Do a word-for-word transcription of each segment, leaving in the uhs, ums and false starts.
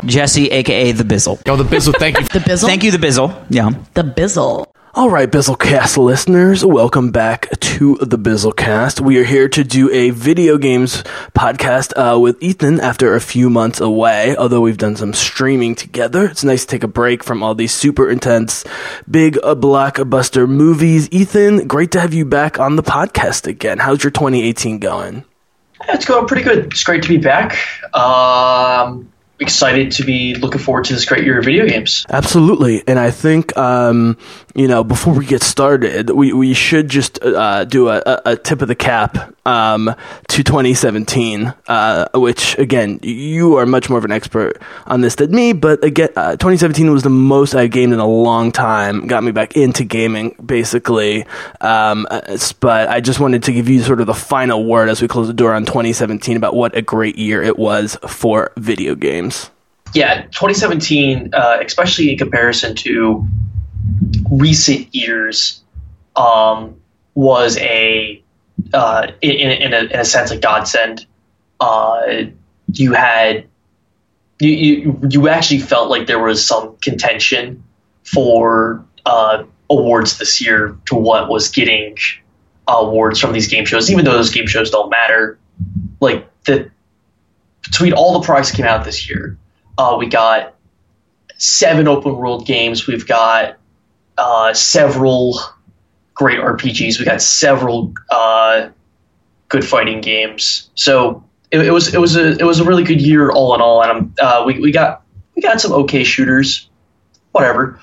called Jesse, a k a. The Bizzle. Yo, The Bizzle, thank you. The Bizzle? Thank you, The Bizzle. Yeah. The Bizzle. All right, Bizzlecast listeners, welcome back to the Bizzlecast. We are here to do a video games podcast uh, with Ethan after a few months away, although we've done some streaming together. It's nice to take a break from all these super intense, big uh, blockbuster movies. Ethan, great to have you back on the podcast again. How's your twenty eighteen going? It's going pretty good. It's great to be back. Um... Excited to be looking forward to this great year of video games. Absolutely. And I think, um, you know, before we get started, we, we should just uh, do a, a tip of the cap um, to twenty seventeen, uh, which, again, you are much more of an expert on this than me. But again, uh, twenty seventeen was the most I gamed in a long time, got me back into gaming, basically. Um, but I just wanted to give you sort of the final word as we close the door on twenty seventeen about what a great year it was for video games. Yeah, twenty seventeen, uh, especially in comparison to recent years, um, was a uh, in, in a in a sense a godsend. Uh, you had you, you you actually felt like there was some contention for uh, awards this year to what was getting awards from these game shows, even though those game shows don't matter. Like the between all the products that came out this year. Uh, we got seven open world games. We've got uh, several great R P Gs. We got several uh, good fighting games. So it, it was it was a it was a really good year all in all. And I'm, uh, we we got we got some okay shooters, whatever.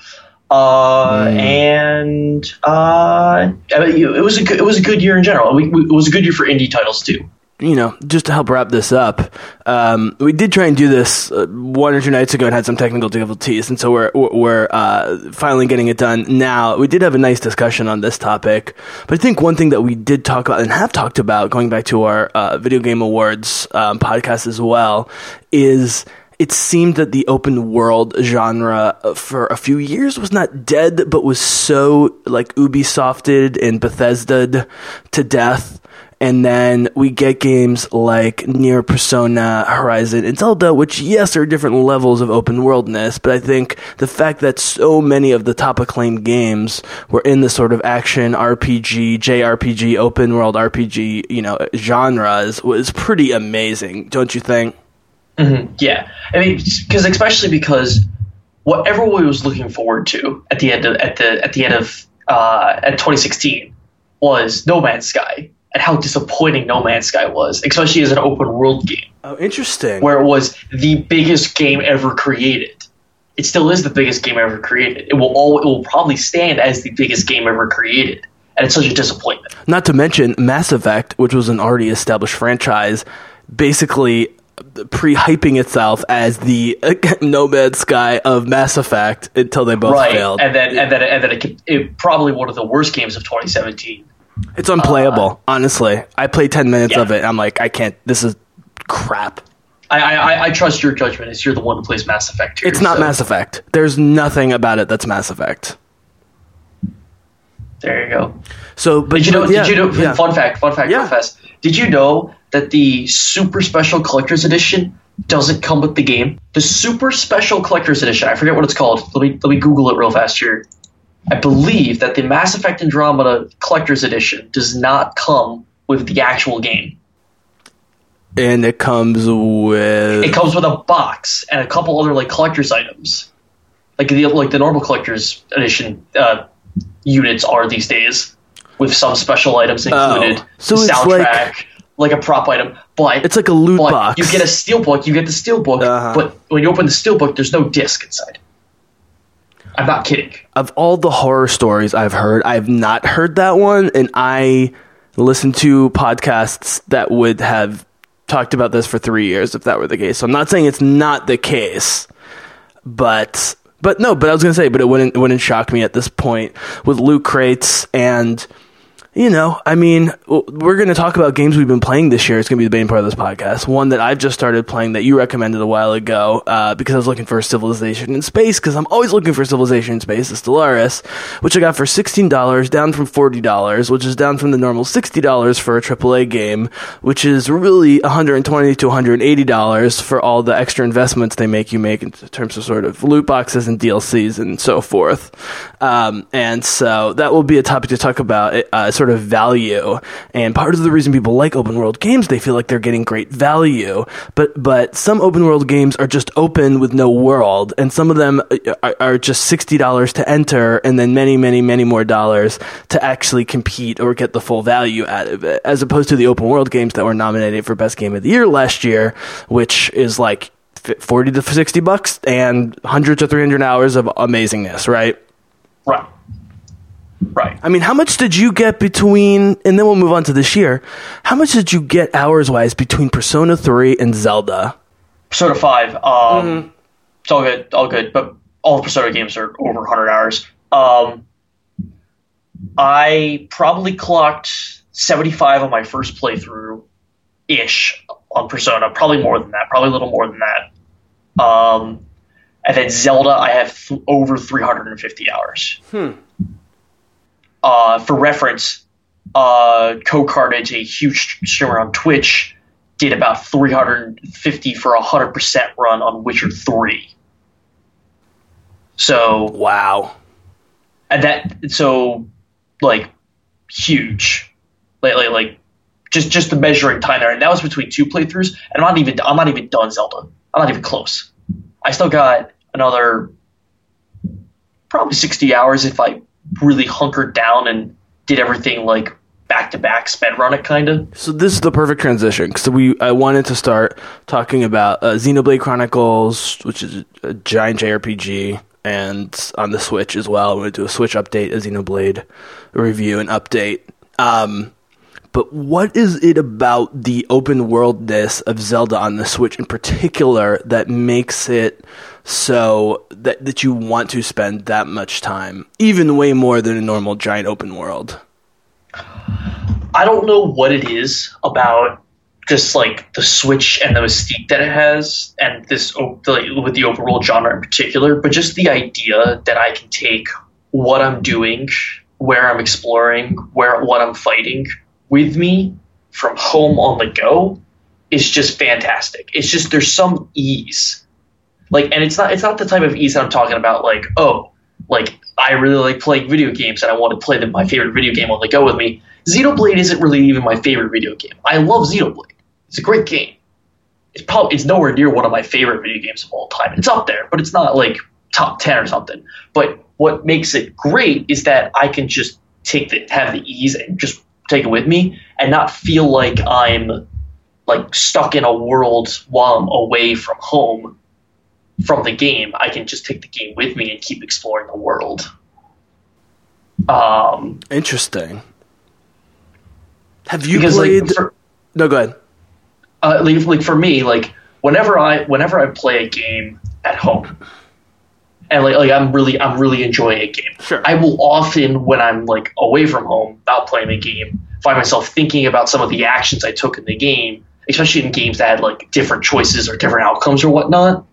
Uh, mm. And uh, it was a good, it was a good year in general. We, we, it was a good year for indie titles too. You know, just to help wrap this up, um, we did try and do this uh, one or two nights ago and had some technical difficulties, and so we're we're uh, finally getting it done now. We did have a nice discussion on this topic, but I think one thing that we did talk about and have talked about, going back to our uh, Video Game Awards um, podcast as well, is it seemed that the open world genre for a few years was not dead, but was so like Ubisofted and Bethesda'd to death. And then we get games like Nier, Persona, Horizon, and Zelda, which, yes, are different levels of open-worldness, but I think the fact that so many of the top-acclaimed games were in the sort of action, R P G, J R P G, open-world R P G, you know, genres was pretty amazing, don't you think? Mm-hmm. Yeah. I mean, because especially because whatever we was looking forward to at the end of, at the, at the end of, uh, at twenty sixteen was No Man's Sky. And how disappointing No Man's Sky was, especially as an open world game. Oh, interesting. Where it was the biggest game ever created. It still is the biggest game ever created. It will all, it will probably stand as the biggest game ever created. And it's such a disappointment. Not to mention Mass Effect, which was an already established franchise, basically pre-hyping itself as the uh, No Man's Sky of Mass Effect until they both right. failed. And then, and then, and then it, it probably one of the worst games of twenty seventeen. It's unplayable, uh, honestly. I played ten minutes yeah. of it, and I'm like, I can't. This is crap. I, I, I trust your judgment as you're the one who plays Mass Effect. Here, it's not so. Mass Effect. There's nothing about it that's Mass Effect. There you go. So, but did you know? Yeah, did you know? Yeah. Fun fact. Fun fact. Yeah. Fun fast. Did you know that the Super Special Collector's Edition doesn't come with the game? The Super Special Collector's Edition. I forget what it's called. Let me let me Google it real fast here. I believe that the Mass Effect Andromeda Collector's Edition does not come with the actual game. And it comes with... It comes with a box and a couple other like collector's items. Like the like the normal Collector's Edition uh, units are these days, with some special items included. Oh, so the soundtrack, it's like... like a prop item. But it's like a loot box. You get a steelbook, you get the steelbook, uh-huh. but when you open the steelbook, there's no disc inside. I'm not kidding. Of all the horror stories I've heard, I've not heard that one, and I listened to podcasts that would have talked about this for three years if that were the case. So I'm not saying it's not the case, but but no, but I was going to say, but it wouldn't it wouldn't shock me at this point with loot crates and You know, I mean, we're going to talk about games we've been playing this year. It's going to be the main part of this podcast. One that I've just started playing that you recommended a while ago uh, because I was looking for Civilization in Space, because I'm always looking for Civilization in Space, is Stellaris, which I got for sixteen dollars, down from forty dollars, which is down from the normal sixty dollars for a triple A game, which is really one hundred twenty dollars to one hundred eighty dollars for all the extra investments they make you make in terms of sort of loot boxes and D L Cs and so forth. Um, and so that will be a topic to talk about uh, sort of value, and part of the reason people like open world games, they feel like they're getting great value, but but some open world games are just open with no world, and some of them are, are just sixty dollars to enter and then many many many more dollars to actually compete or get the full value out of it, as opposed to the open world games that were nominated for best game of the year last year, which is like forty to sixty bucks and one hundred to three hundred hours of amazingness. Right right Right. I mean, how much did you get between, and then we'll move on to this year, how much did you get hours-wise between Persona three and Zelda? Persona five. Um, mm-hmm. It's all good, all good, but all the Persona games are over one hundred hours. Um, I probably clocked seventy-five on my first playthrough-ish on Persona, probably more than that, probably a little more than that. Um, and then Zelda, I have th- over three hundred fifty hours. Hmm. Uh, for reference, uh, Co-Carnage, a huge streamer on Twitch, did about three hundred fifty for a one hundred percent run on Witcher three. So... Wow. And that... So, like, huge. Like, like, like just, just the measuring time there. And that was between two playthroughs. And I'm not even, I'm not even done Zelda. I'm not even close. I still got another... probably sixty hours if I... really hunkered down and did everything like back-to-back, sped run it kind of. So this is the perfect transition. So we, I wanted to start talking about uh, Xenoblade Chronicles, which is a giant J R P G, and on the Switch as well. We're going to do a Switch update, a Xenoblade review and update. Um, but what is it about the open-worldness of Zelda on the Switch in particular that makes it so that that you want to spend that much time, even way more than a normal giant open world? I don't know what it is about just like the Switch and the mystique that it has, and this like, with the overall genre in particular, but just the idea that I can take what I'm doing, where I'm exploring, where what I'm fighting with me from home on the go is just fantastic. It's just there's some ease. Like, and it's not it's not the type of ease that I'm talking about, like, oh, like, I really like playing video games and I want to play them, my favorite video game on the go with me. Xenoblade isn't really even my favorite video game. I love Xenoblade. It's a great game. It's probably it's nowhere near one of my favorite video games of all time. It's up there, but it's not, like, top ten or something. But what makes it great is that I can just take the, have the ease and just take it with me and not feel like I'm, like, stuck in a world while I'm away from home. From the game, I can just take the game with me and keep exploring the world. Um, Interesting. Have you because, played? Like, for, no, go ahead. Uh, like, like for me, like whenever I whenever I play a game at home, and like, like I'm really I'm really enjoying a game. Sure. I will often, when I'm like away from home, not playing a game, find myself thinking about some of the actions I took in the game, especially in games that had like different choices or different outcomes or whatnot.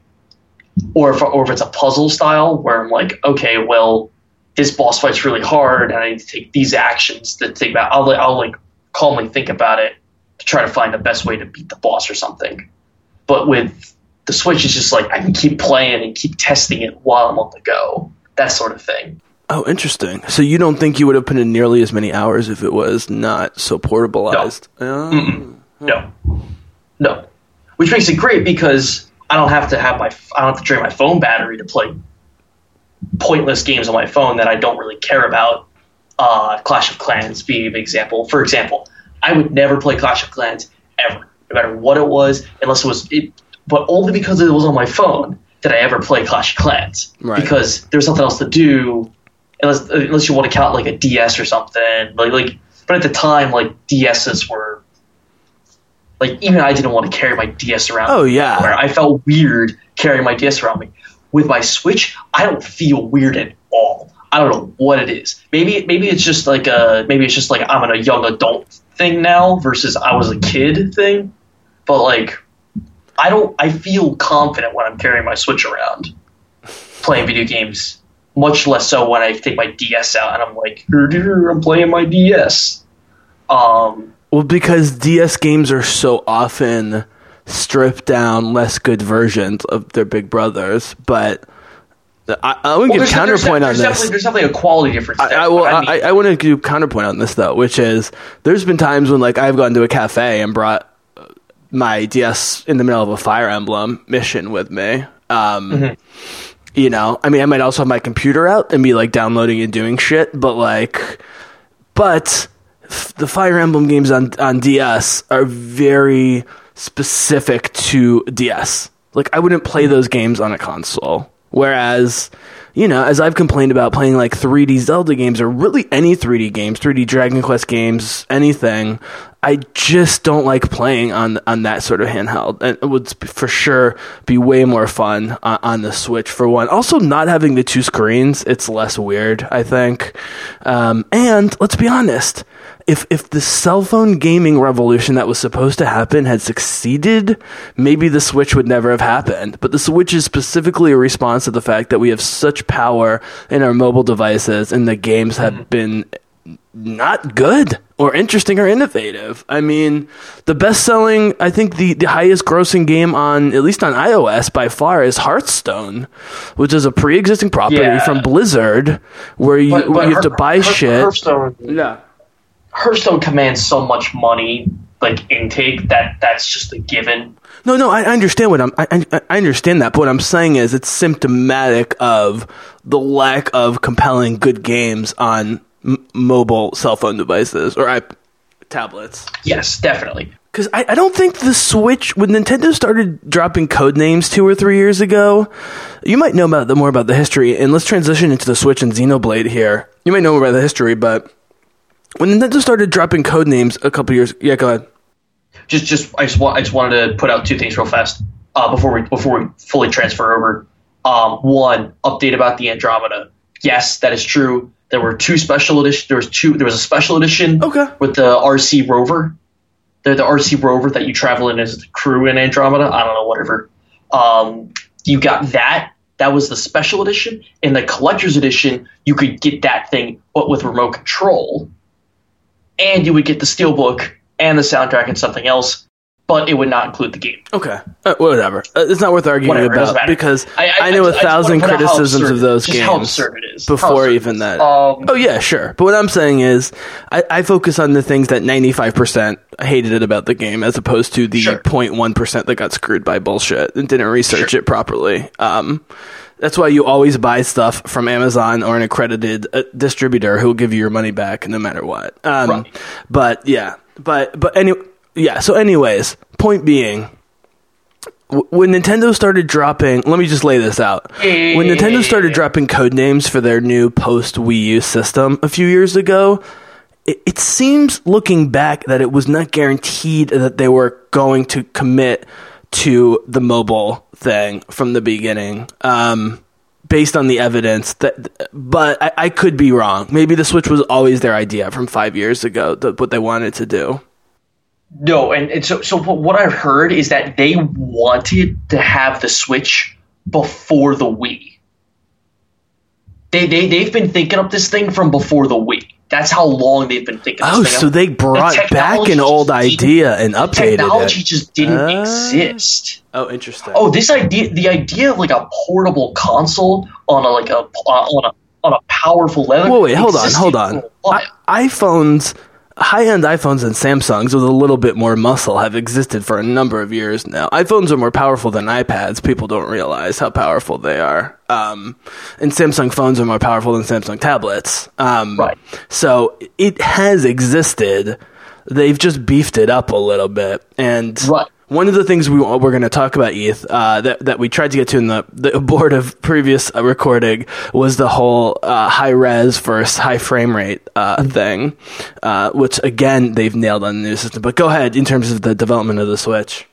Or if, or if it's a puzzle style where I'm like, okay, well, this boss fight's really hard and I need to take these actions to think about. I'll, I'll like calmly think about it to try to find the best way to beat the boss or something. But with the Switch, it's just like I can keep playing and keep testing it while I'm on the go, that sort of thing. Oh, interesting. So you don't think you would have put in nearly as many hours if it was not so portabilized? No. Um, no. No. Which makes it great because... I don't have to have my I don't have to drain my phone battery to play pointless games on my phone that I don't really care about. Uh, Clash of Clans being an example. For example, I would never play Clash of Clans ever, no matter what it was, unless it was. It, but only because it was on my phone did I ever play Clash of Clans. Right. Because there's nothing else to do, unless unless you want to count like a D S or something. Like like, but at the time, like D Ss were. Like, even I didn't want to carry my D S around. Oh, yeah. Where I felt weird carrying my D S around me. With my Switch, I don't feel weird at all. I I don't know what it is. Maybe maybe it's just like a maybe it's just like I'm in a young adult thing now versus I was a kid thing. But like I don't I feel confident when I'm carrying my Switch around playing video games. Much less so when I take my D S out and I'm like, I'm playing my D S. Um, well, because D S games are so often stripped down, less good versions of their big brothers. But I, I wouldn't well, give counterpoint there's, there's on there's this. There's definitely a quality difference. There, I, I, well, I, mean. I, I wouldn't give counterpoint on this, though, which is there's been times when like I've gone to a cafe and brought my D S in the middle of a Fire Emblem mission with me. Um mm-hmm. You know, I mean, I might also have my computer out and be like downloading and doing shit, but like, but f- the Fire Emblem games on, on D S are very specific to D S. Like, I wouldn't play those games on a console. Whereas, you know, as I've complained about playing like three D Zelda games or really any three D games, three D Dragon Quest games, anything, I just don't like playing on on that sort of handheld. And it would for sure be way more fun on, on the Switch, for one. Also, not having the two screens, it's less weird, I think. Um, and let's be honest, if if the cell phone gaming revolution that was supposed to happen had succeeded, maybe the Switch would never have happened. But the Switch is specifically a response to the fact that we have such power in our mobile devices and the games have been not good or interesting or innovative. I mean, the best-selling, I think the, the highest-grossing game on, at least on iOS by far, is Hearthstone, which is a pre-existing property yeah. from Blizzard, where you, but, but where you have Her- to buy Her- shit. Hearthstone, yeah. Hearthstone commands so much money, like intake, that that's just a given. No, no, I, I understand what I'm. I, I understand that, but what I'm saying is it's symptomatic of the lack of compelling good games on mobile cell phone devices or iP- tablets. Yes, definitely. Because I, I don't think the Switch, when Nintendo started dropping code names two or three years ago, you might know about the, more about the history, and let's transition into the Switch and Xenoblade here. You might know more about the history, but when Nintendo started dropping code names a couple years, yeah, go ahead. Just, just, I just want, I just wanted to put out two things real fast uh, before we, before we fully transfer over. Um, one update about the Andromeda. Yes, that is true. There were two special edition. There was two. There was a special edition. Okay. With the R C rover, the the R C rover that you travel in as the crew in Andromeda. I don't know, whatever. Um, you got that. That was the special edition. In the collector's edition, you could get that thing, but with remote control. And you would get the steelbook and the soundtrack and something else, but it would not include the game. Okay, uh, whatever. Uh, it's not worth arguing whatever, about because I, I, I know I just, a thousand criticisms of those just games before even that. Um, oh yeah, sure. But what I'm saying is, I, I focus on the things that ninety-five percent hated it about the game, as opposed to the sure. zero point one percent that got screwed by bullshit and didn't research sure. it properly. Um, That's why you always buy stuff from Amazon or an accredited uh, distributor who will give you your money back no matter what. Um, right. But yeah, but but anyway, yeah. So, anyways, point being, w- when Nintendo started dropping, let me just lay this out. When Nintendo started dropping code names for their new post Wii U system a few years ago, it, it seems, looking back, that it was not guaranteed that they were going to commit to the mobile thing from the beginning, um, based on the evidence that, but I, I could be wrong. Maybe the Switch was always their idea from five years ago, the, what they wanted to do. No, and, and so so what I heard is that they wanted to have the Switch before the Wii. They they they've been thinking up this thing from before the Wii. That's how long they've been thinking. Oh, so they brought back an old idea and updated it. Technology just didn't uh, exist. Oh, interesting. Oh, this idea, the idea of like a portable console on a like a uh, on a on a powerful level. Whoa, wait, hold on, hold on. I- iPhones, high-end iPhones and Samsungs with a little bit more muscle have existed for a number of years now. iPhones are more powerful than iPads. People don't realize how powerful they are. Um, and Samsung phones are more powerful than Samsung tablets. Um, right. So it has existed. They've just beefed it up a little bit. And right. One of the things we, we're going to talk about, Eth, uh, that, that we tried to get to in the, the abortive previous recording was the whole uh, high-res versus high-frame-rate uh, mm-hmm. thing, uh, which, again, they've nailed on the new system. But go ahead in terms of the development of the Switch.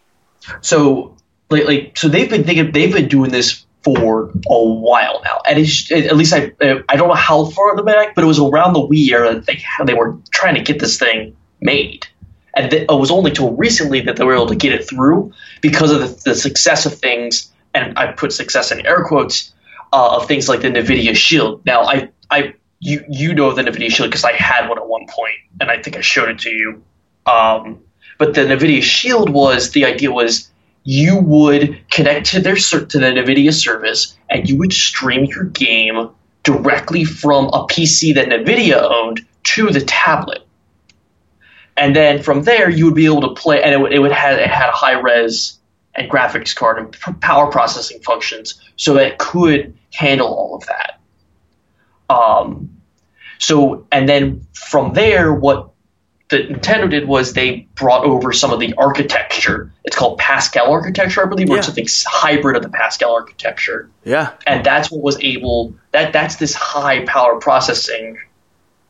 So, like, like so they've been thinking, they've been doing this for a while now, and it's, at least I I don't know how far back, but it was around the Wii era that they they were trying to get this thing made, and it was only till recently that they were able to get it through because of the, the success of things, and I put success in air quotes, uh, of things like the NVIDIA Shield. Now I I you you know the NVIDIA Shield because I had one at one point, and I think I showed it to you. Um, but the NVIDIA Shield was the idea was. You would connect to their to the NVIDIA service, and you would stream your game directly from a P C that NVIDIA owned to the tablet. And then from there, you would be able to play, and it, it would have, it had a high res and graphics card and power processing functions, so that it could handle all of that. Um, so, and then from there, what that Nintendo did was they brought over some of the architecture. It's called Pascal architecture, I believe, or yeah. something hybrid of the Pascal architecture. Yeah. And that's what was able that that's this high power processing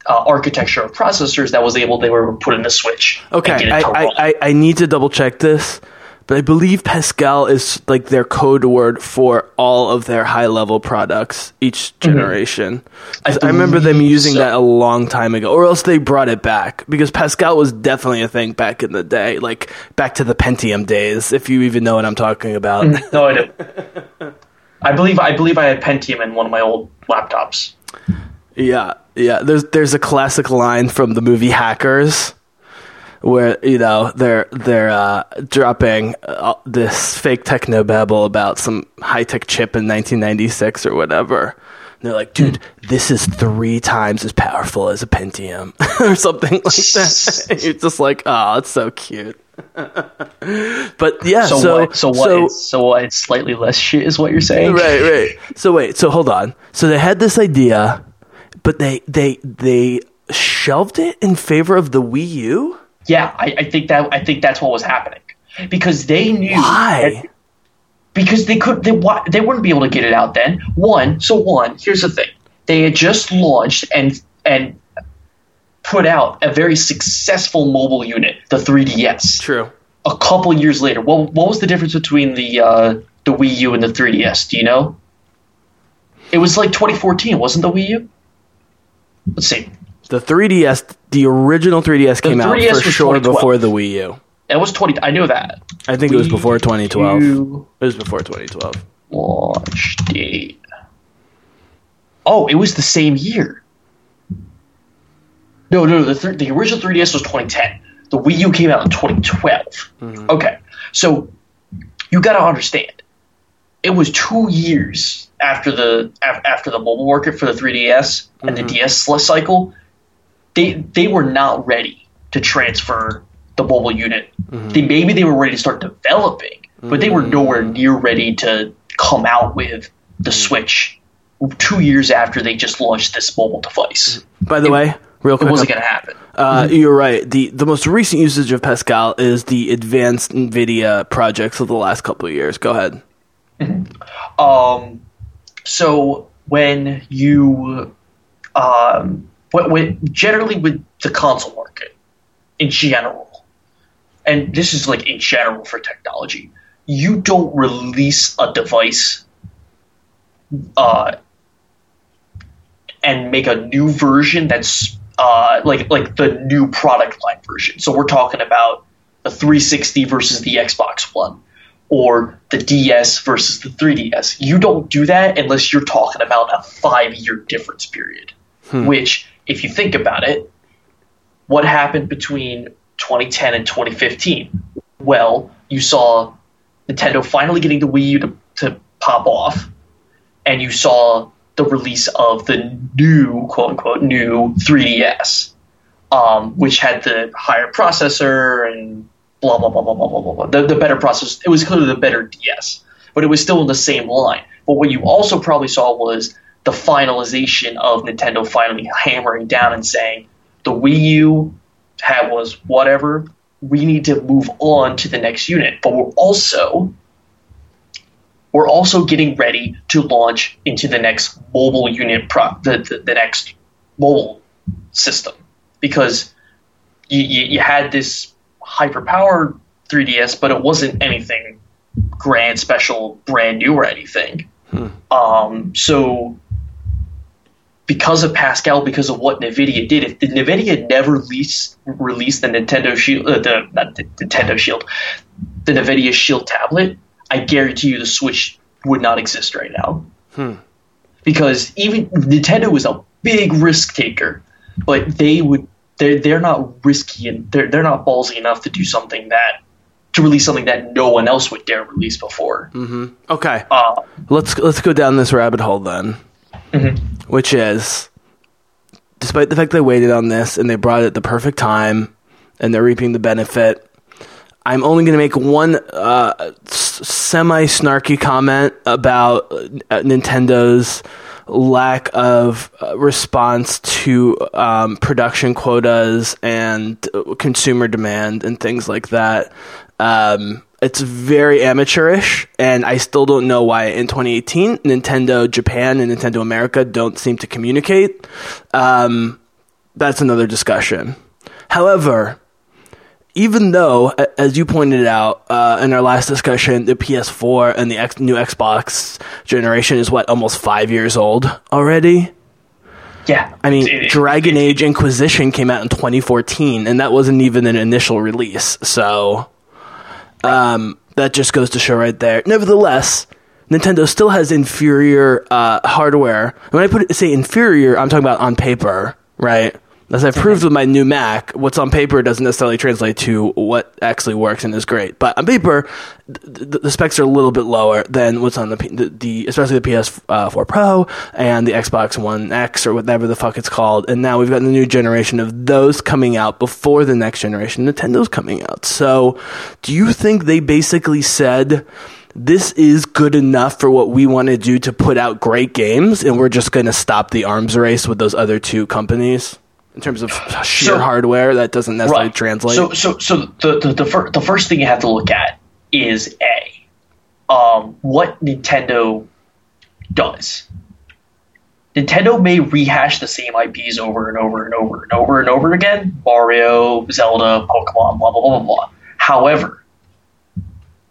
uh, architecture of processors that was able they were put in the Switch. Okay, and get it to I, run. I I need to double check this, but I believe Pascal is like their code word for all of their high level products each generation. Mm-hmm. I, I remember them using so. that a long time ago, or else they brought it back, because Pascal was definitely a thing back in the day, like back to the Pentium days, if you even know what I'm talking about. No, I don't. I believe I believe I had Pentium in one of my old laptops. Yeah, yeah. There's there's a classic line from the movie Hackers, where, you know, they're they're uh, dropping uh, this fake techno babble about some high-tech chip in nineteen ninety-six or whatever. And they're like, dude, this is three times as powerful as a Pentium or something like that. And you're just like, oh, it's so cute. But yeah, so so what, so, what so, it's, so what it's slightly less shit is what you're saying? Right, right. So wait, so hold on. So they had this idea, but they they they shelved it in favor of the Wii U? Yeah, I, I think that I think that's what was happening, because they knew why. That, because they could they they wouldn't be able to get it out then. One, so one. Here's the thing: they had just launched and and put out a very successful mobile unit, the three D S. True. A couple years later, what what was the difference between the uh, the Wii U and the three D S? Do you know? It was like twenty fourteen, wasn't the Wii U? Let's see. The three D S, the original three D S came out for sure before the Wii U. It was twenty. I knew that. I think it was before twenty twelve. It was before twenty twelve. Launch date. Oh, it was the same year. No, no, the th- the original three D S was twenty ten. The Wii U came out in twenty twelve. Mm-hmm. Okay, so you got to understand, it was two years after the af- after the mobile market for the three D S and mm-hmm. the D S cycle. They they were not ready to transfer the mobile unit. Mm-hmm. They, maybe they were ready to start developing, but mm-hmm. they were nowhere near ready to come out with the Switch two years after they just launched this mobile device. By the it, way, real quick. It wasn't going to happen. Uh, mm-hmm. You're right. The the most recent usage of Pascal is the advanced NVIDIA projects of the last couple of years. Go ahead. Mm-hmm. Um, so when you... Um, When, generally with the console market in general, and this is like in general for technology, you don't release a device uh, and make a new version that's uh, like like the new product line version. So we're talking about the three sixty versus the Xbox One, or the D S versus the three D S. You don't do that unless you're talking about a five-year difference period, hmm. which... If you think about it, what happened between twenty ten and twenty fifteen? Well, you saw Nintendo finally getting the Wii U to, to pop off, and you saw the release of the new, quote-unquote, new three D S, um, which had the higher processor and blah, blah, blah, blah, blah, blah, blah. The, the better processor. It was clearly the better D S, but it was still in the same line. But what you also probably saw was the finalization of Nintendo finally hammering down and saying, the Wii U had, was whatever, we need to move on to the next unit. But we're also we're also getting ready to launch into the next mobile unit, pro- the, the, the next mobile system. Because you, you, you had this hyper-powered three D S, but it wasn't anything grand, special, brand new or anything. Hmm. Um, so because of Pascal, because of what NVIDIA did, if NVIDIA never released, released the Nintendo Shield, uh, the not the Nintendo Shield, the NVIDIA Shield tablet, I guarantee you the Switch would not exist right now. Hmm. Because even Nintendo was a big risk taker, but they would they're they're not risky and they're they're not ballsy enough to do something that to release something that no one else would dare release before. Mm-hmm. Okay, uh, let's let's go down this rabbit hole then, mm-hmm. which is, despite the fact they waited on this and they brought it at the perfect time and they're reaping the benefit, I'm only going to make one uh, semi-snarky comment about Nintendo's lack of response to um, production quotas and consumer demand and things like that. Um, it's very amateurish, and I still don't know why in twenty eighteen, Nintendo Japan and Nintendo America don't seem to communicate. Um, that's another discussion. However, even though, as you pointed out uh, in our last discussion, the P S four and the X- new Xbox generation is, what, almost five years old already? Yeah. I mean, it, it, Dragon it, it, Age Inquisition came out in twenty fourteen, and that wasn't even an initial release. So um, that just goes to show right there. Nevertheless, Nintendo still has inferior uh, hardware. And when I put it, say inferior, I'm talking about on paper, right? As I proved with my new Mac, what's on paper doesn't necessarily translate to what actually works and is great. But on paper, the, the specs are a little bit lower than what's on the, the, the especially the P S four Pro and the Xbox One X or whatever the fuck it's called. And now we've got the new generation of those coming out before the next generation Nintendo's coming out. So do you think they basically said, this is good enough for what we want to do to put out great games, and we're just going to stop the arms race with those other two companies? In terms of sheer so, hardware, that doesn't necessarily right. translate. So, so, so the the the, fir- the first thing you have to look at is a um, what Nintendo does. Nintendo may rehash the same I Ps over and over and over and over and over again: Mario, Zelda, Pokemon, blah blah blah blah blah. However,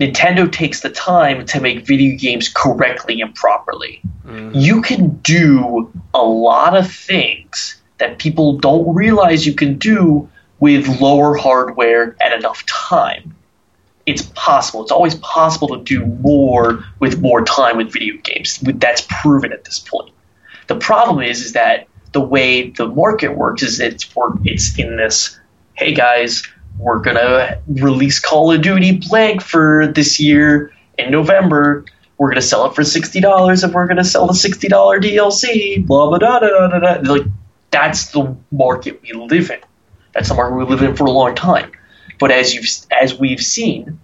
Nintendo takes the time to make video games correctly and properly. Mm. You can do a lot of things that people don't realize you can do with lower hardware and enough time. It's possible. It's always possible to do more with more time with video games. That's proven at this point. The problem is, is that the way the market works is it's work. It's in this, hey guys, we're going to release Call of Duty Black for this year in November. We're going to sell it for sixty dollars and we're going to sell the sixty dollars D L C, blah, blah, blah, blah, blah, blah. Like, that's the market we live in. That's the market we live in for a long time. But as you've as we've seen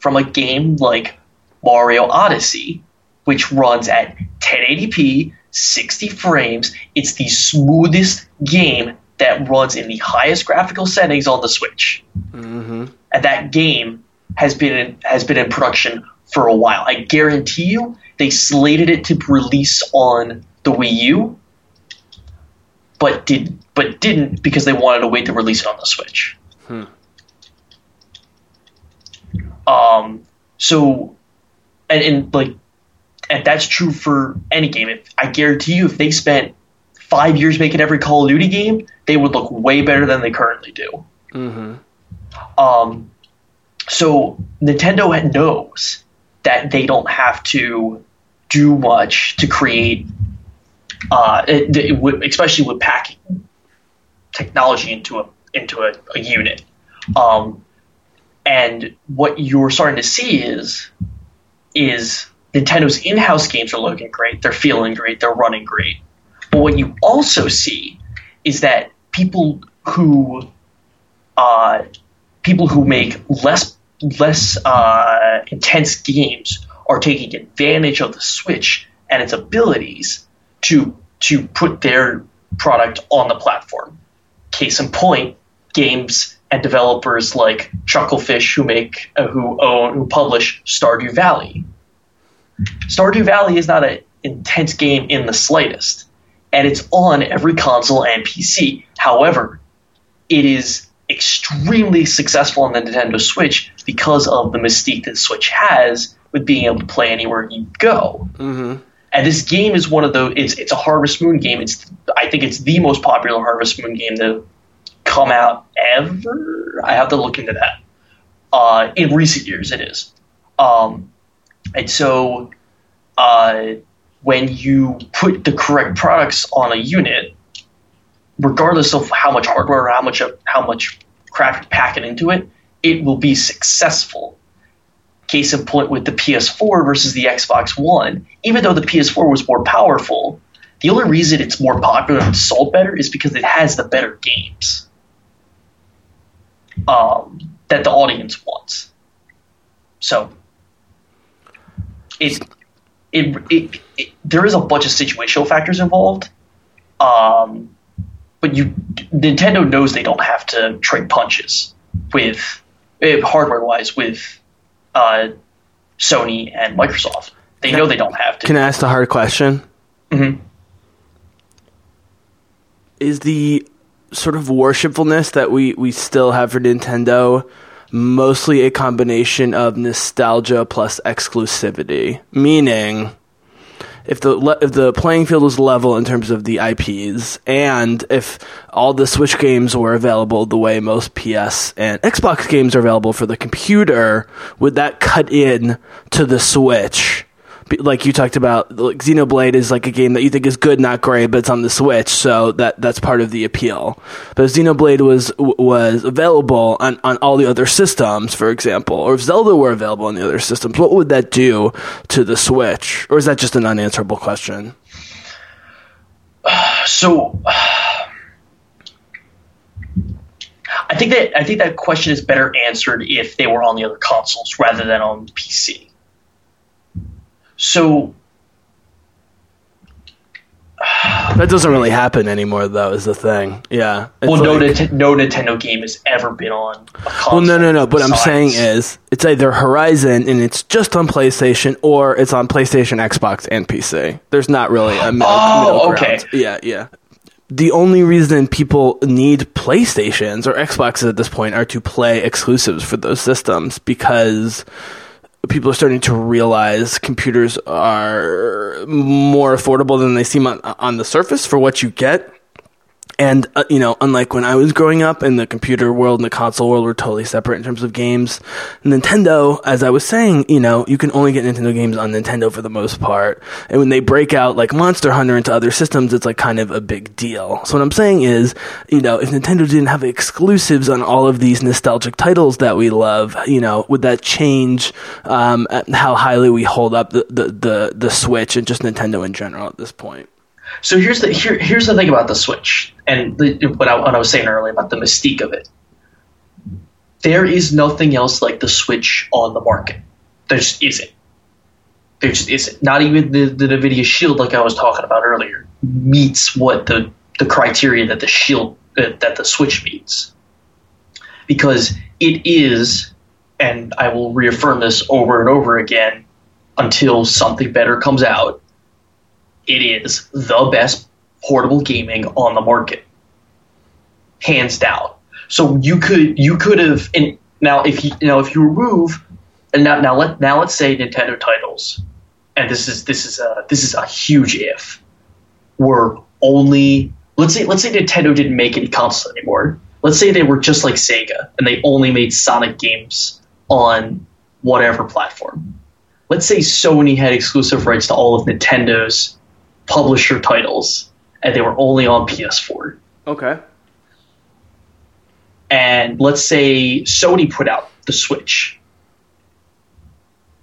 from a game like Mario Odyssey, which runs at ten eighty p, sixty frames, it's the smoothest game that runs in the highest graphical settings on the Switch. Mm-hmm. And that game has been in, has been in production for a while. I guarantee you, they slated it to release on the Wii U. But did but didn't because they wanted to wait to release it on the Switch. Hmm. Um. So, and, and like, and that's true for any game. If, I guarantee you, if they spent five years making every Call of Duty game, they would look way better than they currently do. Mm-hmm. Um. So Nintendo knows that they don't have to do much to create. Uh, it, it would, especially with packing technology into a into a, a unit, um, and what you're starting to see is is Nintendo's in-house games are looking great, they're feeling great, they're running great. But what you also see is that people who uh, people who make less less uh, intense games are taking advantage of the Switch and its abilities to to put their product on the platform. Case in point, games and developers like Chucklefish, who make uh, who own who publish Stardew Valley. Stardew Valley is not an intense game in the slightest, and it's on every console and P C. However, it is extremely successful on the Nintendo Switch because of the mystique that Switch has with being able to play anywhere you go. Mm-hmm. And this game is one of those, it's it's a Harvest Moon game. It's I think it's the most popular Harvest Moon game to come out ever. I have to look into that. Uh, in recent years, it is. Um, and so uh, when you put the correct products on a unit, regardless of how much hardware or how much how much crap you pack it into it, it will be successful. Case in point with the P S four versus the Xbox One, even though the P S four was more powerful, the only reason it's more popular and sold better is because it has the better games um, that the audience wants. So it it, it it there is a bunch of situational factors involved, um, but you Nintendo knows they don't have to trade punches with hardware-wise with. Uh, Sony and Microsoft. They know they don't have to. Can I ask the hard question? Mm-hmm. Is the sort of worshipfulness that we, we still have for Nintendo mostly a combination of nostalgia plus exclusivity? Meaning, if the le- if the playing field was level in terms of the I Ps, and if all the Switch games were available the way most P S and Xbox games are available for the computer, would that cut in to the Switch? Be- like you talked about, like Xenoblade is like a game that you think is good, not great, but it's on the Switch, so that that's part of the appeal. But if Xenoblade was was available on, on all the other systems, for example, or if Zelda were available on the other systems, what would that do to the Switch? Or is that just an unanswerable question? So, uh, I think that I think that question is better answered if they were on the other consoles rather than on P C. So uh, that doesn't really happen anymore, though, is the thing. Yeah. Well, no, like, Nite- no Nintendo game has ever been on a console. Well, no, no, no. What I'm saying is it's either Horizon and it's just on PlayStation, or it's on PlayStation, Xbox, and P C. There's not really a middle, oh, middle okay. ground. Yeah, yeah. The only reason people need PlayStations or Xboxes at this point are to play exclusives for those systems, because people are starting to realize computers are more affordable than they seem on, on the surface for what you get. And, uh, you know, unlike when I was growing up, in the computer world and the console world were totally separate in terms of games. Nintendo, as I was saying, you know, you can only get Nintendo games on Nintendo for the most part. And when they break out, like, Monster Hunter into other systems, it's, like, kind of a big deal. So what I'm saying is, you know, if Nintendo didn't have exclusives on all of these nostalgic titles that we love, you know, would that change um, how highly we hold up the, the, the, the Switch and just Nintendo in general at this point? So here's the here, here's the thing about the Switch, and the, what, I, what I was saying earlier about the mystique of it. There is nothing else like the Switch on the market. There just isn't. There just isn't. Not even the, the NVIDIA Shield, like I was talking about earlier, meets what the, the criteria that the Shield uh, that the Switch meets, because it is, and I will reaffirm this over and over again until something better comes out. It is the best portable gaming on the market, hands down. So you could you could have and now if you, you know if you remove and now now let now let's say Nintendo titles, and this is this is a this is a huge if, were only let's say let's say Nintendo didn't make any consoles anymore. Let's say they were just like Sega and they only made Sonic games on whatever platform. Let's say Sony had exclusive rights to all of Nintendo's publisher titles, and they were only on P S four. Okay. And let's say Sony put out the Switch.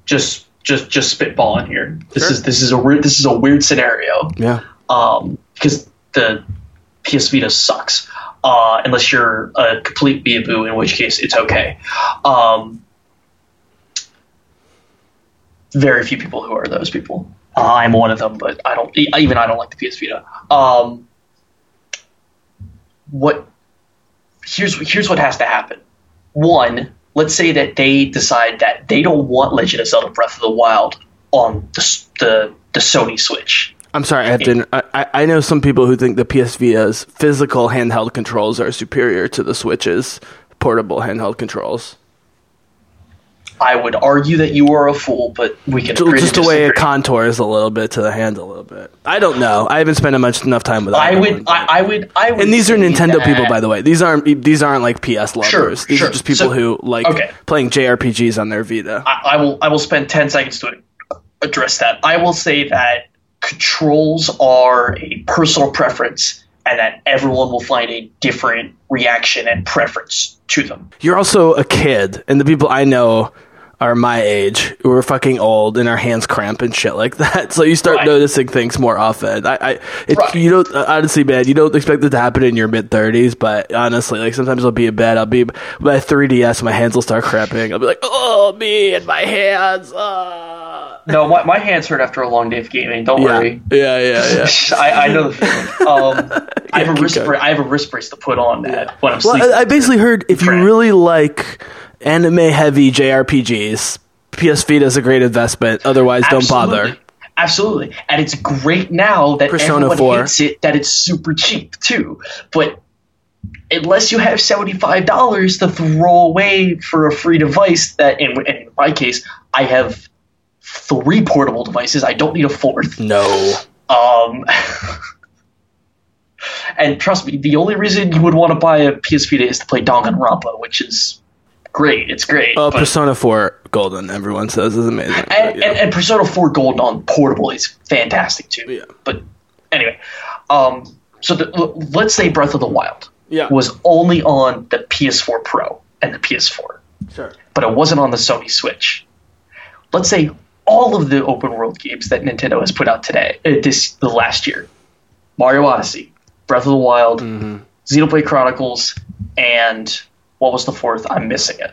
Just, just, just spitballing here. This sure. is this is a weird this is a weird scenario. Yeah. Um, because the P S Vita sucks, uh, unless you're a complete weeaboo, in which case it's okay. Um, very few people who are those people. I'm one of them, but I don't. Even I don't like the P S Vita. Um, what? Here's here's what has to happen. One, let's say that they decide that they don't want Legend of Zelda: Breath of the Wild on the the, the Sony Switch. I'm sorry, I have to. I, I know some people who think the P S Vita's physical handheld controls are superior to the Switch's portable handheld controls. I would argue that you are a fool, but we can agree just the way it contours a little bit to the hand a little bit. I don't know. I haven't spent much enough time with that. I would, I, I would, I would. And these are Nintendo that. people, by the way. These aren't these aren't like P S lovers. Sure, these sure. are just people so, who like okay. playing J R P Gs on their Vita. I, I will, I will spend ten seconds to address that. I will say that controls are a personal preference, and that everyone will find a different reaction and preference to them. You're also a kid, and the people I know are my age, who are fucking old, and our hands cramp and shit like that. So you start right. noticing things more often. I, I it, right. you don't honestly, man, you don't expect it to happen in your mid thirties, but honestly, like sometimes I'll be in bed, I'll be my three D S, my hands will start cramping. I'll be like, oh me and my hands. Uh. No, my my hands hurt after a long day of gaming. Don't yeah. worry. Yeah, yeah, yeah. I, I know the feeling. Um, yeah, I have a wrist. Bra- I have a wrist brace to put on that yeah. when I'm well, sleeping. I, I basically heard if you really like anime-heavy J R P Gs, P S Vita is a great investment. Otherwise, Absolutely. don't bother. Absolutely, and it's great now that Persona everyone four. Hits it that it's super cheap too. But unless you have seventy-five dollars to throw away for a free device, that in, in my case, I have three portable devices. I don't need a fourth. No. Um. And trust me, the only reason you would want to buy a P S Vita is to play Danganronpa, which is great, it's great. Oh, uh, Persona four Golden, everyone says, is amazing. And, but, yeah. and, and Persona four Golden on portable is fantastic too. Yeah. But anyway, um, so the, let's say Breath of the Wild yeah. was only on the P S four Pro and the P S four. Sure. But it wasn't on the Sony Switch. Let's say all of the open world games that Nintendo has put out today, uh, this the last year, Mario Odyssey, Breath of the Wild, mm-hmm. Xenoblade Chronicles, and what was the fourth? I'm missing it.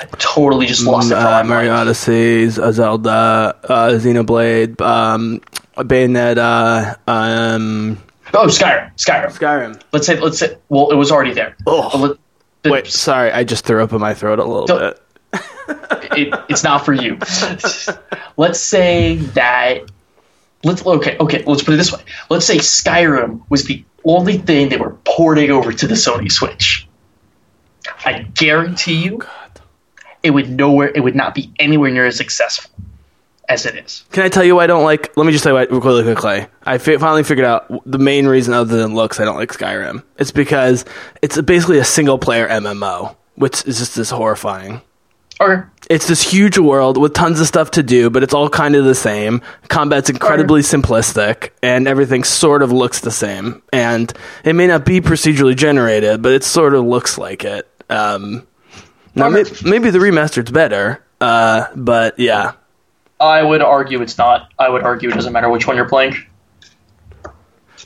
I totally just lost it. Uh, Mario Odyssey, Zelda, uh, Xenoblade, um, Bayonetta. Um, oh, Skyrim. Skyrim. Skyrim. Let's say, let's say, well, it was already there. Oh, let, wait, sorry. I just threw up in my throat a little bit. it, it's not for you. Let's say that, let's, okay, okay, let's put it this way. Let's say Skyrim was the only thing they were porting over to the Sony Switch. I guarantee you, God. it would nowhere. It would not be anywhere near as successful as it is. Can I tell you why I don't like? Let me just tell you why really quickly. I fi- finally figured out the main reason, other than looks, I don't like Skyrim. It's because it's basically a single-player M M O, which is just this horrifying. Okay. It's this huge world with tons of stuff to do, but it's all kind of the same. Combat's incredibly simplistic, and everything sort of looks the same. And it may not be procedurally generated, but it sort of looks like it. Um, now, maybe, maybe the remastered's better, uh, but yeah. I would argue it's not. I would argue it doesn't matter which one you're playing.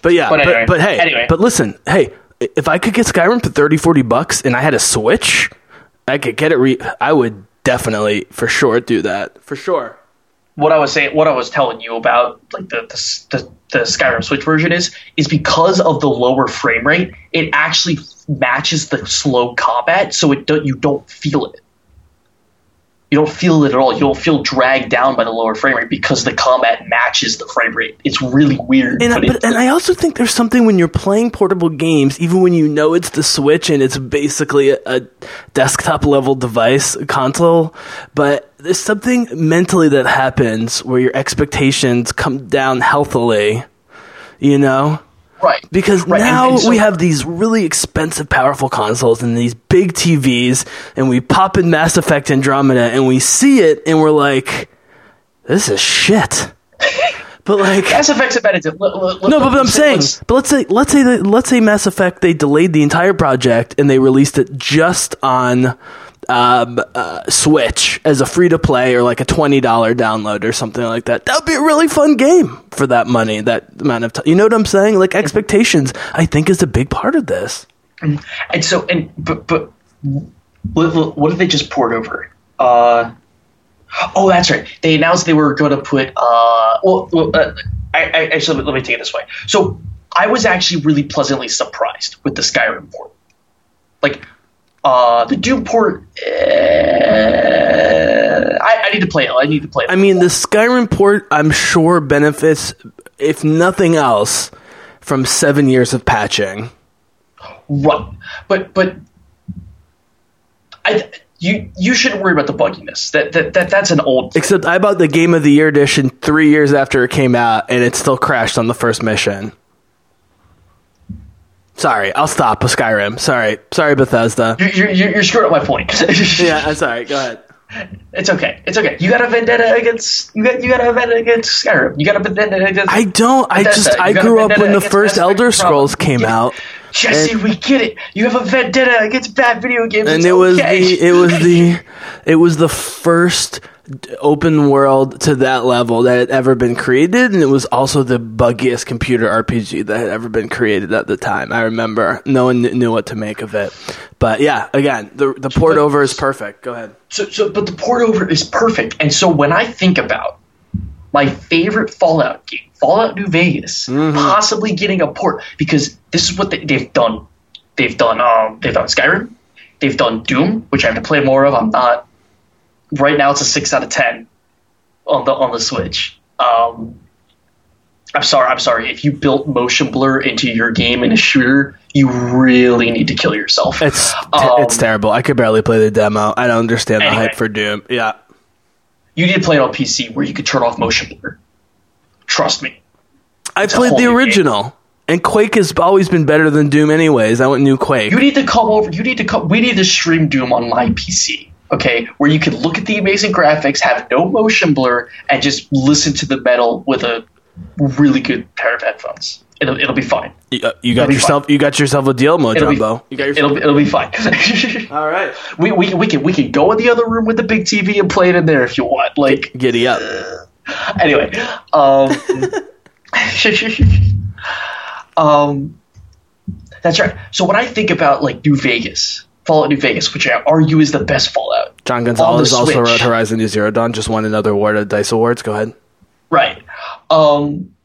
But yeah, but, anyway. but, but hey, anyway. but listen, hey, if I could get Skyrim for thirty, forty bucks and I had a Switch, I could get it re- I would definitely, for sure, do that. For sure. What I was saying, what I was telling you about, like the the, the the Skyrim Switch version is, is because of the lower frame rate, it actually matches the slow combat, so it do, you don't feel it. You don't feel it at all. You don't feel dragged down by the lower frame rate because the combat matches the frame rate. It's really weird. And, but I, but, and I also think there's something when you're playing portable games, even when you know it's the Switch and it's basically a, a desktop-level device, a console, but there's something mentally that happens where your expectations come down healthily, you know? Right. Because right. now and, and so, we have these really expensive, powerful consoles and these big T Vs, and we pop in Mass Effect Andromeda, and we see it, and we're like, this is shit. But like Mass Effect's a better deal. L- l- l- no, but, but I'm saying, but let's say let's say that, let's say Mass Effect, they delayed the entire project and they released it just on um, uh, Switch as a free to play or like a twenty dollar download or something like that. That would be a really fun game for that money, that amount of time. You know what I'm saying? Like expectations, I think, is a big part of this. And so, and but but what did they just port over? Uh. Oh, that's right. They announced they were going to put uh, – well, uh, I, I, actually, let me take it this way. So I was actually really pleasantly surprised with the Skyrim port. Like uh, the Doom port uh, – I, I need to play it. I need to play it. I mean, the Skyrim port I'm sure benefits, if nothing else, from seven years of patching. Right. But, but – I. you you shouldn't worry about the bugginess. That that, that that's an old thing. Except I bought the Game of the Year edition three years after it came out, and it still crashed on the first mission. Sorry, I'll stop with Skyrim. Sorry, sorry, Bethesda. You're you're, you're screwing up my point. Yeah, I'm sorry. Go ahead. It's okay. It's okay. You got a vendetta against you got you got a vendetta against Skyrim. You got a vendetta against. I don't. I Bethesda. just I grew up when the first Elder Scrolls came out. Jesse, we get it. You have a vendetta against bad video games. And it's it was okay. the it was the it was the first open world to that level that had ever been created, and it was also the buggiest computer R P G that had ever been created at the time. I remember no one knew what to make of it, but yeah, again, the the port over is perfect. Go ahead. So, so but the port over is perfect, and so when I think about my favorite Fallout game, Fallout New Vegas, mm-hmm. possibly getting a port, because this is what they, they've done. They've done. Um, they've done Skyrim. They've done Doom, which I have to play more of. I'm not. Right now, it's a six out of ten on the on the Switch. Um, I'm sorry, I'm sorry. If you built motion blur into your game in a shooter, you really need to kill yourself. It's te- um, it's terrible. I could barely play the demo. I don't understand anyway, the hype for Doom. Yeah, you need to play it on P C where you could turn off motion blur. Trust me. I played the original. Game. And Quake has always been better than Doom, anyways. I want new Quake. You need to come over. You need to come. We need to stream Doom on my P C. Okay, where you can look at the amazing graphics, have no motion blur, and just listen to the metal with a really good pair of headphones. It'll it'll be fine. You, uh, you got yourself fine. you got yourself a deal, Mojumbo. It'll be, you got yourself it'll, it'll be fine. All right, we we we can we can go in the other room with the big T V and play it in there if you want. Like giddy up. Uh, anyway, um, um, that's right. So when I think about like New Vegas. Fallout New Vegas, which I argue is the best Fallout. John Gonzalez also wrote Horizon New Zero Dawn, just won another award at DICE Awards. Go ahead. Right. Um,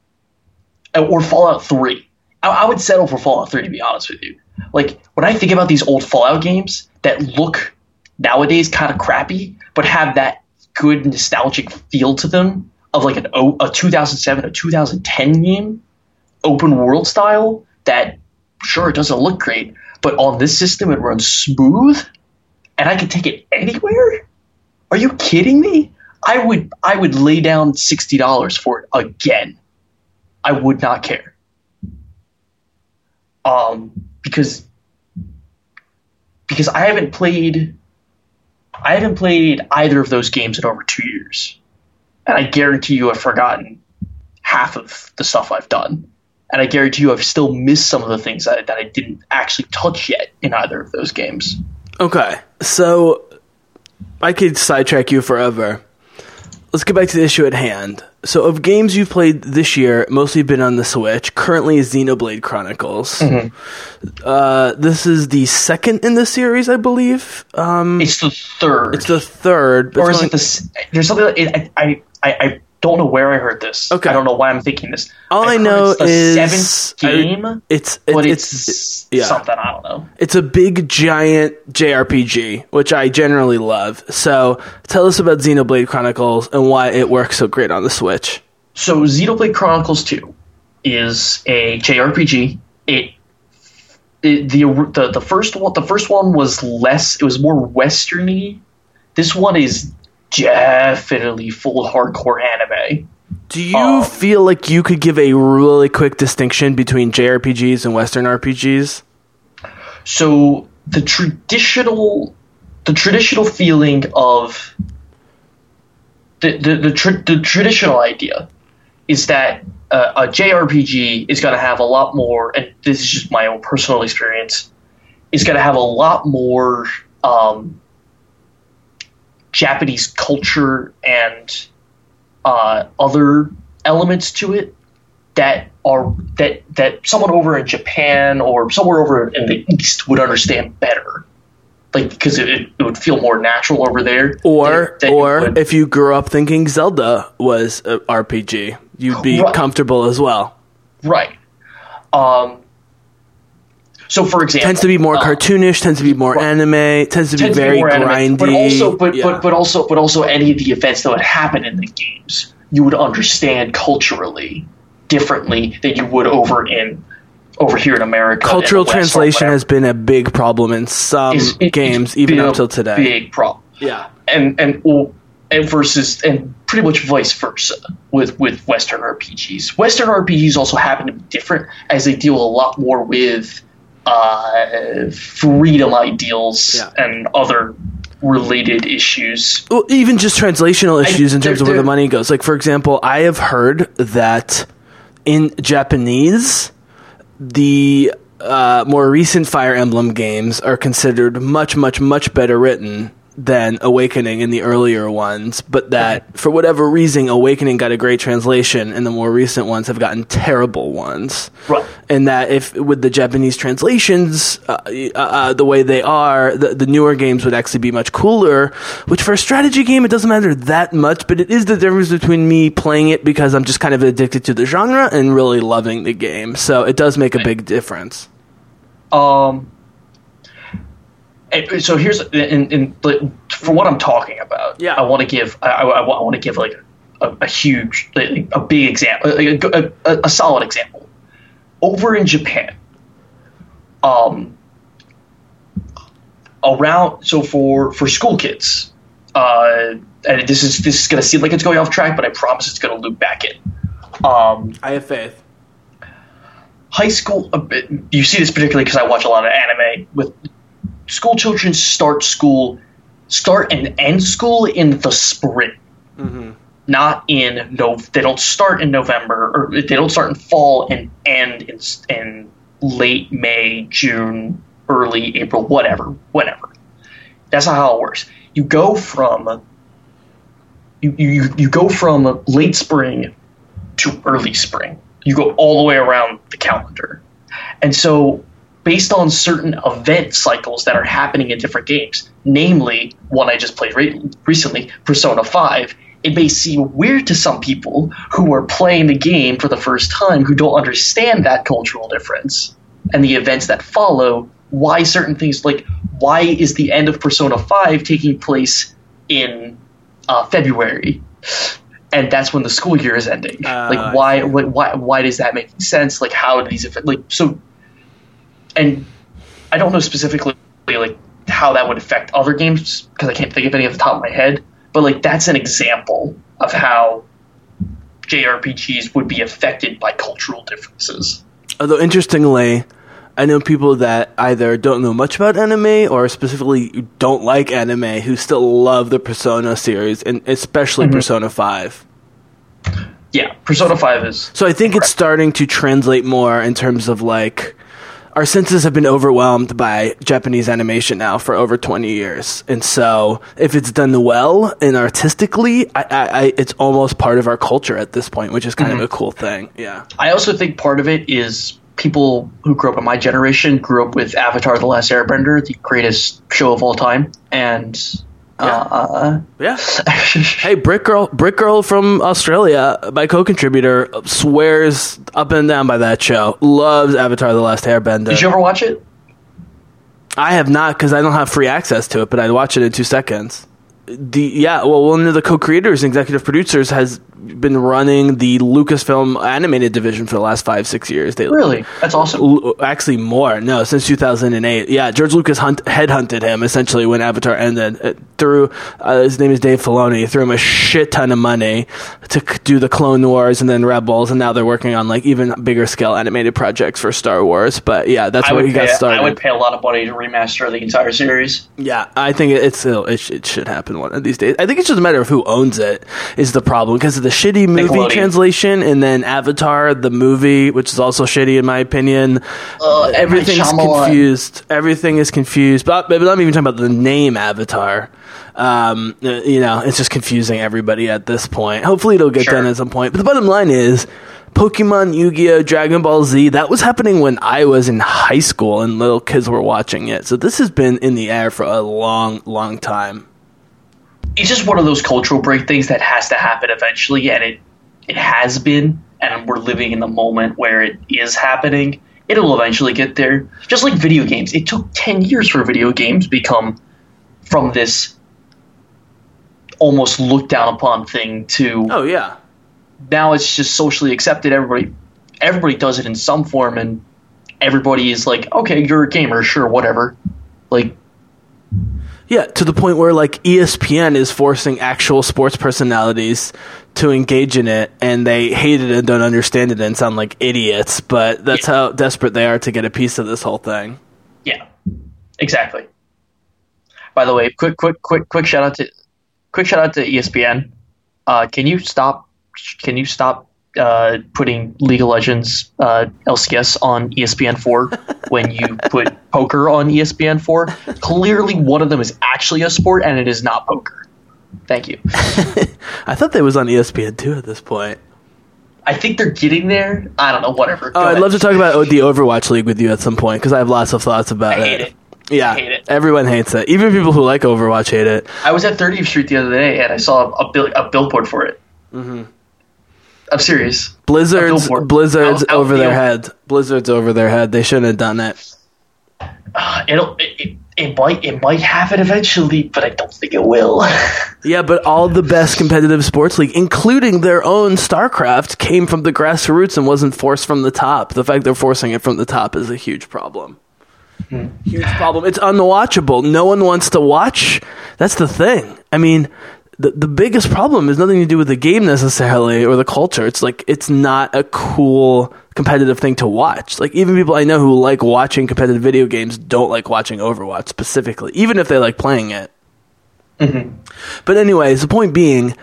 or Fallout three. I, I would settle for Fallout three, to be honest with you. Like, when I think about these old Fallout games that look nowadays kind of crappy, but have that good nostalgic feel to them of like an a two thousand seven, a two thousand ten game, open world style, that sure, it doesn't look great, but on this system, it runs smooth, and I can take it anywhere? Are you kidding me? I would I would lay down sixty dollars for it again. I would not care. Um, because because I haven't played I haven't played either of those games in over two years, and I guarantee you I've forgotten half of the stuff I've done. And I guarantee you I've still missed some of the things that, that I didn't actually touch yet in either of those games. Okay, so I could sidetrack you forever. Let's get back to the issue at hand. So of games you've played this year, mostly been on the Switch, currently is Xenoblade Chronicles. Mm-hmm. Uh, this is the second in the series, I believe. Um, it's the third. It's the third. But or is it the... There's something... Like it, I... I, I don't know where I heard this. Okay. I don't know why I'm thinking this. All I, I know it's the is seventh game. I, it's it, but it's, it's yeah. something I don't know. It's a big giant J R P G, which I generally love. So, tell us about Xenoblade Chronicles and why it works so great on the Switch. So, Xenoblade Chronicles two is a J R P G. It, it the, the the first one the first one was less. It was more westerny. This one is definitely full hardcore anime. Do you um, feel like you could give a really quick distinction between J R P Gs and Western R P Gs? So the traditional, the traditional feeling of the the the, tra- the traditional idea is that uh, a J R P G is going to have a lot more, and this is just my own personal experience, is going to have a lot more. Um, Japanese culture and uh, other elements to it that are that that someone over in Japan or somewhere over in the East would understand better, like because it, it would feel more natural over there. Or than, than or you if you grew up thinking Zelda was an R P G, you'd be right. comfortable as well, right? Um. So, for example, tends to be more cartoonish, um, tends to be more right. anime, tends to tends be very to be grindy. Anime, but also, but, yeah. but but also, but also, any of the events that would happen in the games, you would understand culturally differently than you would over in over here in America. Cultural in West, translation has been a big problem in some it's, it, games, even up till today. Big problem. Yeah, and and and versus and pretty much vice versa with with Western R P Gs. Western R P Gs also happen to be different as they deal a lot more with uh, freedom ideals yeah. and other related issues. Well, even just translational issues I, in terms of where the money goes. Like, for example, I have heard that in Japanese, the uh, more recent Fire Emblem games are considered much, much, much better written than Awakening in the earlier ones, but that okay. for whatever reason, Awakening got a great translation, and the more recent ones have gotten terrible ones. Right. And that if with the Japanese translations, uh, uh, the way they are, the, the newer games would actually be much cooler. Which for a strategy game, it doesn't matter that much, but it is the difference between me playing it because I'm just kind of addicted to the genre and really loving the game. So it does make a big difference. Um. And so here's, and, and for what I'm talking about, yeah. I want to give, I, I, I want to give like a, a huge, a, a big example, a, a, a solid example. Over in Japan, um, around so for for school kids, uh, and this is this is gonna seem like it's going off track, but I promise it's gonna loop back in. Um, I have faith. High school, you see this particularly because I watch a lot of anime with. School children start school, start and end school in the spring, mm-hmm. not in no. They don't start in November, or they don't start in fall and end in, in late May, June, early April, whatever, whatever. That's not how it works. You go from you you you go from late spring to early spring. You go all the way around the calendar, and so. Based on certain event cycles that are happening in different games, namely one I just played re- recently, Persona five, it may seem weird to some people who are playing the game for the first time who don't understand that cultural difference and the events that follow, why certain things, like why is the end of Persona five taking place in uh, February? And that's when the school year is ending. Uh, like why, why, why does that make sense? Like how do these affect, like so... And I don't know specifically like how that would affect other games because I can't think of any off the top of my head. But like that's an example of how J R P Gs would be affected by cultural differences. Although interestingly, I know people that either don't know much about anime or specifically don't like anime who still love the Persona series and especially mm-hmm. Persona five. Yeah, Persona five is... So I think correct. It's starting to translate more in terms of like... Our senses have been overwhelmed by Japanese animation now for over twenty years. And so if it's done well and artistically, I, I, I, it's almost part of our culture at this point, which is kind mm-hmm. of a cool thing. Yeah. I also think part of it is people who grew up in my generation grew up with Avatar The Last Airbender, the greatest show of all time. And yeah. Uh, yeah. Hey, Brick Girl, Brick Girl from Australia, my co-contributor, swears up and down by that show. Loves Avatar: The Last Airbender. Did you ever watch it? I have not because I don't have free access to it, but I'd watch it in two seconds. The yeah, well, one of the co-creators, and executive producers, has been running the Lucasfilm animated division for the last five, six years. They, really? That's awesome. L- actually, more. No, since two thousand eight. Yeah, George Lucas hunt- headhunted him, essentially, when Avatar ended. It threw, uh, his name is Dave Filoni, threw him a shit ton of money to c- do the Clone Wars and then Rebels, and now they're working on, like, even bigger scale animated projects for Star Wars. But, yeah, that's where he got started. I would pay a lot of money to remaster the entire series. Yeah, I think it's it, it should happen one of these days. I think it's just a matter of who owns it is the problem because of the shitty movie translation and then Avatar the movie, which is also shitty in my opinion. Uh, Everything's confused. Everything is confused. But, but I'm even talking about the name Avatar. Um, you know, it's just confusing everybody at this point. Hopefully it'll get sure. done at some point. But the bottom line is Pokemon, Yu-Gi-Oh, Dragon Ball Z, that was happening when I was in high school and little kids were watching it. So this has been in the air for a long, long time. It's just one of those cultural break things that has to happen eventually, and it it has been, and we're living in the moment where it is happening. It'll eventually get there. Just like video games. It took ten years for video games to become from this almost looked down upon thing to... Oh, yeah. Now it's just socially accepted. Everybody everybody does it in some form, and everybody is like, okay, you're a gamer, sure, whatever. Like, yeah, to the point where like E S P N is forcing actual sports personalities to engage in it, and they hate it and don't understand it and sound like idiots, but that's yeah. how desperate they are to get a piece of this whole thing. Yeah, exactly. By the way, quick, quick, quick, quick shout out to, quick shout out to E S P N. Uh, can you stop? Can you stop uh, putting League of Legends uh, L C S on E S P N four when you put poker on E S P N four? Clearly, one of them is actually a sport, and it is not poker. Thank you. I thought that was on E S P N two at this point. I think they're getting there. I don't know. Whatever. Go oh, I'd ahead. love to talk about the Overwatch League with you at some point because I have lots of thoughts about I hate it. it. Yeah, hate it. Everyone hates it. Even people who like Overwatch hate it. I was at thirtieth street the other day, and I saw a, bill- a billboard for it. Mm-hmm. I'm serious. Blizzard's Blizzard's out, out over the their head. Blizzard's over their head. They shouldn't have done it. Uh, it'll, it, it, might, it might happen eventually, but I don't think it will. Yeah, but all the best competitive sports league, including their own StarCraft, came from the grassroots and wasn't forced from the top. The fact they're forcing it from the top is a huge problem. Huge problem. It's unwatchable. No one wants to watch. That's the thing. I mean, the the biggest problem is nothing to do with the game necessarily or the culture. It's like it's not a cool competitive thing to watch. Like even people I know who like watching competitive video games don't like watching Overwatch specifically, even if they like playing it. Mm-hmm. But anyways, the point being,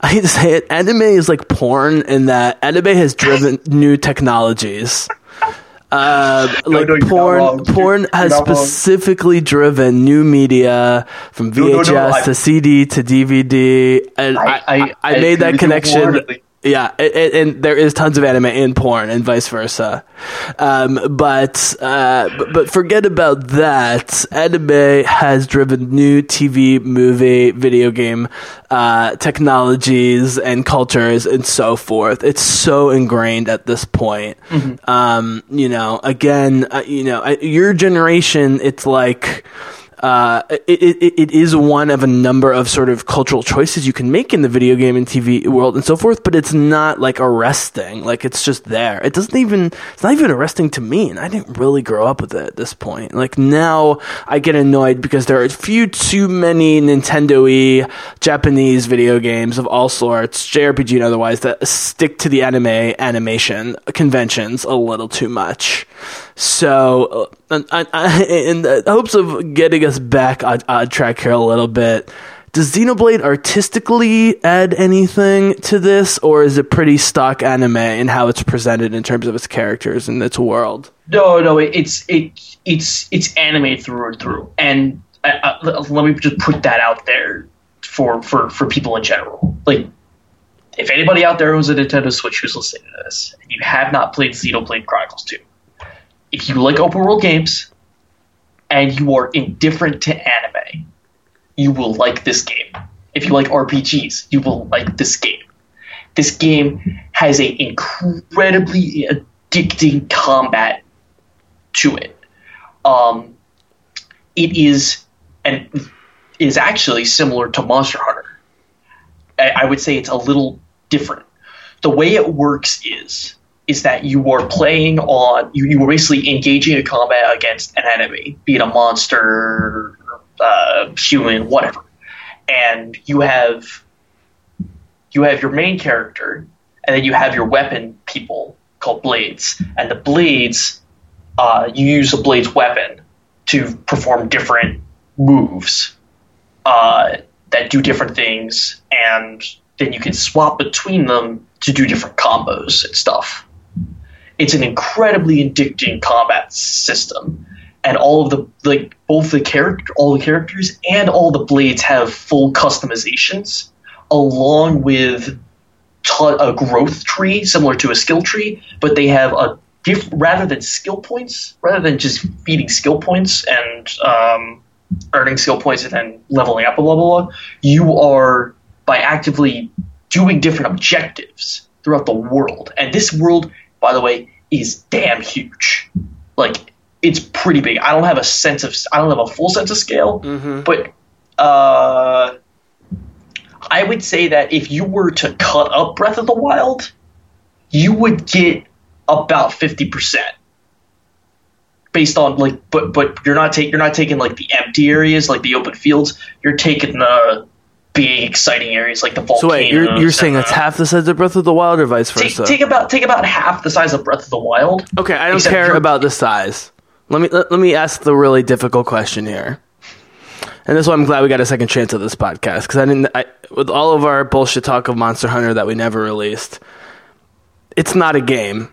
I hate to say it, anime is like porn in that anime has driven new technologies. Uh, like no, no, porn, wrong, porn has specifically wrong. driven new media from V H S no, no, no, no, to I, C D to D V D, and I, I, I, I made I that connection. Yeah, and, and there is tons of anime in porn, and vice versa. Um, but, uh, but but forget about that. Anime has driven new T V, movie, video game uh, technologies and cultures and so forth. It's so ingrained at this point. Mm-hmm. Um, you know, again, uh, you know, uh, your generation. It's like. Uh, it, it it is one of a number of sort of cultural choices you can make in the video game and T V world and so forth, but it's not like arresting. Like it's just there. It doesn't even it's not even arresting to me, and I didn't really grow up with it at this point. Like now, I get annoyed because there are a few too many Nintendo-y Japanese video games of all sorts, J R P G and otherwise, that stick to the anime animation conventions a little too much. So, I, I, in the hopes of getting us back on, on track here a little bit, does Xenoblade artistically add anything to this, or is it pretty stock anime in how it's presented in terms of its characters and its world? No, no, it, it's it it's it's anime through and through, and I, I, let me just put that out there for, for, for people in general. Like, if anybody out there owns a Nintendo Switch who's listening to this, and you have not played Xenoblade Chronicles two. If you like open world games and you are indifferent to anime, you will like this game. If you like R P Gs, you will like this game. This game has an incredibly addicting combat to it. Um, it is and is actually similar to Monster Hunter. I, I would say it's a little different. The way it works is. is that you are playing on, you, you were basically engaging in combat against an enemy, be it a monster, uh, human, whatever. And you have, you have your main character, and then you have your weapon people called blades. And the blades, uh, you use a blade's weapon to perform different moves uh, that do different things, and then you can swap between them to do different combos and stuff. It's an incredibly addicting combat system, and all of the like, both the character, all the characters, and all the blades have full customizations, along with t- a growth tree similar to a skill tree. But they have a diff- rather than skill points, rather than just feeding skill points and um, earning skill points and then leveling up, blah blah blah. You are by actively doing different objectives throughout the world, and this world, by the way, is damn huge. Like, it's pretty big. I don't have a sense of, I don't have a full sense of scale, mm-hmm. but uh, I would say that if you were to cut up Breath of the Wild, you would get about fifty percent based on like, but but you're not taking you're not taking like the empty areas, like the open fields. You're taking the big exciting areas, like the volcanoes. So wait, you're, you're saying it's half the size of Breath of the Wild, or vice versa? Take, take about take about half the size of Breath of the Wild. Okay, I don't care about the size. Let me let, let me ask the really difficult question here. And that's why I'm glad we got a second chance at this podcast, because I didn't. I, with all of our bullshit talk of Monster Hunter that we never released, it's not a game.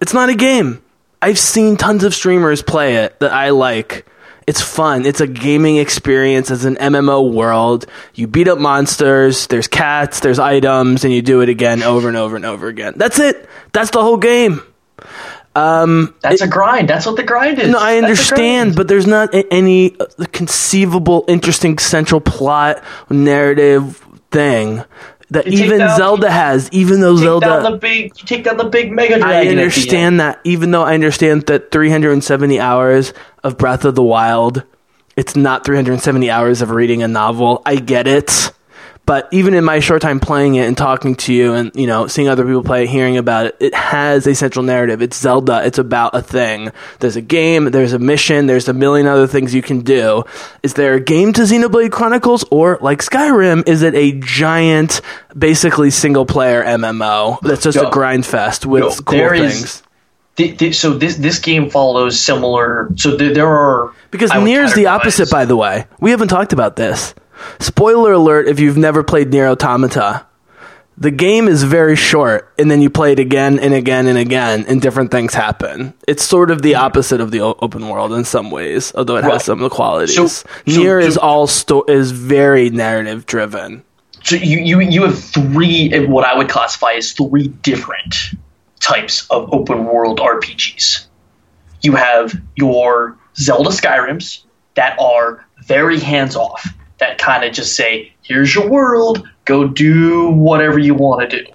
It's not a game. I've seen tons of streamers play it that I like. It's fun. It's a gaming experience. It's an M M O world. You beat up monsters. There's cats. There's items, and you do it again over and over and over again. That's it. That's the whole game. Um, that's it, a grind. That's what the grind is. No, I understand, but there's not any conceivable, interesting central plot narrative thing that you even down, Zelda has. Even though Zelda, the big, you take down the big mega dragon. I understand that. Even though I understand that three hundred seventy hours of Breath of the Wild, it's not three hundred seventy hours of reading a novel. I get it. But even in my short time playing it and talking to you and, you know, seeing other people play it, hearing about it, it has a central narrative. It's Zelda. It's about a thing. There's a game. There's a mission. There's a million other things you can do. Is there a game to Xenoblade Chronicles? Or, like Skyrim, is it a giant, basically single-player M M O that's just no. a grind fest with no, cool things? Is- The, the, so this this game follows similar. So there, there are because Nier is the opposite. By the way, we haven't talked about this. Spoiler alert: if you've never played Nier Automata, the game is very short, and then you play it again and again and again, and different things happen. It's sort of the opposite of the open world in some ways, although it has right. some of the qualities. So, so, Nier so, is all sto- is very narrative driven. So you, you you have three what I would classify as three different types of open world R P Gs. You have your Zelda Skyrims that are very hands off, that kind of just say, here's your world, go do whatever you want to do.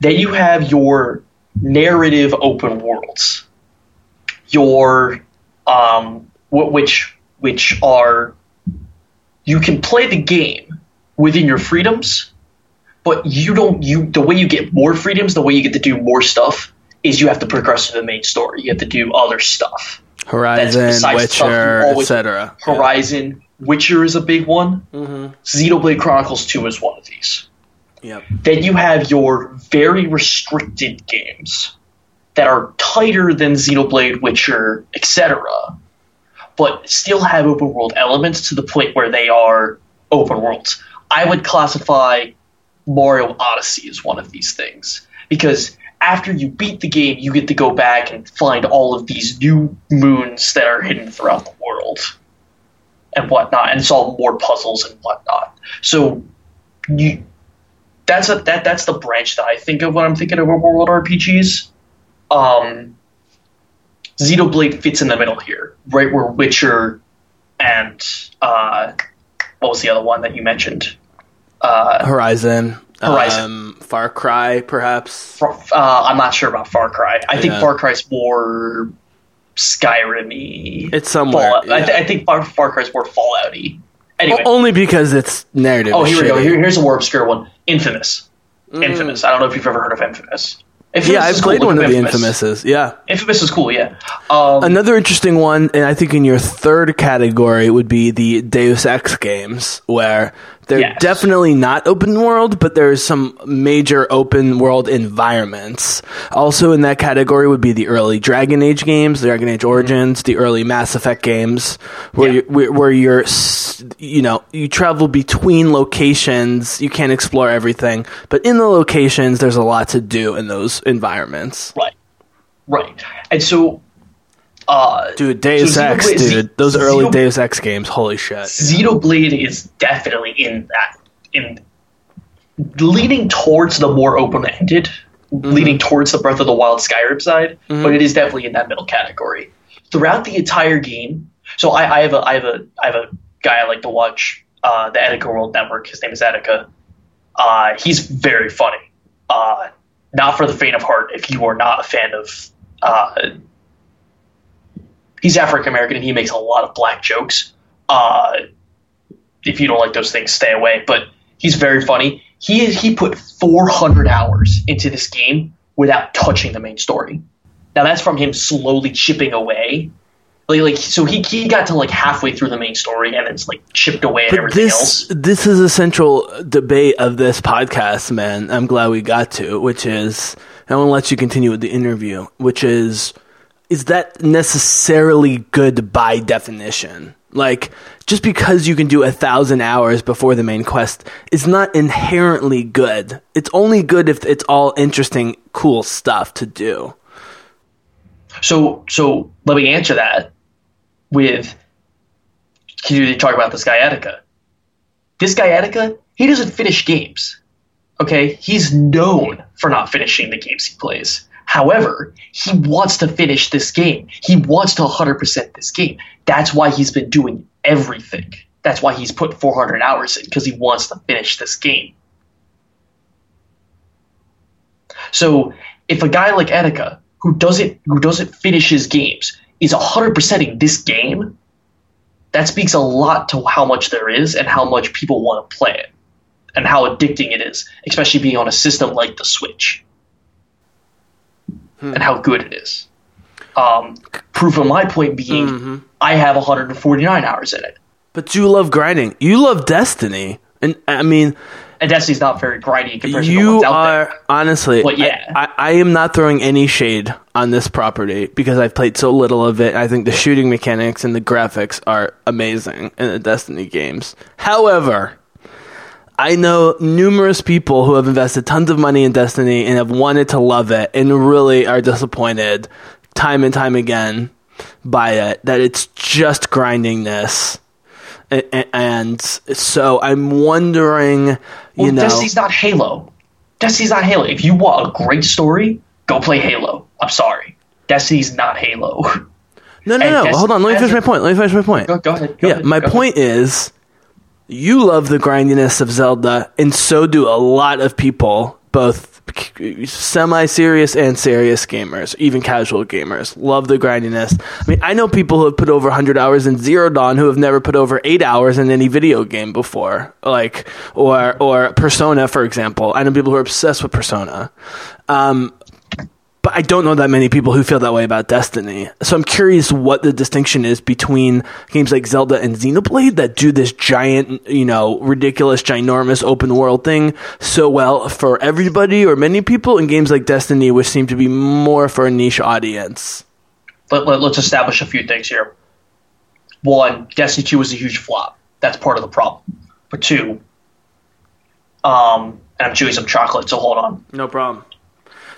Then you have your narrative open worlds, your um, which which are, you can play the game within your freedoms. But you don't. You the way you get more freedoms, the way you get to do more stuff, is you have to progress to the main story. You have to do other stuff. Horizon, Witcher, et cetera. Horizon, yeah. Witcher is a big one. Mm-hmm. Xenoblade Chronicles two is one of these. Yep. Then you have your very restricted games that are tighter than Xenoblade, Witcher, et cetera, but still have open world elements to the point where they are open worlds. I would classify Mario Odyssey is one of these things, because after you beat the game, you get to go back and find all of these new moons that are hidden throughout the world and whatnot, and solve more puzzles and whatnot. So you, that's a, that that's the branch that I think of when I'm thinking of overworld R P Gs. Um, Xenoblade fits in the middle here, right where Witcher and uh, what was the other one that you mentioned? Uh, Horizon, Horizon, um, Far Cry, perhaps. Uh, I'm not sure about Far Cry. I yeah. think Far Cry's more Skyrim-y. It's somewhere. Yeah. I, th- I think Far, Far Cry's more Fallout-y. Anyway, o- only because it's narrative. Oh, here shitty. we go. Here, here's a more obscure one. Infamous. Mm. Infamous. I don't know if you've ever heard of Infamous. Infamous yeah, I've cool. played Look one of Infamous. the Infamouses. Yeah, Infamous is cool. Yeah. Um, Another interesting one, and I think in your third category would be the Deus Ex games, where they're yes. definitely not open world, but there's some major open world environments. Also in that category would be the early Dragon Age games, the Dragon Age Origins, mm-hmm. the early Mass Effect games, where yeah. you, where, where you're, you know, you travel between locations. You can't explore everything, but in the locations, there's a lot to do in those environments. Right. Right. And so uh dude, Deus so Ex, dude. Z- Those Zeno- early Deus Ex games, holy shit. Xenoblade is definitely in that in leaning towards the more open-ended, mm-hmm. leaning towards the Breath of the Wild Skyrim side, mm-hmm. but it is definitely in that middle category. Throughout the entire game, so I, I have a I have a I have a guy I like to watch, uh the Attica World Network. His name is Attica. Uh he's very funny. Uh Not for the faint of heart if you are not a fan of uh, – he's African-American and he makes a lot of black jokes. Uh, if you don't like those things, stay away. But he's very funny. He he put four hundred hours into this game without touching the main story. Now that's from him slowly chipping away. Like, like so he he got to like halfway through the main story and it's like chipped away at everything this, else. This is a central debate of this podcast, man. I'm glad we got to, which is, I want to let you continue with the interview, which is, is that necessarily good by definition? Like, just because you can do a thousand hours before the main quest is not inherently good. It's only good if it's all interesting, cool stuff to do. So, so let me answer that with, can you talk about this guy Attica? This guy Attica, he doesn't finish games. Okay, he's known for not finishing the games he plays. However, he wants to finish this game. He wants to one hundred percent this game. That's why he's been doing everything. That's why he's put four hundred hours in, because he wants to finish this game. So if a guy like Attica, who doesn't who doesn't finish his games, is one hundred percent-ing this game, that speaks a lot to how much there is and how much people want to play it and how addicting it is, especially being on a system like the Switch. Hmm. And how good it is. Um, proof of my point being, mm-hmm. I have one hundred forty-nine hours in it. But you love grinding. You love Destiny. And I mean... And Destiny's not very grindy compared to the ones out are, there. Honestly, but yeah. I, I, I am not throwing any shade on this property because I've played so little of it. I think the shooting mechanics and the graphics are amazing in the Destiny games. However, I know numerous people who have invested tons of money in Destiny and have wanted to love it and really are disappointed time and time again by it, that it's just grindingness. And so I'm wondering, you well, know... Destiny's not Halo. Destiny's not Halo. If you want a great story, go play Halo. I'm sorry. Destiny's not Halo. No, no, and no. Destiny, hold on. Let me finish my point. Let me finish my point. Go, go ahead. Go yeah, ahead, my point ahead. is, you love the grindiness of Zelda, and so do a lot of people, both semi-serious and serious gamers, even casual gamers, love the grindiness. I mean, I know people who have put over one hundred hours in Zero Dawn who have never put over eight hours in any video game before, like, or or Persona, for example. I know people who are obsessed with Persona. Um, but I don't know that many people who feel that way about Destiny. So I'm curious what the distinction is between games like Zelda and Xenoblade that do this giant, you know, ridiculous, ginormous open world thing so well for everybody or many people, and games like Destiny, which seem to be more for a niche audience. But let, let's establish a few things here. One, Destiny two was a huge flop. That's part of the problem. But two, um, and I'm chewing some chocolate, so hold on. No problem.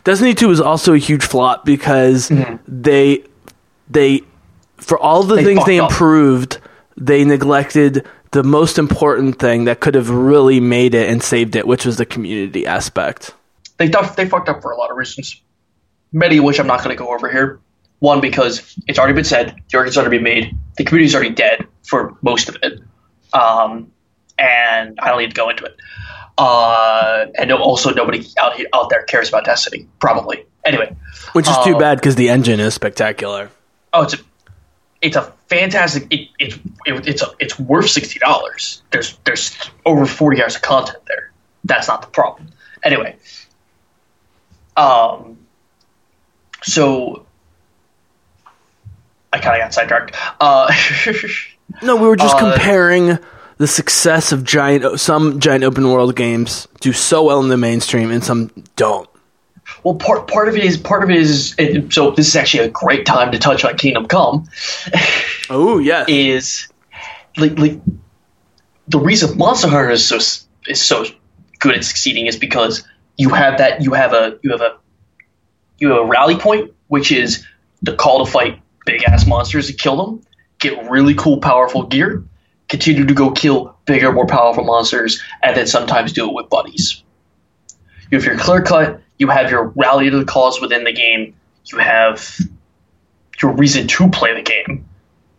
Destiny two was also a huge flop because mm-hmm. they, they, for all the they things they improved, up. they neglected the most important thing that could have really made it and saved it, which was the community aspect. They they fucked up for a lot of reasons, many of which I'm not going to go over here. One, because it's already been said, the argument's already been made, the community's already dead for most of it, um, and I don't need to go into it. Uh, and no, also nobody out here, out there cares about Destiny, probably. Anyway. Which is um, too bad because the engine is spectacular. Oh, it's a, it's a fantastic, it, it, it, it's a, it's worth sixty dollars. There's there's over forty hours of content there. That's not the problem. Anyway. Um. So, I kind of got sidetracked. Uh, no, we were just uh, comparing... the success of giant some giant open world games do so well in the mainstream and some don't. Well, part part of it is part of it is it, so this is actually a great time to touch on Kingdom Come. Oh yeah, is like like the reason Monster Hunter is so is so good at succeeding is because you have that you have a you have a you have a rally point, which is the call to fight big ass monsters and kill them, get really cool powerful gear. Continue to go kill bigger, more powerful monsters, and then sometimes do it with buddies. You have your clear cut, you have your rally to the cause within the game, you have your reason to play the game,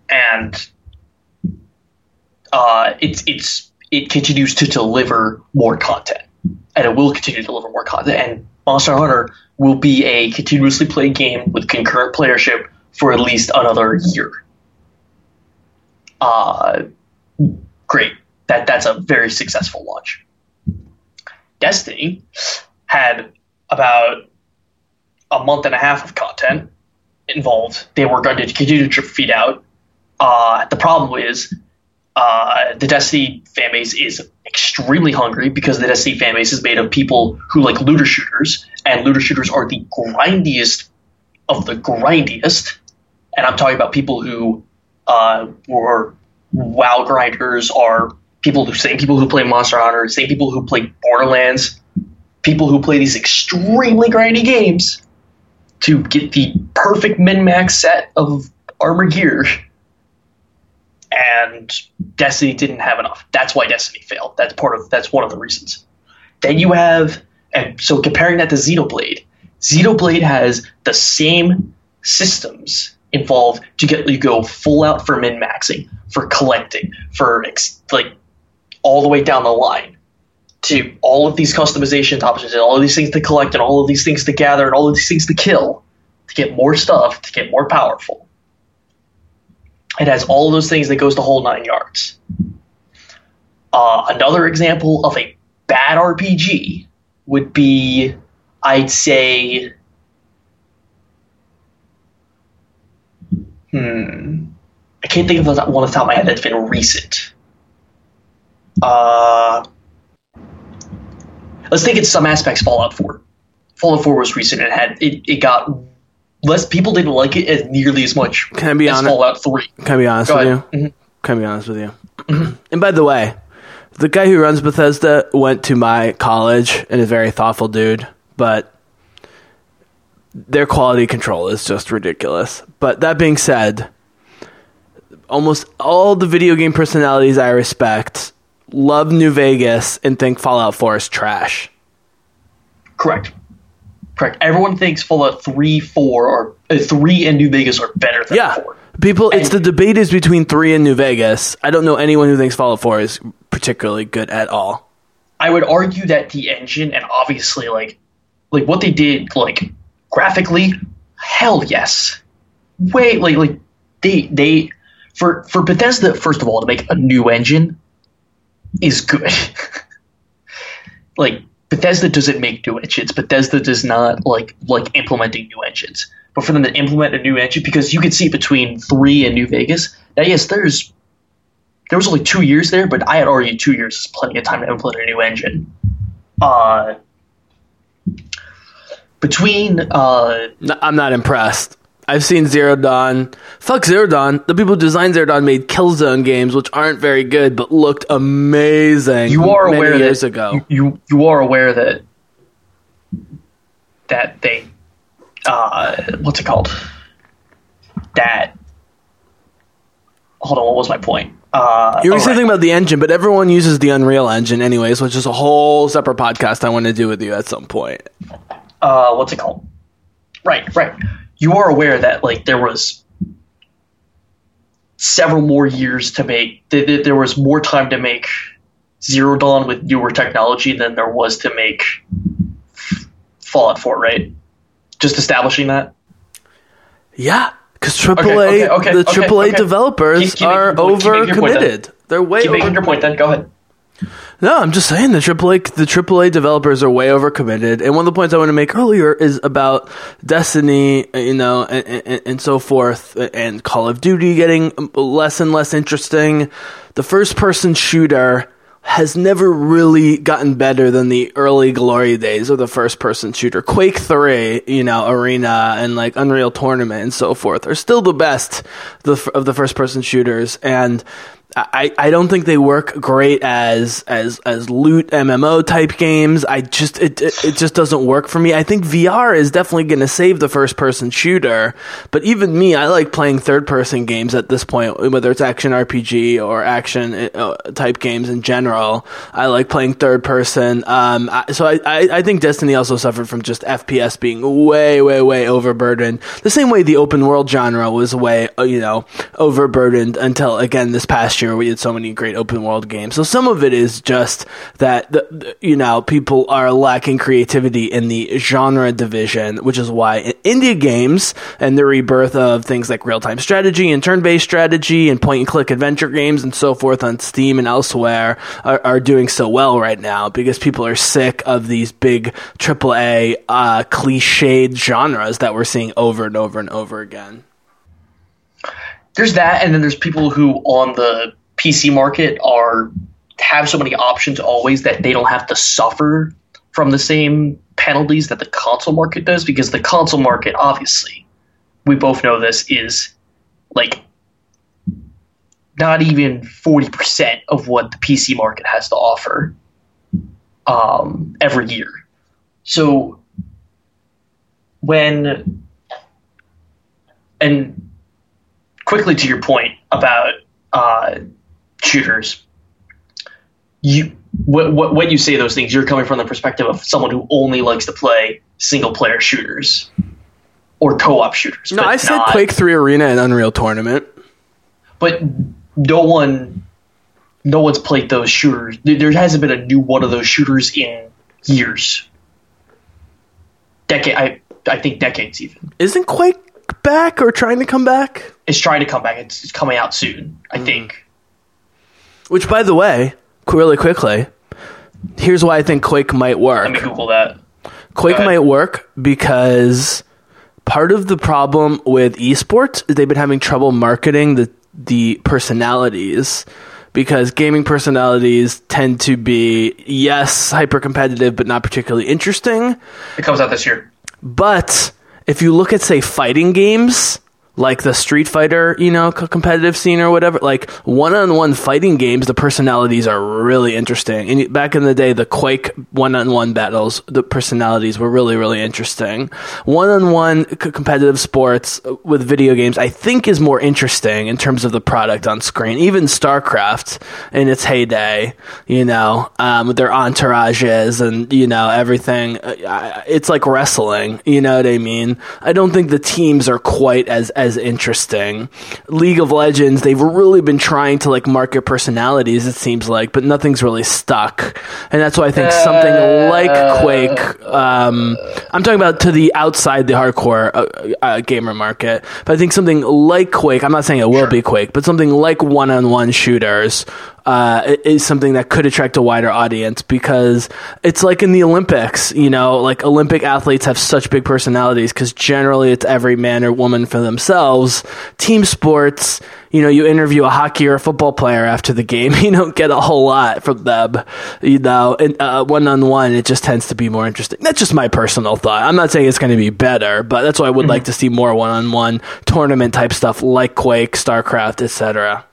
and uh, it's it's it continues to deliver more content, and it will continue to deliver more content. And Monster Hunter will be a continuously played game with concurrent playership for at least another year. Uh. Great. That that's a very successful launch. Destiny had about a month and a half of content involved. They were going to continue to feed out. Uh, the problem is uh, the Destiny fanbase is extremely hungry because the Destiny fanbase is made of people who like looter shooters, and looter shooters are the grindiest of the grindiest. And I'm talking about people who uh, were WoW grinders, or people who same people who play Monster Hunter, same people who play Borderlands, people who play these extremely grindy games to get the perfect min-max set of armor gear. And Destiny didn't have enough. That's why Destiny failed. That's part of that's one of the reasons. Then you have, and so comparing that to Xenoblade, Xenoblade has the same systems involved to get you go full out for min-maxing, for collecting, for ex- like all the way down the line, to all of these customization options and all of these things to collect and all of these things to gather and all of these things to kill to get more stuff, to get more powerful. It has all of those things that goes the whole nine yards. Uh, another example of a bad R P G would be, I'd say, hmm, I can't think of the one off the top of my head that's been recent. Uh, let's think in some aspects Fallout four. Fallout four was recent. It had it, it got less people didn't like it as nearly as much can I be as honest? Fallout three. Can I be honest Go with ahead. you? Mm-hmm. Can I be honest with you? Mm-hmm. And by the way, the guy who runs Bethesda went to my college and is a very thoughtful dude, but their quality control is just ridiculous. But that being said, almost all the video game personalities I respect love New Vegas and think Fallout four is trash. Correct. Correct. Everyone thinks Fallout three, four, or uh, three and New Vegas are better than yeah. four. People, and it's the debate is between three and New Vegas. I don't know anyone who thinks Fallout four is particularly good at all. I would argue that the engine and obviously like like what they did like graphically, hell yes. Wait, like like they they for for Bethesda, first of all, to make a new engine is good. Like Bethesda doesn't make new engines. Bethesda does not like like implementing new engines. But for them to implement a new engine, because you can see between three and New Vegas, now yes, there's there was only two years there, but I had argued two years is plenty of time to implement a new engine. Uh Between, uh, no, I'm not impressed. I've seen Zero Dawn. Fuck Zero Dawn. The people who designed Zero Dawn made Killzone games, which aren't very good, but looked amazing. You are many aware years that, ago. You you are aware that that they, uh, what's it called? That. Hold on. What was my point? Uh, you were saying right. about the engine, but everyone uses the Unreal Engine anyways, which is a whole separate podcast I want to do with you at some point. Uh, what's it called? Right, right. You are aware that like there was several more years to make. Th- th- there was more time to make Zero Dawn with newer technology than there was to make Fallout four, right? Just establishing that. Yeah, because triple A, okay, okay, okay, the okay, triple A okay. developers keep, keep are overcommitted. They're way. Keep over- making your point. Then go ahead. No, I'm just saying the triple A the triple A developers are way overcommitted. And one of the points I want to make earlier is about Destiny, you know, and, and, and so forth, and Call of Duty getting less and less interesting. The first-person shooter has never really gotten better than the early glory days of the first-person shooter. Quake three, you know, Arena and like Unreal Tournament and so forth are still the best of the first-person shooters, and I, I don't think they work great as as as loot M M O type games. I just it it, it just doesn't work for me. I think V R is definitely going to save the first person shooter, but even me, I like playing third person games at this point, whether it's action R P G or action uh, type games in general. I like playing third person. Um, I, so I, I I think Destiny also suffered from just F P S being way way way overburdened. The same way the open world genre was way you know overburdened until again this past year. year. We had so many great open world games. So some of it is just that, the, the, you know, people are lacking creativity in the genre division, which is why in indie games and the rebirth of things like real-time strategy and turn-based strategy and point-and-click adventure games and so forth on Steam and elsewhere are, are doing so well right now, because people are sick of these big triple A uh, cliched genres that we're seeing over and over and over again. There's that, and then there's people who on the P C market are have so many options always that they don't have to suffer from the same penalties that the console market does, because the console market, obviously, we both know this, is like not even forty percent of what the P C market has to offer um, every year. So when – and quickly to your point about uh, shooters, you what, what, when you say those things, you're coming from the perspective of someone who only likes to play single-player shooters or co-op shooters. No, I said not, Quake three Arena and Unreal Tournament. But no one, no one's played those shooters. There hasn't been a new one of those shooters in years. Decade, I, I think decades even. Isn't Quake back or trying to come back? It's trying to come back. It's, it's coming out soon, I mm. think. Which, by the way, really quickly, here's why I think Quake might work. Let me Google that. Quake might work because part of the problem with esports is they've been having trouble marketing the the personalities, because gaming personalities tend to be, yes, hyper competitive, but not particularly interesting. It comes out this year. But if you look at, say, fighting games, like the Street Fighter, you know, competitive scene or whatever, like one-on-one fighting games, the personalities are really interesting. And back in the day, the Quake one-on-one battles, the personalities were really, really interesting. One-on-one c- competitive sports with video games, I think, is more interesting in terms of the product on screen. Even StarCraft in its heyday, you know, um, with their entourages and, you know, everything. It's like wrestling, you know what I mean? I don't think the teams are quite as as interesting. League of Legends, they've really been trying to like market personalities, it seems like, but nothing's really stuck. And that's why I think uh, something like Quake, um, I'm talking about to the outside the hardcore uh, uh, gamer market, but I think something like Quake, I'm not saying it will sure. be Quake, but something like one-on-one shooters uh, is something that could attract a wider audience, because it's like in the Olympics, you know, like Olympic athletes have such big personalities because generally it's every man or woman for themselves. Team sports, you know, you interview a hockey or a football player after the game, you don't get a whole lot from them, you know, and uh, one-on-one, it just tends to be more interesting. That's just my personal thought. I'm not saying it's going to be better, but that's why I would mm-hmm. like to see more one-on-one tournament type stuff like Quake, StarCraft, et cetera.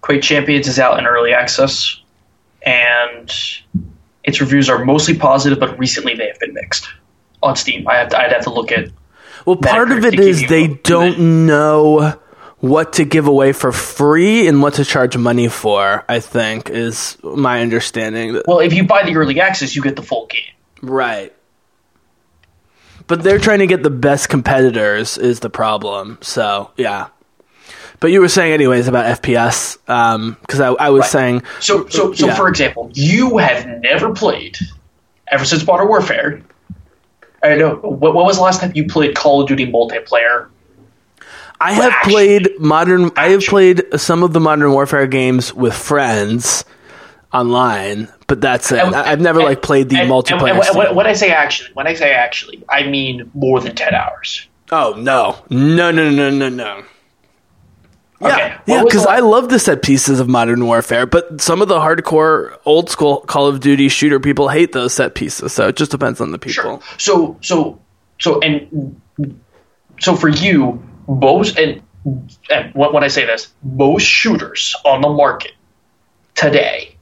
Quake Champions is out in early access, and its reviews are mostly positive, but recently they have been mixed on Steam. I have to, I'd have to look at... Well, part of it is they don't know what to give away for free and what to charge money for, I think, is my understanding. Well, if you buy the early access, you get the full game. Right. But they're trying to get the best competitors is the problem, so yeah. But you were saying anyways about F P S, because um, I, I was right. saying... So, so, so yeah. for example, you have never played, ever since Modern Warfare... I don't know, what, what was the last time you played Call of Duty multiplayer? I have Action. played modern... Action. I have played some of the Modern Warfare games with friends online, but that's it. And, I've never and, like played the and, multiplayer and, and, and when I say actually, when I say actually, I mean more than ten hours. Oh, no. No, no, no, no, no. Yeah, okay. yeah, because I love the set pieces of Modern Warfare, but some of the hardcore, old school Call of Duty shooter people hate those set pieces. So it just depends on the people. Sure. So, so, so, and so for you, most and, and when I say this, most shooters on the market today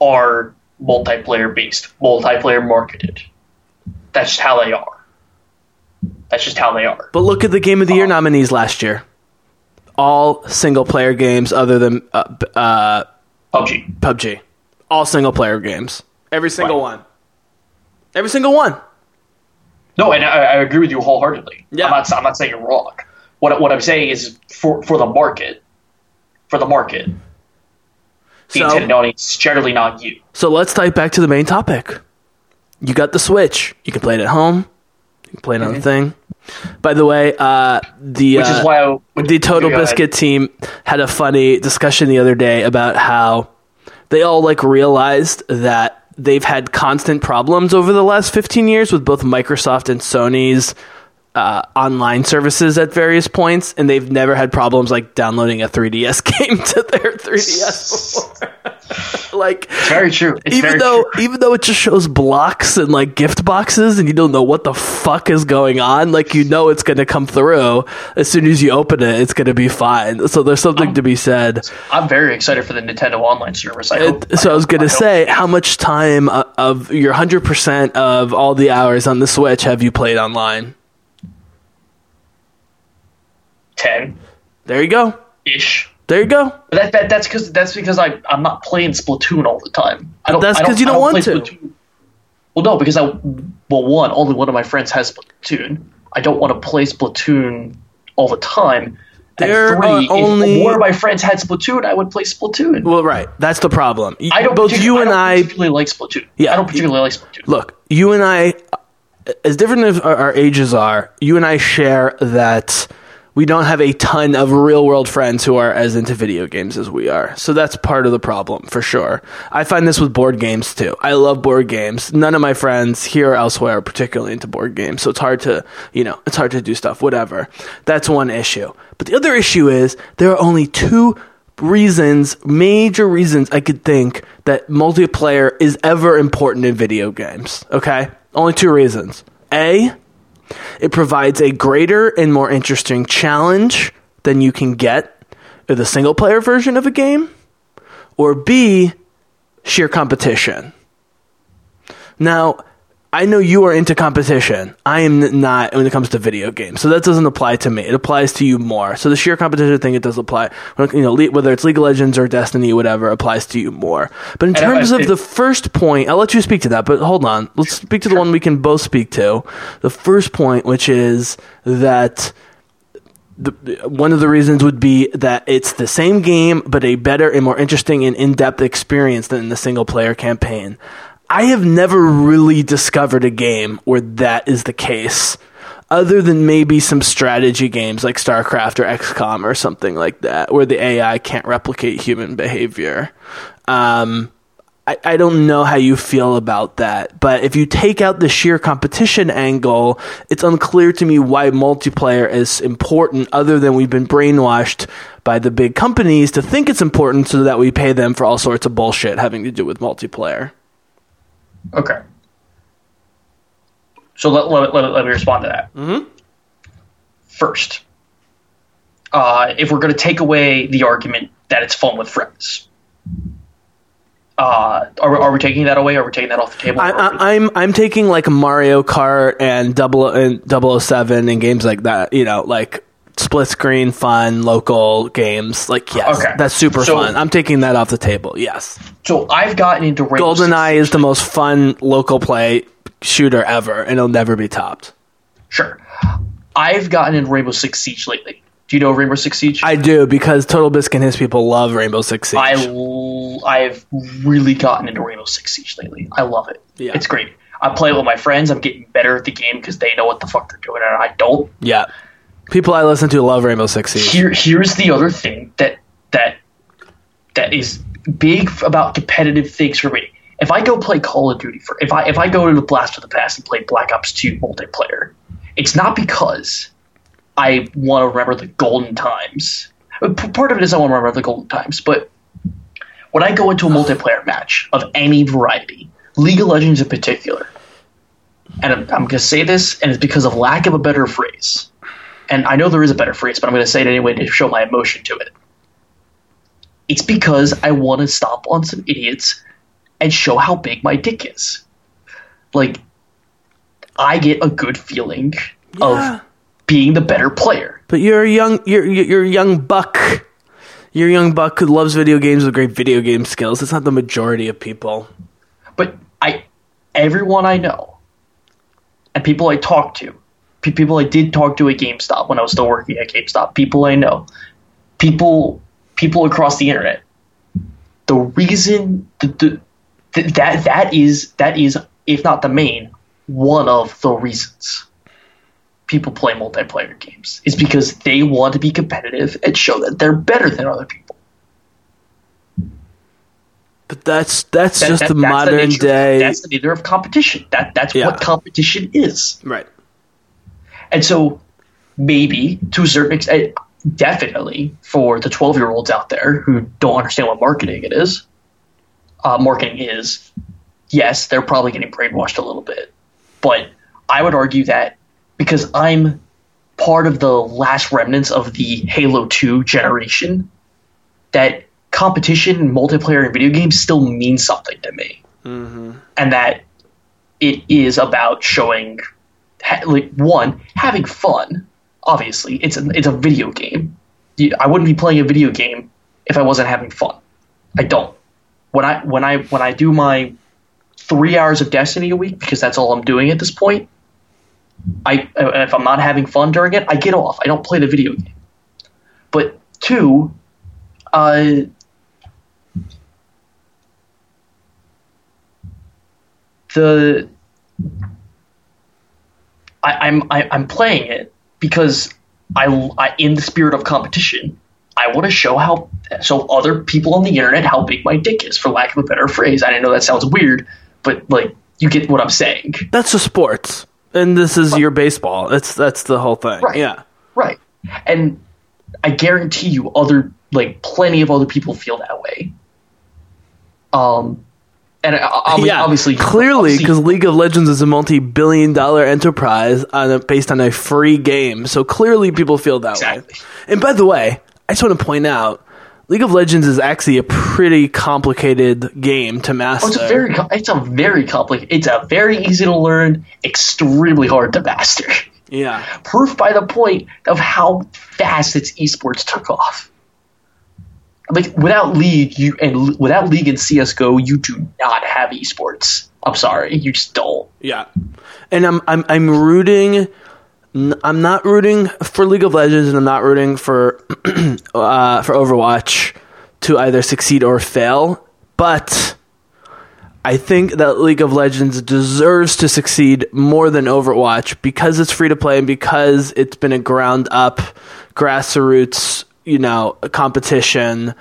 are multiplayer based, multiplayer marketed. That's just how they are. That's just how they are. But look at the Game of the Year um, nominees last year. All single-player games other than uh, uh, P U B G. P U B G. All single-player games. Every single right. one. Every single one. No, and I, I agree with you wholeheartedly. Yeah. I'm not, I'm not saying you're wrong. What, what I'm saying is for, for the market, for the market. The so, intended audience, generally not you. So let's dive back to the main topic. You got the Switch. You can play it at home. You can play it on the thing. By the way, uh, the Which uh, is why I, which, the Total Biscuit team had a funny discussion the other day about how they all like realized that they've had constant problems over the last fifteen years with both Microsoft and Sony's uh, online services at various points, and they've never had problems like downloading a three D S game to their three D S before. Like, it's very true. It's even very though true. even though it just shows blocks and like gift boxes, and you don't know what the fuck is going on, like you know it's going to come through as soon as you open it. It's going to be fine. So there's something I'm, to be said. I'm very excited for the Nintendo Online service. I hope, it, so I, I was going to say, how much time of your one hundred percent of all the hours on the Switch have you played online? ten There you go. Ish. There you go. That, that that's because that's because I I'm not playing Splatoon all the time. I don't. That's because you don't, don't want to. Splatoon. Well, no, because I well one only one of my friends has Splatoon. I don't want to play Splatoon all the time. There and three, only... if more of my friends had Splatoon, I would play Splatoon. Well, right. That's the problem. I don't. Both you and I, I don't particularly like Splatoon. Yeah, I don't particularly you, like Splatoon. Look, you and I, as different as our, our ages are, you and I share that. We don't have a ton of real-world friends who are as into video games as we are. So that's part of the problem, for sure. I find this with board games, too. I love board games. None of my friends here or elsewhere are particularly into board games, so it's hard to, you know, it's hard to do stuff, whatever. That's one issue. But the other issue is there are only two reasons, major reasons I could think that multiplayer is ever important in video games, okay? Only two reasons. A... It provides a greater and more interesting challenge than you can get with a single-player version of a game, or B, sheer competition. Now, I know you are into competition. I am not when it comes to video games, so that doesn't apply to me. It applies to you more. So the sheer competition thing, it does apply. You know, whether it's League of Legends or Destiny, whatever, applies to you more. But in and terms I, of it, the first point, I'll let you speak to that. But hold on, let's speak to the one we can both speak to. The first point, which is that the, one of the reasons would be that it's the same game, but a better and more interesting and in-depth experience than the single-player campaign. I have never really discovered a game where that is the case, other than maybe some strategy games like StarCraft or X COM or something like that, where the A I can't replicate human behavior. Um, I, I don't know how you feel about that, but if you take out the sheer competition angle, it's unclear to me why multiplayer is important, other than we've been brainwashed by the big companies to think it's important so that we pay them for all sorts of bullshit having to do with multiplayer. Okay. So let, let, let, let me respond to that. Mm-hmm. First, uh, if we're going to take away the argument that it's fun with friends, uh, are, are we taking that away? Are we taking that off the table? I, I, I'm I'm taking like Mario Kart and double oh seven and games like that, you know, like split-screen, fun, local games. Like, yes, okay. That's super so, fun. I'm taking that off the table, yes. So I've gotten into Rainbow Six. GoldenEye is the most fun local play shooter ever, and it'll never be topped. Sure. I've gotten into Rainbow Six Siege lately. Do you know Rainbow Six Siege? I do, because Total Biscuit and his people love Rainbow Six Siege. I l- I've really gotten into Rainbow Six Siege lately. I love it. Yeah. It's great. I play it with my friends. I'm getting better at the game because they know what the fuck they're doing, and I don't. Yeah. People I listen to love Rainbow Six Siege. Here, here's the other thing that that that is big about competitive things for me. If I go play Call of Duty, for if I if I go to the Blast of the Past and play Black Ops two multiplayer, it's not because I want to remember the golden times. Part of it is I want to remember the golden times, but when I go into a multiplayer match of any variety, League of Legends in particular, and I'm, I'm going to say this, and it's because of lack of a better phrase. And I know there is a better phrase, but I'm going to say it anyway to show my emotion to it. It's because I want to stomp on some idiots and show how big my dick is. Like, I get a good feeling yeah. of being the better player. But you're a young, you're you're a young buck. You're a young buck who loves video games with great video game skills. It's not the majority of people. But I, everyone I know, and people I talk to. People I did talk to at GameStop when I was still working at GameStop. People I know. People people across the internet. The reason the, the, the, that that is that is if not the main, one of the reasons people play multiplayer games is because they want to be competitive and show that they're better than other people. But that's that's that, just that, the that's modern the nature, day. That's the nature of competition. That that's yeah. what competition is. Right. And so maybe to a certain extent, definitely for the twelve-year-olds out there who don't understand what marketing it is, uh, marketing is. Yes, they're probably getting brainwashed a little bit, but I would argue that because I'm part of the last remnants of the Halo two generation, that competition, multiplayer, and video games still mean something to me, mm-hmm. and that it is about showing, like, one, having fun. Obviously, it's a, it's a video game. I wouldn't be playing a video game if I wasn't having fun. I don't. When I when I when I do my three hours of Destiny a week, because that's all I'm doing at this point, I if I'm not having fun during it, I get off. I don't play the video game. But two, uh, the I, I'm I, I'm playing it because I, I in the spirit of competition. I want to show how so other people on the internet how big my dick is, for lack of a better phrase. I know that sounds weird, but like you get what I'm saying. That's a sports, and this is right. your baseball. That's that's the whole thing. Right. Yeah. Right. And I guarantee you, other like plenty of other people feel that way. Um, and I, yeah, obviously, clearly, because League of Legends is a multi-billion-dollar enterprise on a, based on a free game, so clearly people feel that exactly. way. And by the way, I just want to point out, League of Legends is actually a pretty complicated game to master. Oh, it's a very, it's a very complicated. It's a very easy to learn, extremely hard to master. Yeah, proof by the point of how fast its esports took off. Like without League, you and without League and C S G O, you do not have esports. I'm sorry, you just don't. Yeah, and I'm I'm I'm rooting. I'm not rooting for League of Legends, and I'm not rooting for uh, for Overwatch to either succeed or fail. But I think that League of Legends deserves to succeed more than Overwatch because it's free to play and because it's been a ground up, grassroots, you know, competition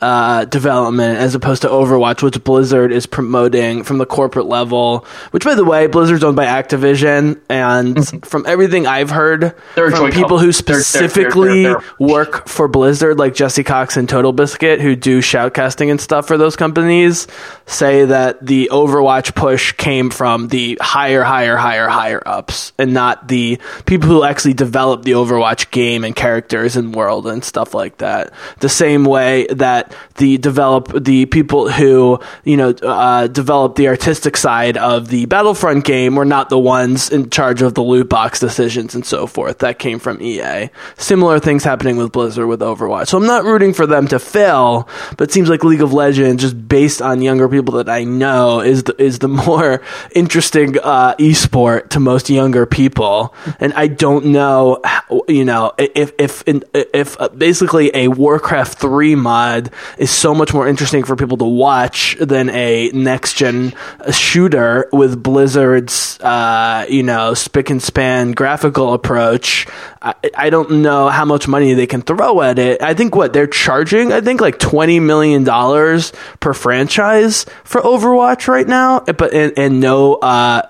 uh, development, as opposed to Overwatch, which Blizzard is promoting from the corporate level, which, by the way, Blizzard's owned by Activision, and mm-hmm. from everything I've heard they're from people company. who specifically they're, they're, they're, they're. work for Blizzard, like Jesse Cox and Total Biscuit, who do shoutcasting and stuff for those companies, say that the Overwatch push came from the higher, higher, higher, higher ups, and not the people who actually develop the Overwatch game and characters and world and stuff like that. The same way that the develop the people who you know uh, develop the artistic side of the Battlefront game were not the ones in charge of the loot box decisions and so forth. That came from E A. Similar things happening with Blizzard with Overwatch. So I'm not rooting for them to fail, but it seems like League of Legends, just based on younger people that I know, is the, is the more interesting uh, esport to most younger people. And I don't know, you know, if if if basically a Warcraft three mod is so much more interesting for people to watch than a next-gen shooter with Blizzard's, uh, you know, spick and span graphical approach. I, I don't know how much money they can throw at it. I think what they're charging, I think like twenty million dollars per franchise for Overwatch right now, but and, and no uh,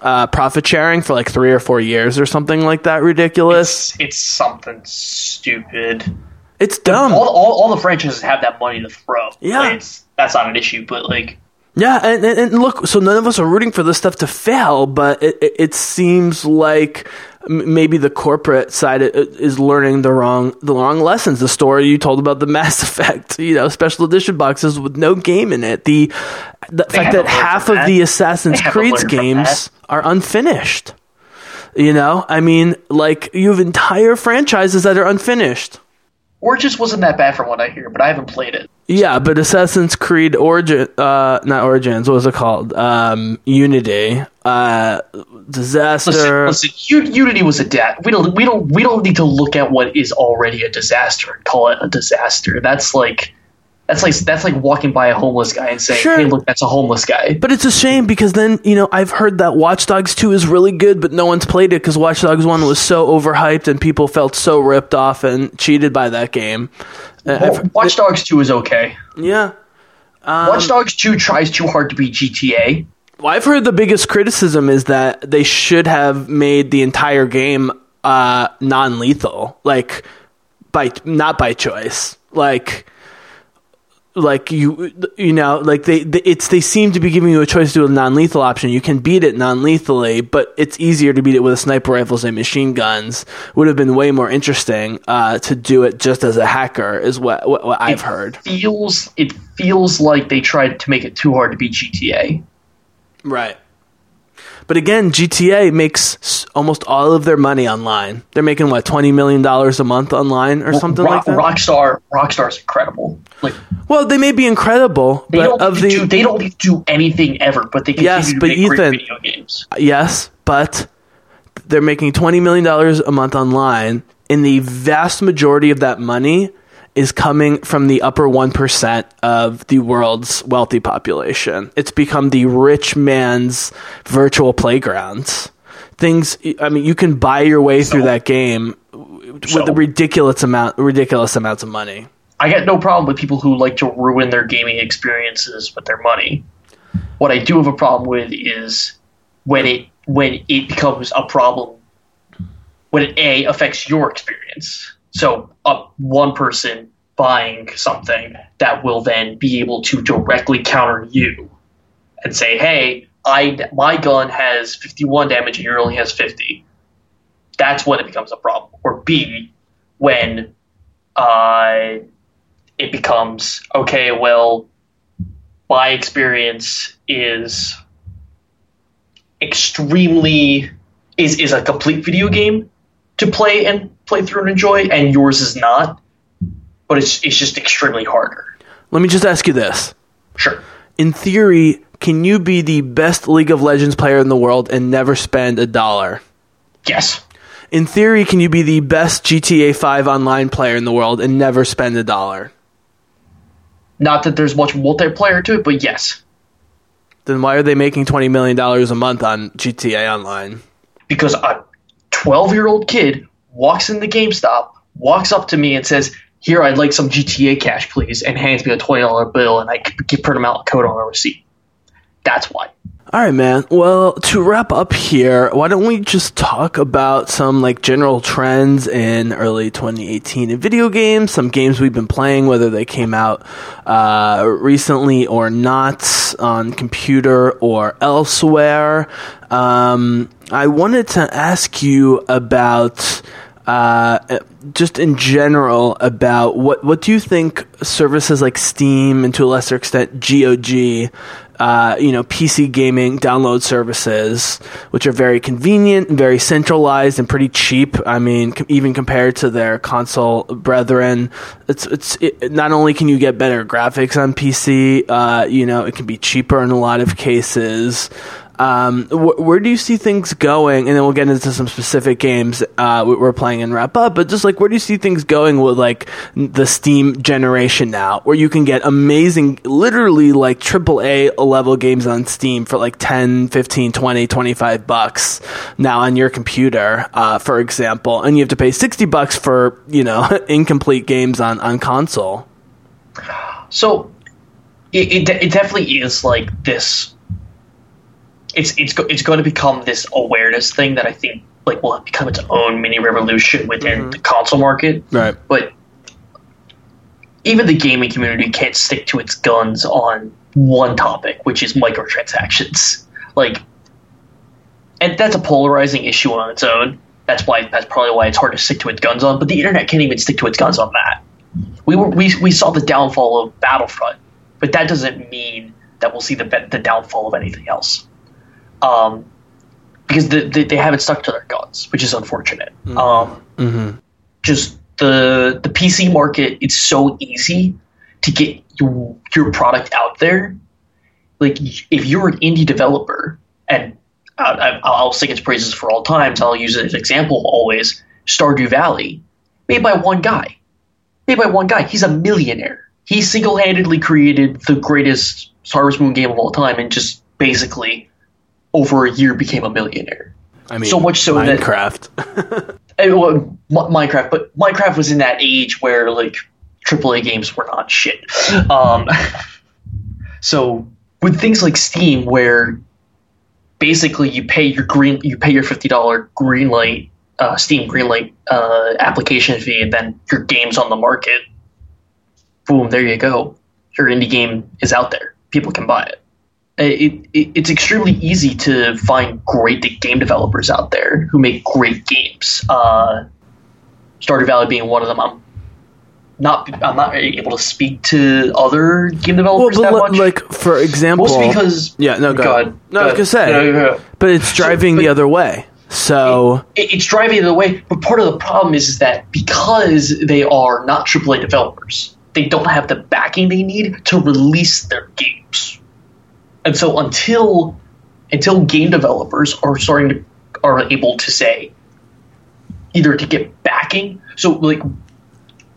uh, profit sharing for like three or four years or something like that. Ridiculous. It's, it's something stupid. It's dumb. All, all, all the franchises have that money to throw. Yeah. Like it's, that's not an issue, but like... Yeah, and, and, and look, so none of us are rooting for this stuff to fail, but it, it, it seems like maybe the corporate side is learning the wrong the wrong lessons. The story you told about the Mass Effect, you know, special edition boxes with no game in it. The, the fact that half of that. the Assassin's Creed games are unfinished. You know, I mean, like, you have entire franchises that are unfinished. Origins wasn't that bad from what I hear, but I haven't played it. Yeah, but Assassin's Creed Origin, uh, not Origins, what was it called? Um, Unity. Uh, disaster. Listen, listen, Unity was a da- we don't we don't we don't need to look at what is already a disaster and call it a disaster. That's like that's like that's like walking by a homeless guy and saying, sure, hey, look, that's a homeless guy. But it's a shame because then, you know, I've heard that Watch Dogs two is really good, but no one's played it because Watch Dogs one was so overhyped and people felt so ripped off and cheated by that game. Well, Watch Dogs two is okay. Yeah. Um, Watch Dogs two tries too hard to be G T A. Well, I've heard the biggest criticism is that they should have made the entire game uh, non-lethal, like by not by choice, like. Like you, you know, like they, they, it's they seem to be giving you a choice to do a non-lethal option. You can beat it non-lethally, but it's easier to beat it with sniper rifles and machine guns. Would have been way more interesting uh, to do it just as a hacker, is what, what, what I've heard. Feels it feels like they tried to make it too hard to be G T A, right? But again, G T A makes almost all of their money online. They're making, what, twenty million dollars a month online or something Rock, like that? Rockstar, Rockstar's incredible. Like, well, they may be incredible. They, but don't, of the, do, they don't need to do anything ever, but they continue yes, to but make Ethan, great video games. Yes, but they're making twenty million dollars a month online, and the vast majority of that money is coming from the upper one percent of the world's wealthy population. It's become the rich man's virtual playgrounds. Things, I mean, you can buy your way so, through that game with so, a ridiculous amount, ridiculous amounts of money. I got no problem with people who like to ruin their gaming experiences with their money. What I do have a problem with is when it when it becomes a problem, when it A, affects your experience. So uh, one person buying something that will then be able to directly counter you and say, hey, I my gun has fifty-one damage and yours only has fifty. That's when it becomes a problem. Or B, when uh, it becomes, okay, well, my experience is extremely is, – is a complete video game to play and play through and enjoy, and yours is not, but it's it's just extremely harder. Let me just ask you this. Sure. In theory, can you be the best League of Legends player in the world and never spend a dollar? Yes. In theory, can you be the best G T A five online player in the world and never spend a dollar? Not that there's much multiplayer to it, but yes. Then why are they making twenty million dollars a month on G T A Online? Because a twelve-year-old kid walks in the GameStop, walks up to me and says, here, I'd like some G T A cash, please, and hands me a twenty dollar bill, and I can print them out and code on a receipt. That's why. All right, man. Well, to wrap up here, why don't we just talk about some like general trends in early twenty eighteen in video games, some games we've been playing, whether they came out uh, recently or not on computer or elsewhere. Um, I wanted to ask you about... Uh, just in general about what, what do you think services like Steam and to a lesser extent G O G, uh, you know, P C gaming download services, which are very convenient and very centralized and pretty cheap. I mean, com- even compared to their console brethren, it's, it's, it, not only can you get better graphics on P C, uh, you know, it can be cheaper in a lot of cases. Um, wh- where do you see things going? And then we'll get into some specific games uh, we're playing and wrap up. But just like, where do you see things going with like the Steam generation now, where you can get amazing, literally like triple A level games on Steam for like ten, fifteen, twenty, twenty-five bucks now on your computer, uh, for example, and you have to pay sixty bucks for, you know, incomplete games on, on console. So it it, de- it definitely is like this. It's it's go- it's going to become this awareness thing that I think like will become its own mini revolution within mm-hmm. the console market. Right. But even the gaming community can't stick to its guns on one topic, which is microtransactions. Like, and that's a polarizing issue on its own. That's why that's probably why it's hard to stick to its guns on. But the internet can't even stick to its guns on that. We were we we saw the downfall of Battlefront, but that doesn't mean that we'll see the the downfall of anything else. Um, because the, the, they haven't stuck to their guns, which is unfortunate. Mm-hmm. Um, mm-hmm. Just the the P C market, it's so easy to get your, your product out there. Like, if you're an indie developer, and I'll, I'll sing its praises for all times. I'll use it as an example always. Stardew Valley, made by one guy. Made by one guy. He's a millionaire. He single-handedly created the greatest Harvest Moon game of all time, and just basically over a year became a millionaire. I mean, so much so Minecraft. that Minecraft. Well, Minecraft, but Minecraft was in that age where like triple A games were not shit. Um, so with things like Steam, where basically you pay your green, you pay your fifty dollar greenlight uh, Steam greenlight uh, application fee, and then your game's on the market. Boom, there you go. Your indie game is out there. People can buy it. It, it, it's extremely easy to find great game developers out there who make great games. Uh, Stardew Valley being one of them. I'm not I'm not able to speak to other game developers well, but that much. Like for example, mostly because yeah, no, go, go ahead. ahead. No, go I was ahead. gonna say, no, no, no. But it's driving so, but the other way. So it, it's driving the other way. But part of the problem is, is that because they are not triple A developers, they don't have the backing they need to release their games. And so until until game developers are starting to are able to say either to get backing, so like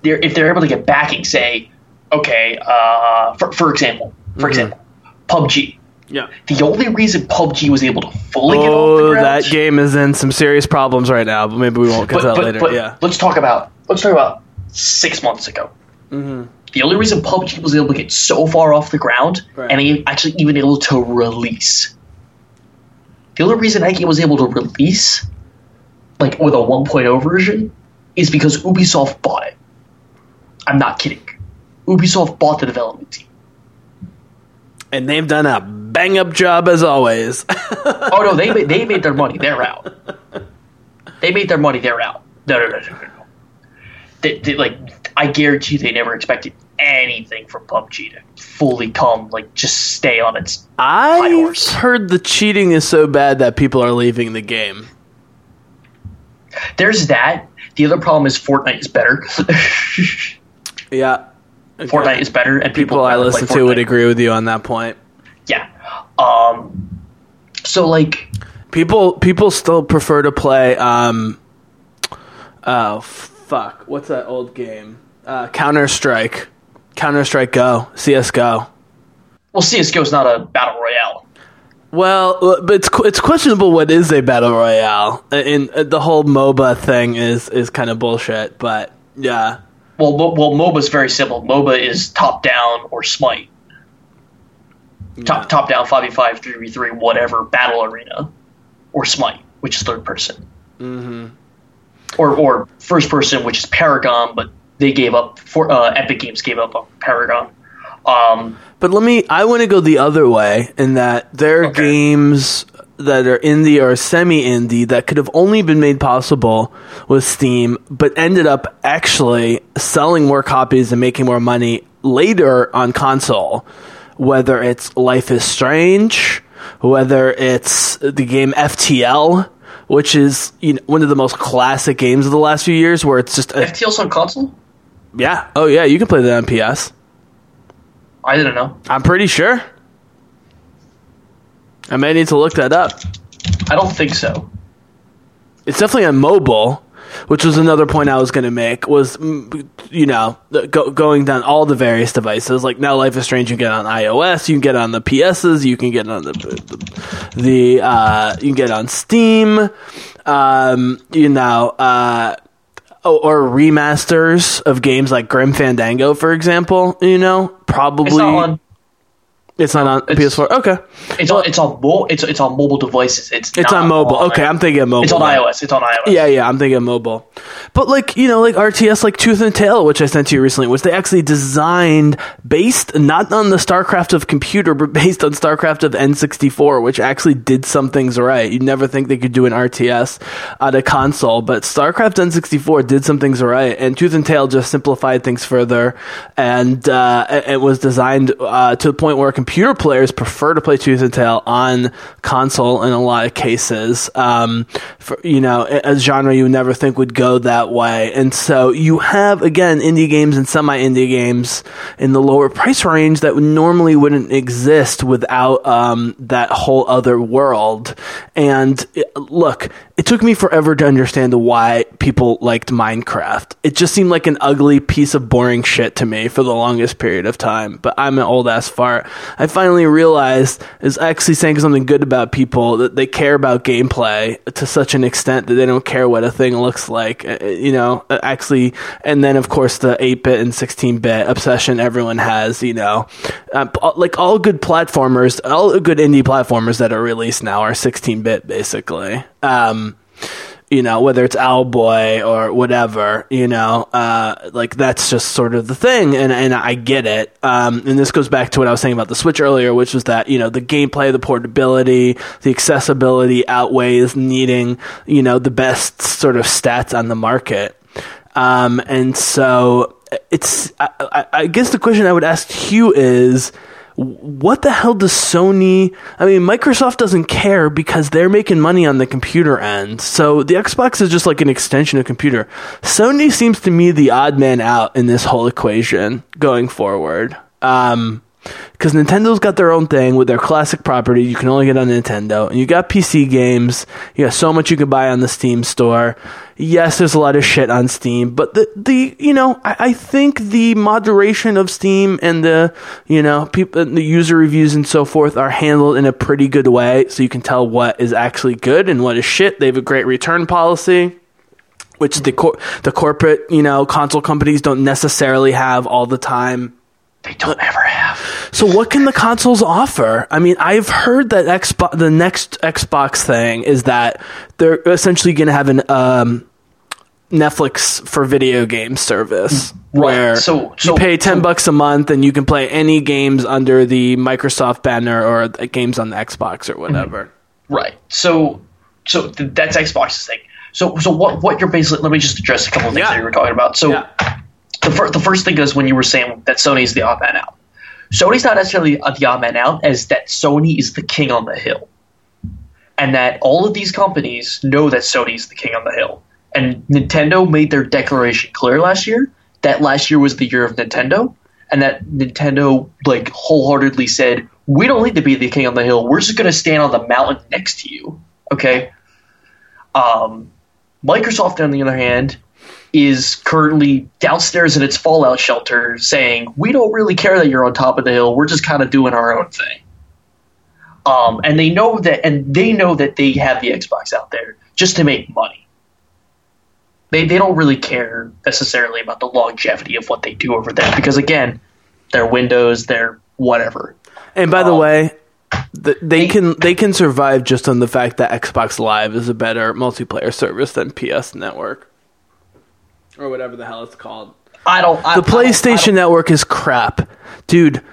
they're if they're able to get backing, say, okay, uh, for for example, for mm-hmm. example, P U B G. Yeah. The only reason P U B G was able to fully oh, get off the ground. That game is in some serious problems right now, but maybe we won't get to that but, later. But yeah. Let's talk about let's talk about six months ago. Mm-hmm. The only reason P U B G was able to get so far off the ground right. and actually even able to release. The only reason I was able to release, like with a one point oh version, is because Ubisoft bought it. I'm not kidding. Ubisoft bought the development team. And they've done a bang-up job as always. oh, no, they made, they made their money. They're out. They made their money. They're out. No, no, no, no, no. no. They, they, like... I guarantee they never expected anything from P U B G to fully come, like, just stay on its high horse. I've heard the cheating is so bad that people are leaving the game. There's that. The other problem is Fortnite is better. yeah. Okay. Fortnite is better, and people, people I listen to would agree with you on that point. Yeah. Um, so, like... People people still prefer to play... Um, uh, fuck, what's that old game? Uh, Counter-Strike. Counter-Strike Go. C S G O. Well, C S G O is not a battle royale. Well, but it's it's questionable what is a battle royale. And the whole MOBA thing is, is kind of bullshit, but yeah. Well, mo- well, MOBA is very simple. MOBA is top-down or Smite. Yeah. Top, top-down, five v five, three v three, whatever, battle arena. Or Smite, which is third person. Mm-hmm. Or, or first person, which is Paragon, but they gave up for uh, Epic Games gave up on Paragon. Um, but let me. I want to go the other way in that there are okay. games that are indie or semi-indie that could have only been made possible with Steam, but ended up actually selling more copies and making more money later on console. Whether it's Life is Strange, whether it's the game F T L. Which is you know, one of the most classic games of the last few years, where it's just a F T L's on console. Yeah. Oh yeah, you can play that on P S. I didn't know. I'm pretty sure. I may need to look that up. I don't think so. It's definitely on mobile, which was another point I was going to make. Was you know go, going down all the various devices. Like now, Life is Strange you can get on iOS, you can get on the P S's, you can get on the the, the uh, you can get on Steam, um, you know, uh, or remasters of games like Grim Fandango, for example. You know, probably it's not on. It's not on it's, P S four. Okay, it's well, on it's on mo- it's it's on mobile devices. It's it's on mobile. On okay, iOS. I'm thinking mobile. It's on iOS. It's on iOS. Yeah, yeah, I'm thinking mobile. But like you know, like R T S, like Tooth and Tail, which I sent to you recently, which they actually designed based not on the StarCraft of computer, but based on StarCraft of N sixty-four, which actually did some things right. You'd never think they could do an R T S on a console, but StarCraft N sixty-four did some things right, and Tooth and Tail just simplified things further, and uh, it was designed uh, to the point where computer computer players prefer to play Tooth and Tail on console in a lot of cases. Um, for, you know, a genre you would never think would go that way. And so you have, again, indie games and semi-indie games in the lower price range that normally wouldn't exist without um, that whole other world. And it, look, it took me forever to understand why people liked Minecraft. It just seemed like an ugly piece of boring shit to me for the longest period of time. But I'm an old-ass fart. I finally realized is actually saying something good about people, that they care about gameplay to such an extent that they don't care what a thing looks like. You know, actually, and then, of course, the eight-bit and sixteen-bit obsession everyone has, you know. Uh, like, all good platformers, all good indie platformers that are released now are sixteen-bit, basically. Um... You know, whether it's Owlboy or whatever, you know, uh, like that's just sort of the thing, and, and I get it. Um, and this goes back to what I was saying about the Switch earlier, which was that, you know, the gameplay, the portability, the accessibility outweighs needing, you know, the best sort of stats on the market. Um, and so it's, I, I, I guess the question I would ask Hugh is, what the hell does Sony... I mean, Microsoft doesn't care because they're making money on the computer end. So the Xbox is just like an extension of computer. Sony seems to me the odd man out in this whole equation going forward. Um... Because Nintendo's got their own thing with their classic property you can only get on Nintendo, and you got P C games, you got so much you can buy on the Steam store. Yes, there's a lot of shit on Steam, but the, the you know, I, I think the moderation of Steam and the, you know, people, the user reviews and so forth are handled in a pretty good way, so you can tell what is actually good and what is shit. They have a great return policy, which the cor- the corporate, you know, console companies don't necessarily have all the time. They don't ever have. So what can the consoles offer? I mean, I've heard that Xbox, the next Xbox thing is that they're essentially going to have an um, Netflix for video game service, right, where so, so, you pay ten so, bucks a month and you can play any games under the Microsoft banner or games on the Xbox or whatever. Right. So, so th- that's Xbox's thing. So, so what? What you're basically? Let me just address a couple of things yeah. that you were talking about. So. Yeah. The first, the first thing is when you were saying that Sony's the odd man out. Sony's not necessarily the odd man out, as that Sony is the king on the hill. And that all of these companies know that Sony's the king on the hill. And Nintendo made their declaration clear last year, that last year was the year of Nintendo, and that Nintendo like wholeheartedly said, we don't need to be the king on the hill, we're just going to stand on the mountain next to you. Okay? Um, Microsoft, on the other hand, is currently downstairs in its Fallout shelter saying, we don't really care that you're on top of the hill, we're just kind of doing our own thing. Um, and they know that and they know that they have the Xbox out there just to make money. They they don't really care necessarily about the longevity of what they do over there, because again, their Windows, their whatever. And by the um, way, The, they can they can survive just on the fact that Xbox Live is a better multiplayer service than P S Network. Or whatever the hell it's called. I don't... I, the PlayStation I don't, I don't. Network is crap. Dude,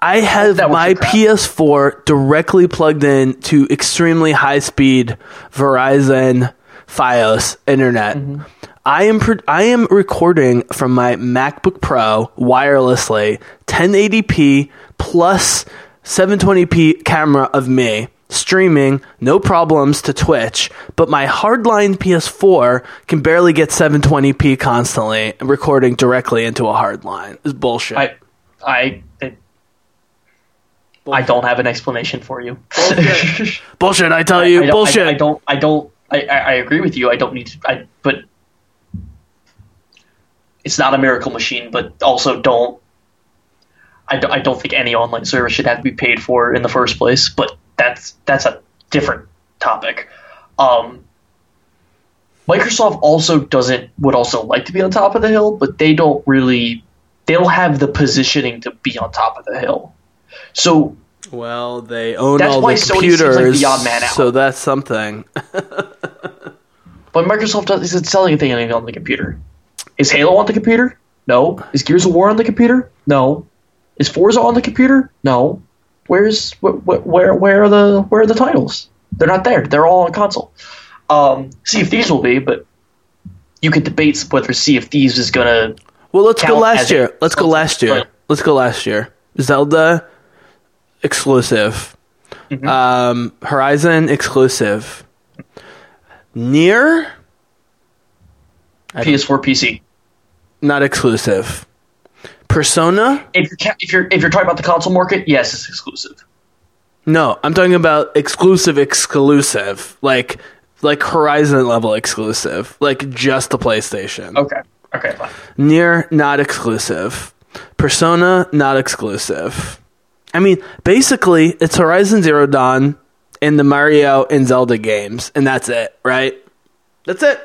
I have my P S four directly plugged in to extremely high-speed Verizon Fios internet. Mm-hmm. I am pro- I am recording from my MacBook Pro wirelessly, ten eighty p plus seven twenty p camera of me, streaming, no problems, to Twitch, but my hardline P S four can barely get seven twenty p constantly, recording directly into a hardline. It's bullshit. I, I, it, bullshit. I don't have an explanation for you. Bullshit. bullshit I tell you, I, I bullshit. I, I don't. I don't. I, I agree with you. I don't need to. I, but it's not a miracle machine. But also, don't. I, I don't think any online service should have to be paid for in the first place. But That's that's a different topic. Um, Microsoft also doesn't would also like to be on top of the hill, but they don't really they don't have the positioning to be on top of the hill. So well, they own that's all why the computers, Sony seems like the odd man out. So that's something. But Microsoft doesn't, isn't selling anything on the computer. Is Halo on the computer? No. Is Gears of War on the computer? No. Is Forza on the computer? No. Where's wh- where where are the where are the titles? They're not there. They're all on console. Um, Sea of Thieves will be, but you could debate whether Sea of Thieves is gonna. Well, let's go last year. Let's go last year. Let's go last year. Zelda, exclusive. Mm-hmm. Um, Horizon exclusive. Nier? P S four, P C. Not exclusive. Persona? If you're, if you're if you're talking about the console market, yes, it's exclusive. No, I'm talking about exclusive, exclusive, like like Horizon level exclusive, like just the PlayStation. Okay, okay, fine. Nier, not exclusive. Persona, not exclusive. I mean, basically, it's Horizon Zero Dawn and the Mario and Zelda games, and that's it, right? That's it.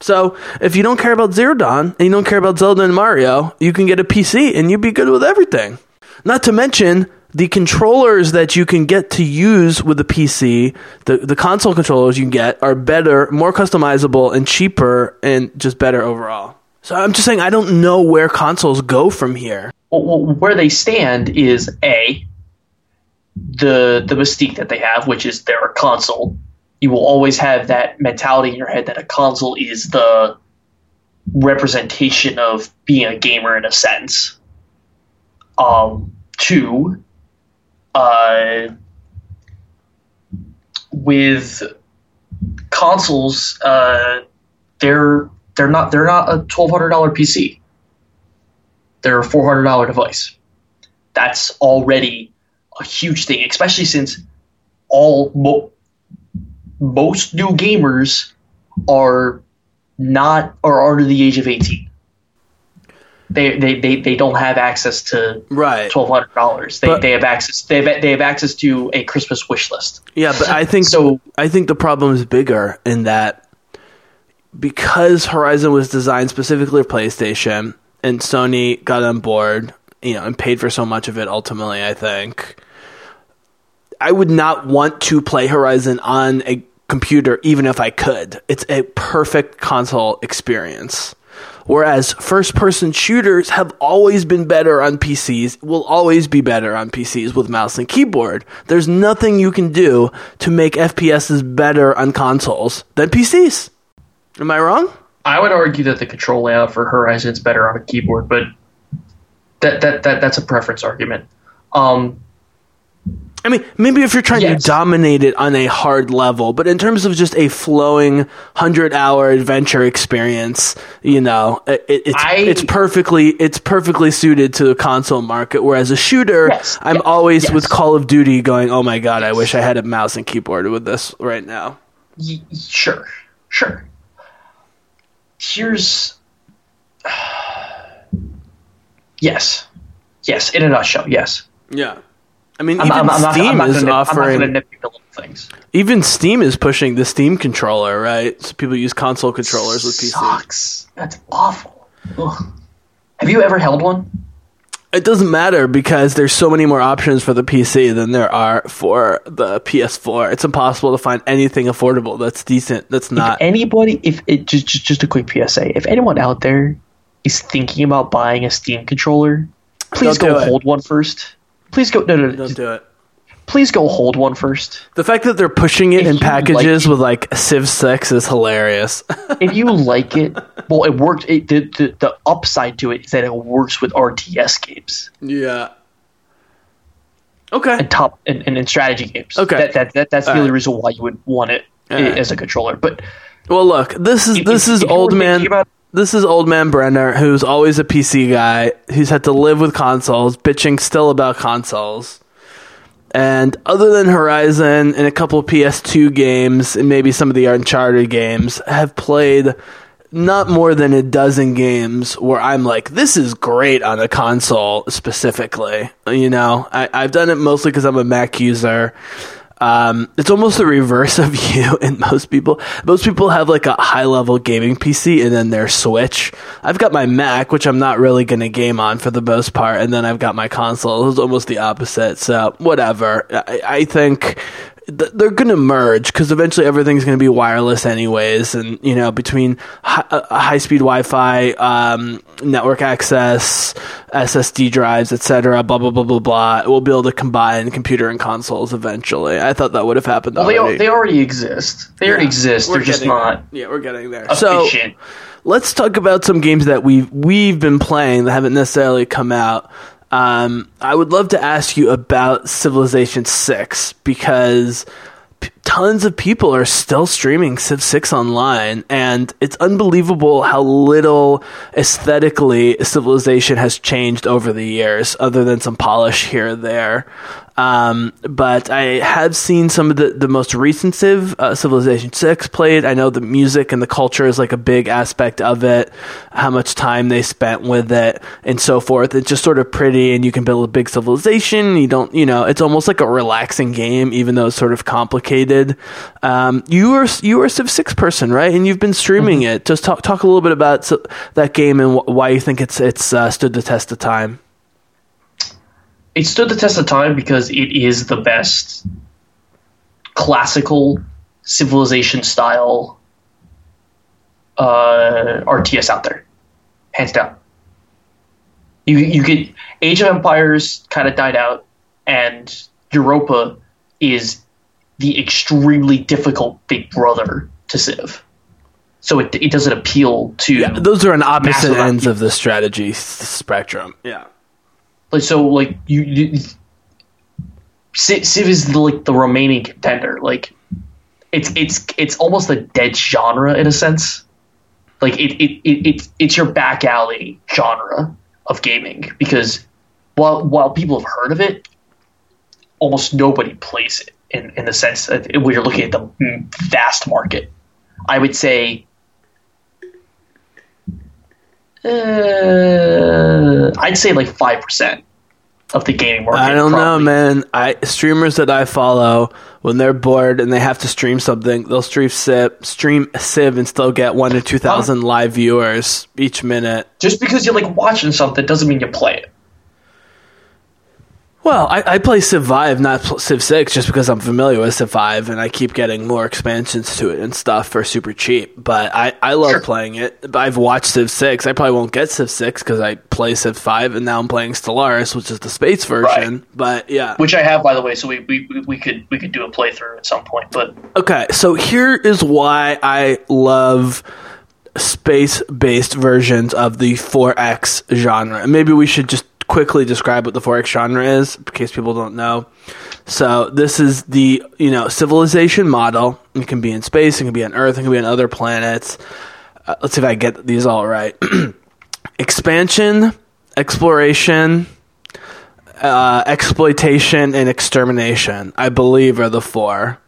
So, if you don't care about Zero Dawn, and you don't care about Zelda and Mario, you can get a P C, and you'd be good with everything. Not to mention the controllers that you can get to use with the P C, the, the console controllers you can get are better, more customizable, and cheaper, and just better overall. So, I'm just saying, I don't know where consoles go from here. Well, where they stand is, A, the the mystique that they have, which is they're a console. You will always have that mentality in your head that a console is the representation of being a gamer in a sense. Um, two, uh, with consoles, uh, they're they're not they're not a twelve hundred dollars P C. They're a four hundred dollars device. That's already a huge thing, especially since all. Mo- Most new gamers are not or are under the age of eighteen. They they, they, they don't have access to right. twelve hundred dollars. They but, they have access they have, they have access to a Christmas wish list. Yeah, but I think so. I think the problem is bigger in that because Horizon was designed specifically for PlayStation and Sony got on board, you know, and paid for so much of it. Ultimately, I think. I would not want to play Horizon on a computer, even if I could. It's a perfect console experience. Whereas first-person shooters have always been better on P Cs, will always be better on P Cs with mouse and keyboard. There's nothing you can do to make F P Ss better on consoles than P Cs. Am I wrong? I would argue that the control layout for Horizon is better on a keyboard, but that that, that that's a preference argument. Um I mean, maybe if you're trying yes. to dominate it on a hard level, but in terms of just a flowing hundred-hour adventure experience, you know, it, it's I, it's perfectly it's perfectly suited to the console market. Whereas a shooter, yes, I'm yes, always yes. with Call of Duty going, "Oh my god, yes. I wish I had a mouse and keyboard with this right now." Y- sure, sure. Here's yes, yes. In a nutshell, yes. Yeah. I mean, I'm, even I'm, I'm Steam not, is gonna, offering. I'm not little things. Even Steam is pushing the Steam controller, right? So people use console controllers Sucks. with P Cs. That's awful. Ugh. Have you ever held one? It doesn't matter because there's so many more options for the P C than there are for the P S four. It's impossible to find anything affordable that's decent. That's not if anybody. If it just, just just a quick P S A, if anyone out there is thinking about buying a Steam controller, please Don't go hold it. one first. Please go. No, no, no. Don't do it. Please go hold one first. The fact that they're pushing it if in packages like it, with like Civ six is hilarious. If you like it, well, it worked. It, the, the the upside to it is that it works with R T S games. Yeah. Okay. And top and, and, and strategy games. Okay. That that, that that's All the only right. reason why you would want it right. as a controller. But well, look, this is if, this if, is if old man. This is old man Brenner, who's always a P C guy, who's had to live with consoles, bitching still about consoles. And other than Horizon and a couple of P S two games and maybe some of the Uncharted games, have played not more than a dozen games where I'm like, this is great on a console specifically. You know, I, I've done it mostly because I'm a Mac user. Um, it's almost the reverse of you and most people. Most people have like a high-level gaming P C and then their Switch. I've got my Mac, which I'm not really going to game on for the most part, and then I've got my console. It's almost the opposite, so whatever. I, I think th- they're going to merge because eventually everything's going to be wireless anyways, and, you know, between hi- uh, high-speed Wi-Fi, um, network access, S S D drives, et cetera, blah, blah, blah, blah, blah. We'll be able to combine computer and consoles eventually. I thought that would have happened well, already. They, they already exist. They yeah, already exist. They're just not there. Yeah, we're getting there. Efficient. So let's talk about some games that we've, we've been playing that haven't necessarily come out. Um, I would love to ask you about Civilization six, because p- tons of people are still streaming Civ six online, and it's unbelievable how little aesthetically Civilization has changed over the years, other than some polish here or there. Um, but I have seen some of the, the most recent Civ, uh, Civilization six played. I know the music and the culture is like a big aspect of it, how much time they spent with it and so forth. It's just sort of pretty, and you can build a big civilization. You don't, you know, it's almost like a relaxing game, even though it's sort of complicated. Um, you are, you are a Civ six person, right? And you've been streaming mm-hmm. it. Just talk, talk a little bit about that game and wh- why you think it's, it's, uh, stood the test of time. It stood the test of time because it is the best classical Civilization-style uh, R T S out there, hands down. You you get Age of Empires kind of died out, and Europa is the extremely difficult big brother to Civ. So it it doesn't appeal to... Yeah, those are on opposite ends of the strategy spectrum. Yeah. Like, so, like, you, you Civ is the, like the remaining contender. Like, it's it's it's almost a dead genre in a sense. Like, it it, it it's it's your back alley genre of gaming, because while while people have heard of it, almost nobody plays it in in the sense that when you're looking at the vast market. I would say. Uh, I'd say like five percent of the gaming market. I don't probably. know, man. I streamers that I follow, when they're bored and they have to stream something, they'll stream Civ, stream Civ and still get one to two thousand huh? live viewers each minute. Just because you're like watching something doesn't mean you play it. Well, I, I play Civ five, not Civ six, just because I'm familiar with Civ five, and I keep getting more expansions to it and stuff for super cheap. But I, I love sure. playing it. I've watched Civ six. I probably won't get Civ six because I play Civ five, and now I'm playing Stellaris, which is the space version. Right. But yeah, which I have, by the way. So we, we, we could we could do a playthrough at some point. But okay, so here is why I love space-based versions of the four X genre. Maybe we should just quickly describe what the four X genre is, in case people don't know. So this is the, you know, civilization model. It can be in space, it can be on Earth, it can be on other planets. Uh, let's see if I get these all right. Expansion, exploration, uh, exploitation, and extermination, I believe, are the four.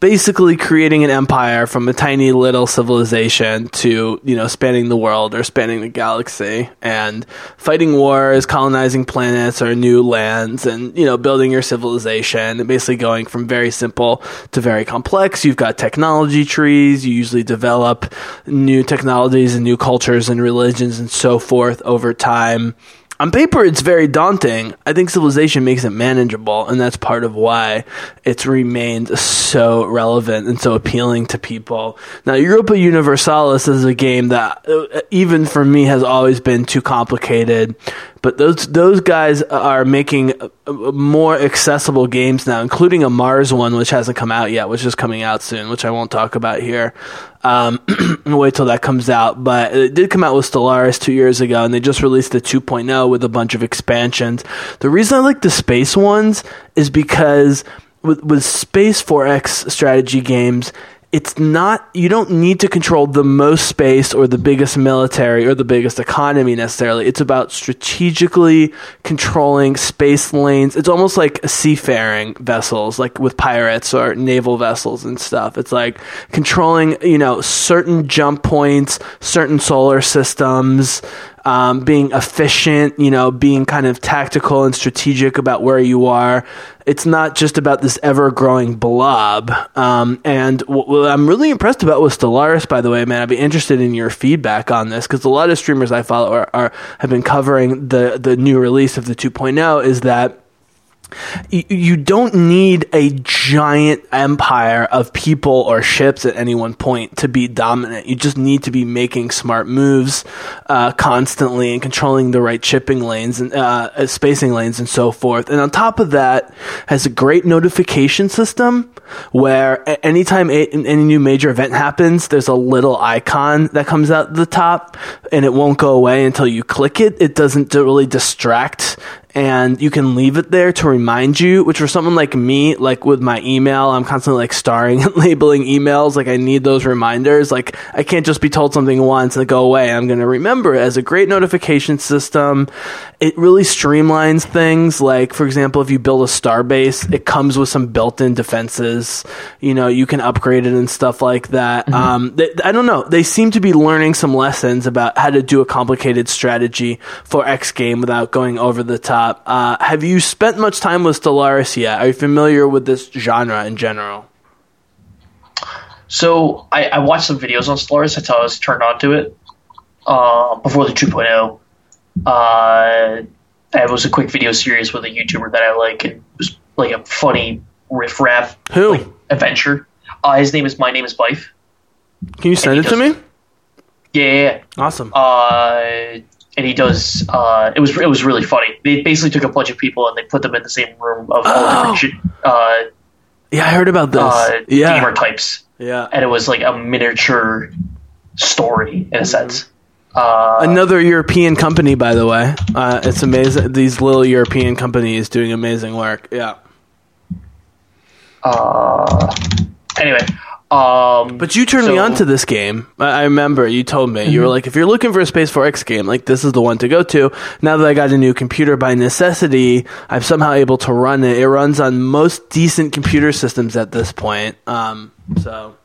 Basically creating an empire from a tiny little civilization to, you know, spanning the world or spanning the galaxy, and fighting wars, colonizing planets or new lands, and, you know, building your civilization, and basically going from very simple to very complex. You've got technology trees. You usually develop new technologies and new cultures and religions and so forth over time. On paper, it's very daunting. I think Civilization makes it manageable, and that's part of why it's remained so relevant and so appealing to people. Now, Europa Universalis is a game that, even for me, has always been too complicated. But those those guys are making more accessible games now, including a Mars one, which hasn't come out yet, which is coming out soon, which I won't talk about here. Um, wait till that comes out. But it did come out with Stellaris two years ago, and they just released a two point oh with a bunch of expansions. The reason I like the space ones is because with, with space four X strategy games, it's not, you don't need to control the most space or the biggest military or the biggest economy necessarily. It's about strategically controlling space lanes. It's almost like seafaring vessels, like with pirates or naval vessels and stuff. It's like controlling, you know, certain jump points, certain solar systems, um, being efficient, you know, being kind of tactical and strategic about where you are. It's not just about this ever-growing blob. Um, and what, what I'm really impressed about with Stellaris, by the way, man, I'd be interested in your feedback on this, because a lot of streamers I follow are, are have been covering the, the new release of the two point oh, is that y- you don't need a giant empire of people or ships at any one point to be dominant. You just need to be making smart moves uh, constantly and controlling the right shipping lanes and uh, spacing lanes and so forth. And on top of that, has a great notification system where anytime a- any new major event happens, there's a little icon that comes out the top and it won't go away until you click it. It doesn't really distract, and you can leave it there to remind you, which for someone like me, like with my email, I'm constantly like starring and labeling emails. Like I need those reminders. Like I can't just be told something once and go away. I'm going to remember it. As a great notification system, it really streamlines things. Like for example, if you build a star base, it comes with some built-in defenses. You know, you can upgrade it and stuff like that. Mm-hmm. Um, they, I don't know. They seem to be learning some lessons about how to do a complicated strategy for X game without going over the top. Uh, have you spent much time with Stellaris yet? Are you familiar with this genre in general? So I, I watched some videos on Stellaris. That's how I was turned on to it uh, before the two point oh. Uh, it was a quick video series with a YouTuber that I like. It was like a funny riff-raff Who? Like, adventure. Uh, his name is My Name is Bife. Can you send it to me? Yeah. Awesome. Uh... And he does. Uh, it was it was really funny. They basically took a bunch of people and they put them in the same room of all oh. different uh, yeah, I heard about this. Uh, yeah. Gamer types. Yeah, and it was like a miniature story in a mm-hmm. sense. Uh, Another European company, by the way. Uh, it's amazing. These little European companies doing amazing work. Yeah. Uh. Anyway. Um, but you turned so, me on to this game. I, I remember you told me. Mm-hmm. You were like, if you're looking for a Space Force X game, like this is the one to go to. Now that I got a new computer by necessity, I'm somehow able to run it. It runs on most decent computer systems at this point. Um, so,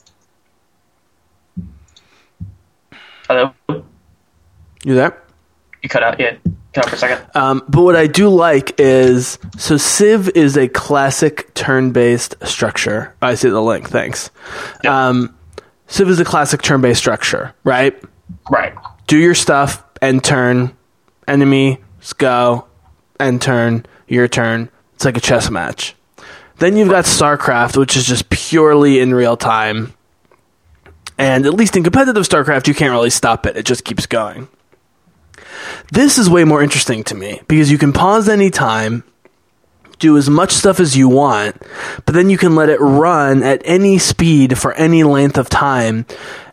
hello, you there? You cut out, yeah. Cut out for a second. Um, but what I do like is, so Civ is a classic turn-based structure. I see the link, thanks. Yep. Um, Civ is a classic turn-based structure, right? Right. Do your stuff, end turn, enemy, go, end turn, your turn. It's like a chess match. Then you've got StarCraft, which is just purely in real time. And at least in competitive StarCraft, you can't really stop it. It just keeps going. This is way more interesting to me because you can pause any time, do as much stuff as you want, but then you can let it run at any speed for any length of time.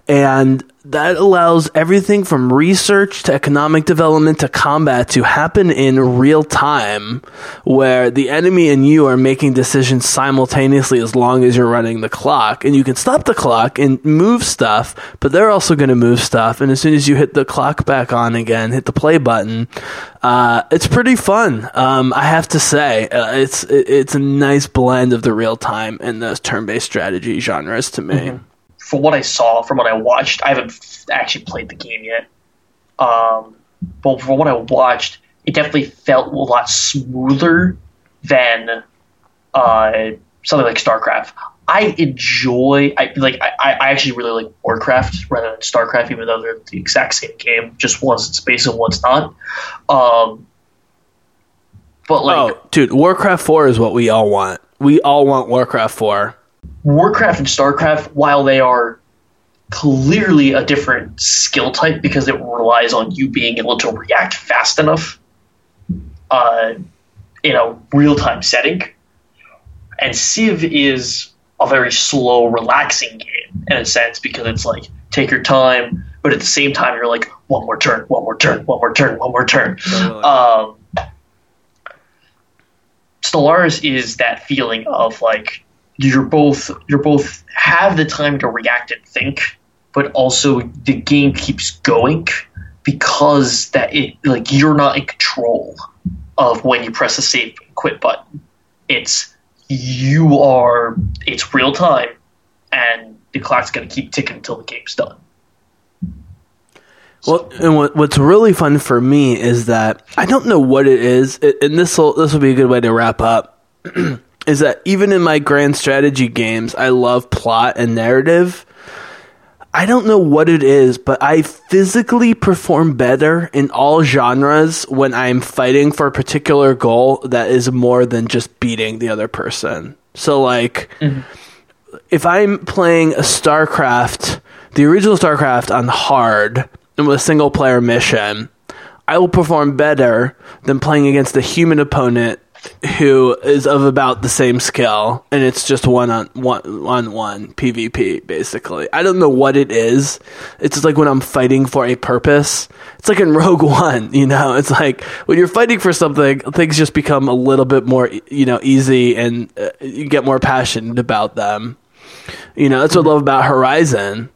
And that allows everything from research to economic development to combat to happen in real time, where the enemy and you are making decisions simultaneously as long as you're running the clock. And you can stop the clock and move stuff, but they're also going to move stuff. And as soon as you hit the clock back on again, hit the play button, uh, it's pretty fun. Um, I have to say, uh, it's it's a nice blend of the real time and those turn-based strategy genres to me. Mm-hmm. From what I saw, from what I watched, I haven't actually played the game yet. Um, but from what I watched, it definitely felt a lot smoother than uh, something like StarCraft. I enjoy, I like, I, I actually really like Warcraft rather than StarCraft, even though they're the exact same game, just one's in space and one's not. Um, but like, oh, dude, Warcraft four is what we all want. We all want Warcraft four. Warcraft and StarCraft, while they are clearly a different skill type because it relies on you being able to react fast enough uh, in a real-time setting, and Civ is a very slow, relaxing game in a sense because it's like, take your time, but at the same time you're like, one more turn, one more turn, one more turn, one more turn. Totally. Um, Stellaris is that feeling of like, You're both you're both have the time to react and think, but also the game keeps going because that it like you're not in control of when you press the save and quit button. It's you are it's real time, and the clock's gonna keep ticking until the game's done. Well, and what, what's really fun for me is that I don't know what it is, and this will this will be a good way to wrap up. Is that even in my grand strategy games, I love plot and narrative. I don't know what it is, but I physically perform better in all genres when I'm fighting for a particular goal that is more than just beating the other person. So, like, mm-hmm. if I'm playing a StarCraft, the original StarCraft on hard and with a single player mission, I will perform better than playing against a human opponent who is of about the same skill, and it's just one on one on one PvP basically. I don't know what it is. It's just like when I'm fighting for a purpose. It's like in Rogue One, you know. It's like when you're fighting for something, things just become a little bit more, you know, easy, and uh, you get more passionate about them. You know, that's what I love about Horizon.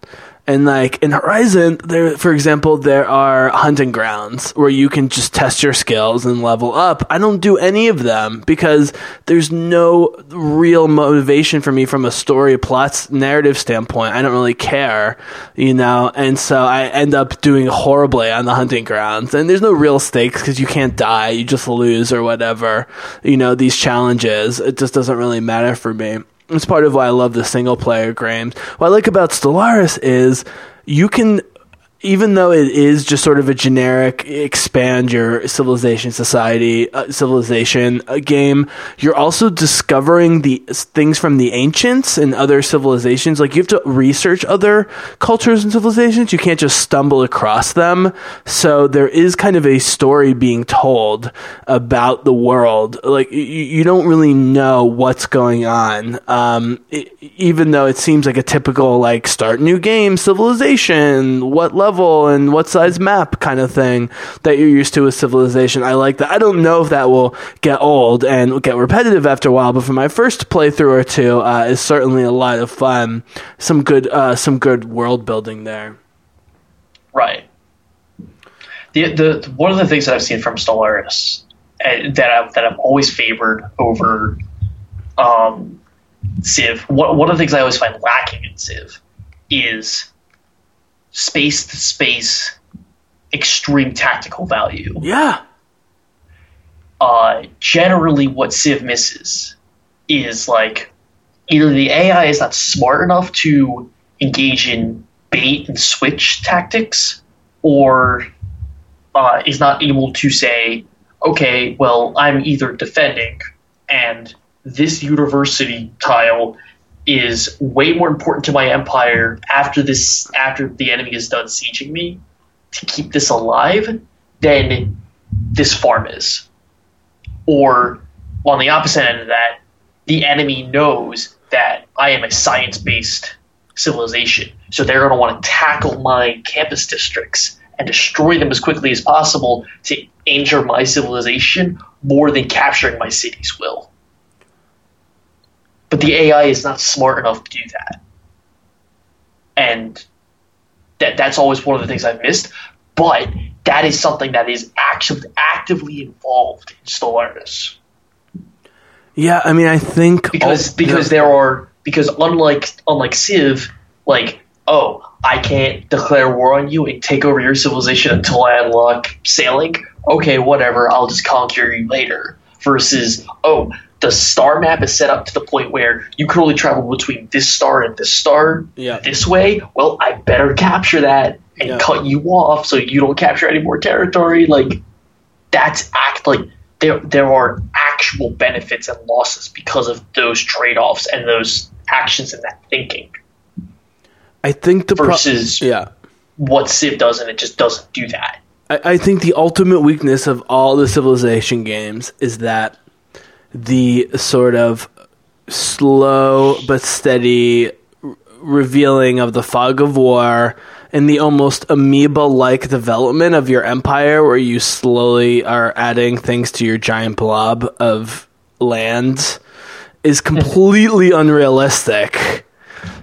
And like in Horizon, there, for example, there are hunting grounds where you can just test your skills and level up. I don't do any of them because there's no real motivation for me from a story plots narrative standpoint. I don't really care, you know, and so I end up doing horribly on the hunting grounds. And there's no real stakes because you can't die, you just lose or whatever. You know, these challenges, it just doesn't really matter for me. It's part of why I love the single-player games. What I like about Stellaris is you can, even though it is just sort of a generic expand your civilization society, uh, civilization uh, game, you're also discovering the things from the ancients and other civilizations. Like, you have to research other cultures and civilizations. You can't just stumble across them. So there is kind of a story being told about the world. Like, you, you don't really know what's going on. Um, it, even though it seems like a typical, like, start new game, civilization, what level? And what size map kind of thing that you're used to with Civilization. I like that. I don't know if that will get old and get repetitive after a while, but for my first playthrough or two, uh, is certainly a lot of fun. Some good, uh, some good world building there. Right. The, the, the one of the things that I've seen from Stellaris uh, that I've that I've always favored over um, Civ. One one of the things I always find lacking in Civ is space to space extreme tactical value. Yeah. Uh, generally what Civ misses is like either the A I is not smart enough to engage in bait and switch tactics, or uh, is not able to say, okay, well, I'm either defending and this university tile is way more important to my empire after this, after the enemy is done sieging me, to keep this alive, than this farm is. Or on the opposite end of that, the enemy knows that I am a science-based civilization, so they're going to want to tackle my campus districts and destroy them as quickly as possible to injure my civilization more than capturing my cities will. But the A I is not smart enough to do that. And that that's always one of the things I've missed. But that is something that is actually actively involved in Stellaris. Yeah, I mean, I think because oh, because yeah. there are because unlike unlike Civ, like, oh, I can't declare war on you and take over your civilization until I unlock sailing. Okay, whatever, I'll just conquer you later. Versus, oh, the star map is set up to the point where you can only travel between this star and this star yeah. this way. Well, I better capture that and yeah. cut you off so you don't capture any more territory. Like, that's act like there there are actual benefits and losses because of those trade-offs and those actions and that thinking. I think the versus pro- yeah. what Civ does, and it just doesn't do that. I, I think the ultimate weakness of all the Civilization games is that the sort of slow but steady r- revealing of the fog of war and the almost amoeba-like development of your empire, where you slowly are adding things to your giant blob of land, is completely unrealistic.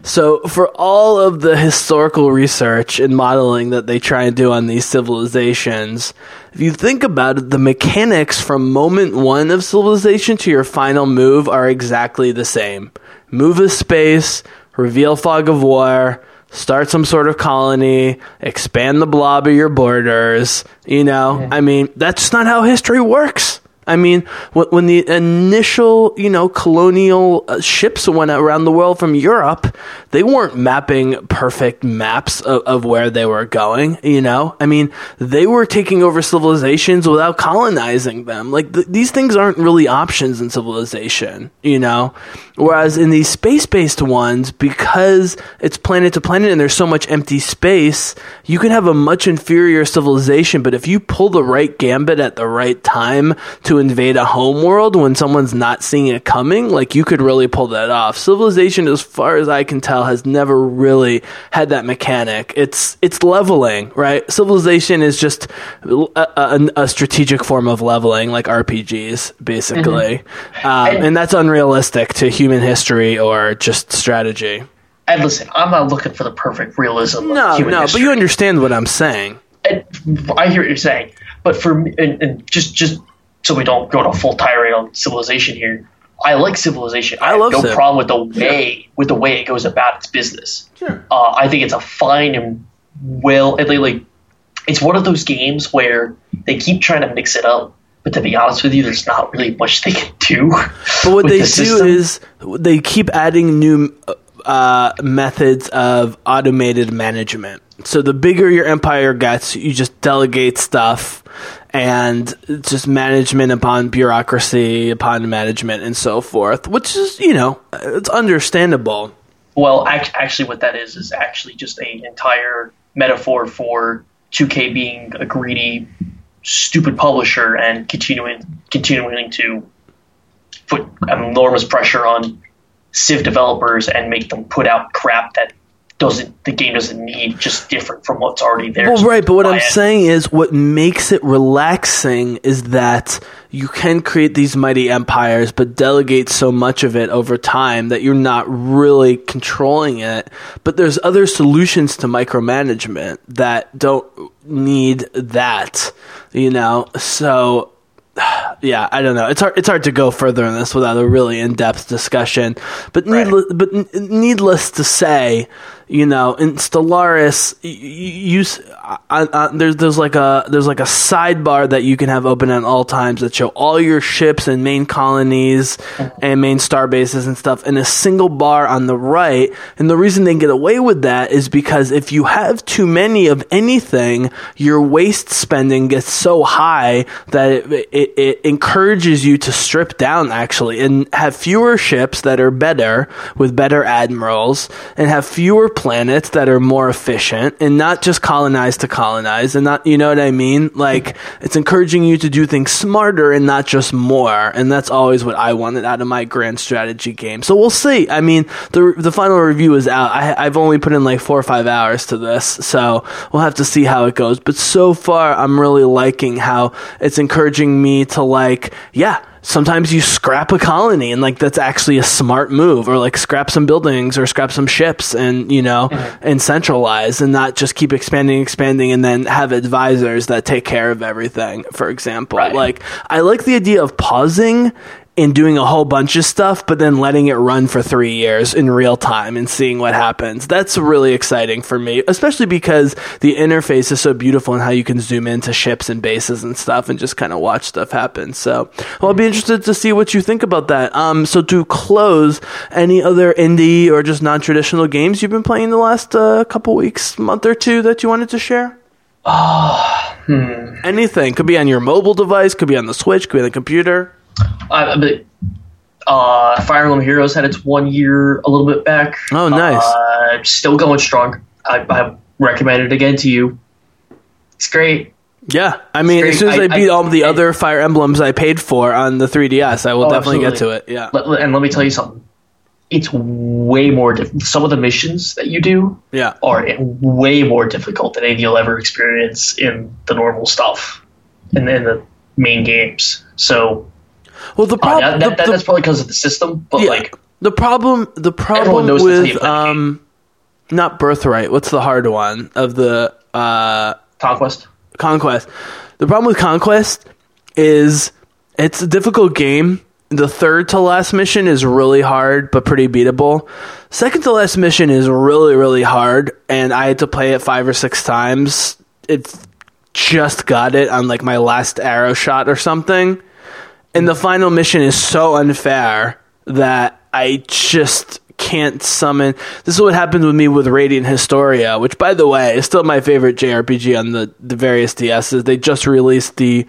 So for all of the historical research and modeling that they try and do on these civilizations, if you think about it, the mechanics from moment one of Civilization to your final move are exactly the same. Move a space, reveal fog of war, start some sort of colony, expand the blob of your borders, you know? Yeah. I mean, that's not how history works. I mean, when the initial, you know, colonial ships went around the world from Europe, they weren't mapping perfect maps of, of where they were going, you know? I mean, they were taking over civilizations without colonizing them. Like, th- these things aren't really options in Civilization, you know? Whereas in these space-based ones, because it's planet to planet and there's so much empty space, you can have a much inferior civilization, but if you pull the right gambit at the right time to invade a homeworld when someone's not seeing it coming, like, you could really pull that off. Civilization, as far as I can tell, has never really had that mechanic. It's it's leveling, right? Civilization is just a, a, a strategic form of leveling, like R P Gs, basically. Mm-hmm. Um, and that's unrealistic to human history or just strategy. And listen, I'm not looking for the perfect realism. No, of human no, history. But you understand what I'm saying. And I hear what you're saying, but for me, and, and just just so we don't go to full tirade on Civilization here, I like Civilization. I, I love have no it. problem with the way yeah. with the way it goes about its business. Sure. Uh, I think it's a fine and well, and they, like, it's one of those games where they keep trying to mix it up. But to be honest with you, there's not really much they can do. But what they the do system. is they keep adding new uh, methods of automated management. So the bigger your empire gets, you just delegate stuff and just management upon bureaucracy, upon management, and so forth, which is, you know, it's understandable. Well, actually what that is is actually just an entire metaphor for two K being a greedy, stupid publisher and continuing continuing to put enormous pressure on Civ developers and make them put out crap that doesn't the game doesn't need, just different from what's already there. Well, so right, but what I'm it. saying is what makes it relaxing is that you can create these mighty empires but delegate so much of it over time that you're not really controlling it. But there's other solutions to micromanagement that don't need that, you know? So yeah, I don't know. It's hard. It's hard to go further in this without a really in-depth discussion. But needless, right. but n- needless to say, you know, in Stellaris, you, you I, I, there's there's like a there's like a sidebar that you can have open at all times that show all your ships and main colonies and main star bases and stuff in a single bar on the right. And the reason they get away with that is because if you have too many of anything, your waste spending gets so high that it, it It encourages you to strip down, actually, and have fewer ships that are better with better admirals, and have fewer planets that are more efficient, and not just colonize to colonize, and not, you know what I mean? Like, it's encouraging you to do things smarter and not just more, and that's always what I wanted out of my grand strategy game. So we'll see. I mean, the the final review is out. I, I've only put in like four or five hours to this, so we'll have to see how it goes. But so far, I'm really liking how it's encouraging me to, like, yeah, sometimes you scrap a colony and, like, that's actually a smart move, or, like, scrap some buildings or scrap some ships and, you know, mm-hmm. and centralize and not just keep expanding, expanding and then have advisors that take care of everything, for example. Right. Like, I like the idea of pausing and doing a whole bunch of stuff, but then letting it run for three years in real time and seeing what happens. That's really exciting for me, especially because the interface is so beautiful and how you can zoom into ships and bases and stuff and just kind of watch stuff happen. So, well, I'll be interested to see what you think about that. Um, so to close, any other indie or just non-traditional games you've been playing the last uh, couple weeks, month or two that you wanted to share? Oh, hmm. Anything. Could be on your mobile device, could be on the Switch, could be on the computer. Uh, uh, Fire Emblem Heroes had its one year a little bit back. Oh, nice! Uh, still going strong. I, I recommend it again to you. It's great. Yeah, I mean, as soon as I, I beat I, all the I, other Fire Emblems I paid for on the three D S, I will oh, definitely absolutely. get to it. Yeah, let, and let me tell you something. It's way more difficult. Some of the missions that you do yeah. are way more difficult than anything you'll ever experience in the normal stuff and in the main games. So. Well, the problem uh, that, that, that's probably because of the system, but yeah, like the problem, the problem with um, not Birthright. What's the hard one of the uh, Conquest? Conquest. The problem with Conquest is it's a difficult game. The third to last mission is really hard, but pretty beatable. Second to last mission is really, really hard, and I had to play it five or six times. It's just got it on like my last arrow shot or something. And the final mission is so unfair that I just can't summon. This is what happened with me with Radiant Historia, which, by the way, is still my favorite J R P G on the, the various D Ss. They just released the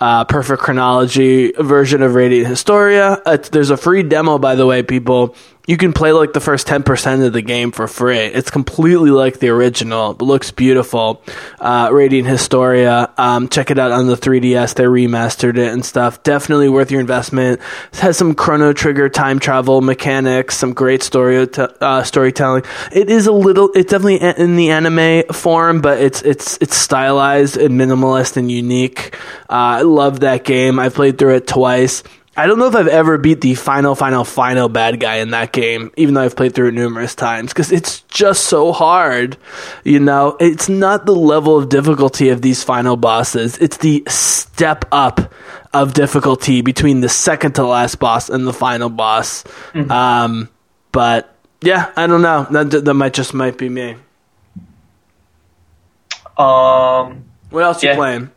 uh, Perfect Chronology version of Radiant Historia. Uh, there's a free demo, by the way, people. You can play like the first ten percent of the game for free. It's completely like the original. It looks beautiful. Uh, Radiant Historia. Um, check it out on the three D S. They remastered it and stuff. Definitely worth your investment. It has some Chrono Trigger time travel mechanics, some great story uh, storytelling. It is a little, it's definitely in the anime form, but it's it's it's stylized and minimalist and unique. Uh, I love that game. I've played through it twice. I don't know if I've ever beat the final, final, final bad guy in that game, even though I've played through it numerous times, because it's just so hard, you know? It's not the level of difficulty of these final bosses. It's the step up of difficulty between the second to last boss and the final boss. Mm-hmm. Um, but, yeah, I don't know. That, that might just might be me. Um, what else yeah. you playing?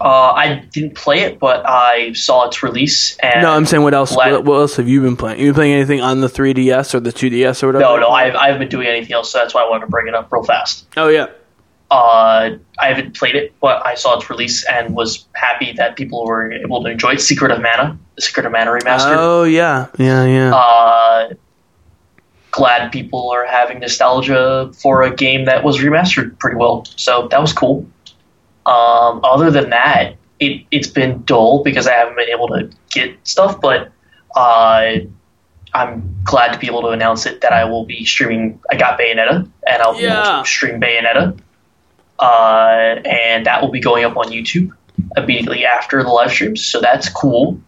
Uh, I didn't play it, but I saw its release. And no, I'm saying what else? What, what else have you been playing? You been playing anything on the three D S or the two D S or whatever? No, no, I've I haven't been doing anything else, so that's why I wanted to bring it up real fast. Oh yeah. Uh, I haven't played it, but I saw its release and was happy that people were able to enjoy it. Secret of Mana, the Secret of Mana remastered. Oh yeah, yeah, yeah. Uh, glad people are having nostalgia for a game that was remastered pretty well, so that was cool. Um, other than that, it, it's been dull because I haven't been able to get stuff, but uh, I'm glad to be able to announce it that I will be streaming. I got Bayonetta, and I'll yeah. be able to stream Bayonetta, uh, and that will be going up on YouTube immediately after the live streams, so that's cool.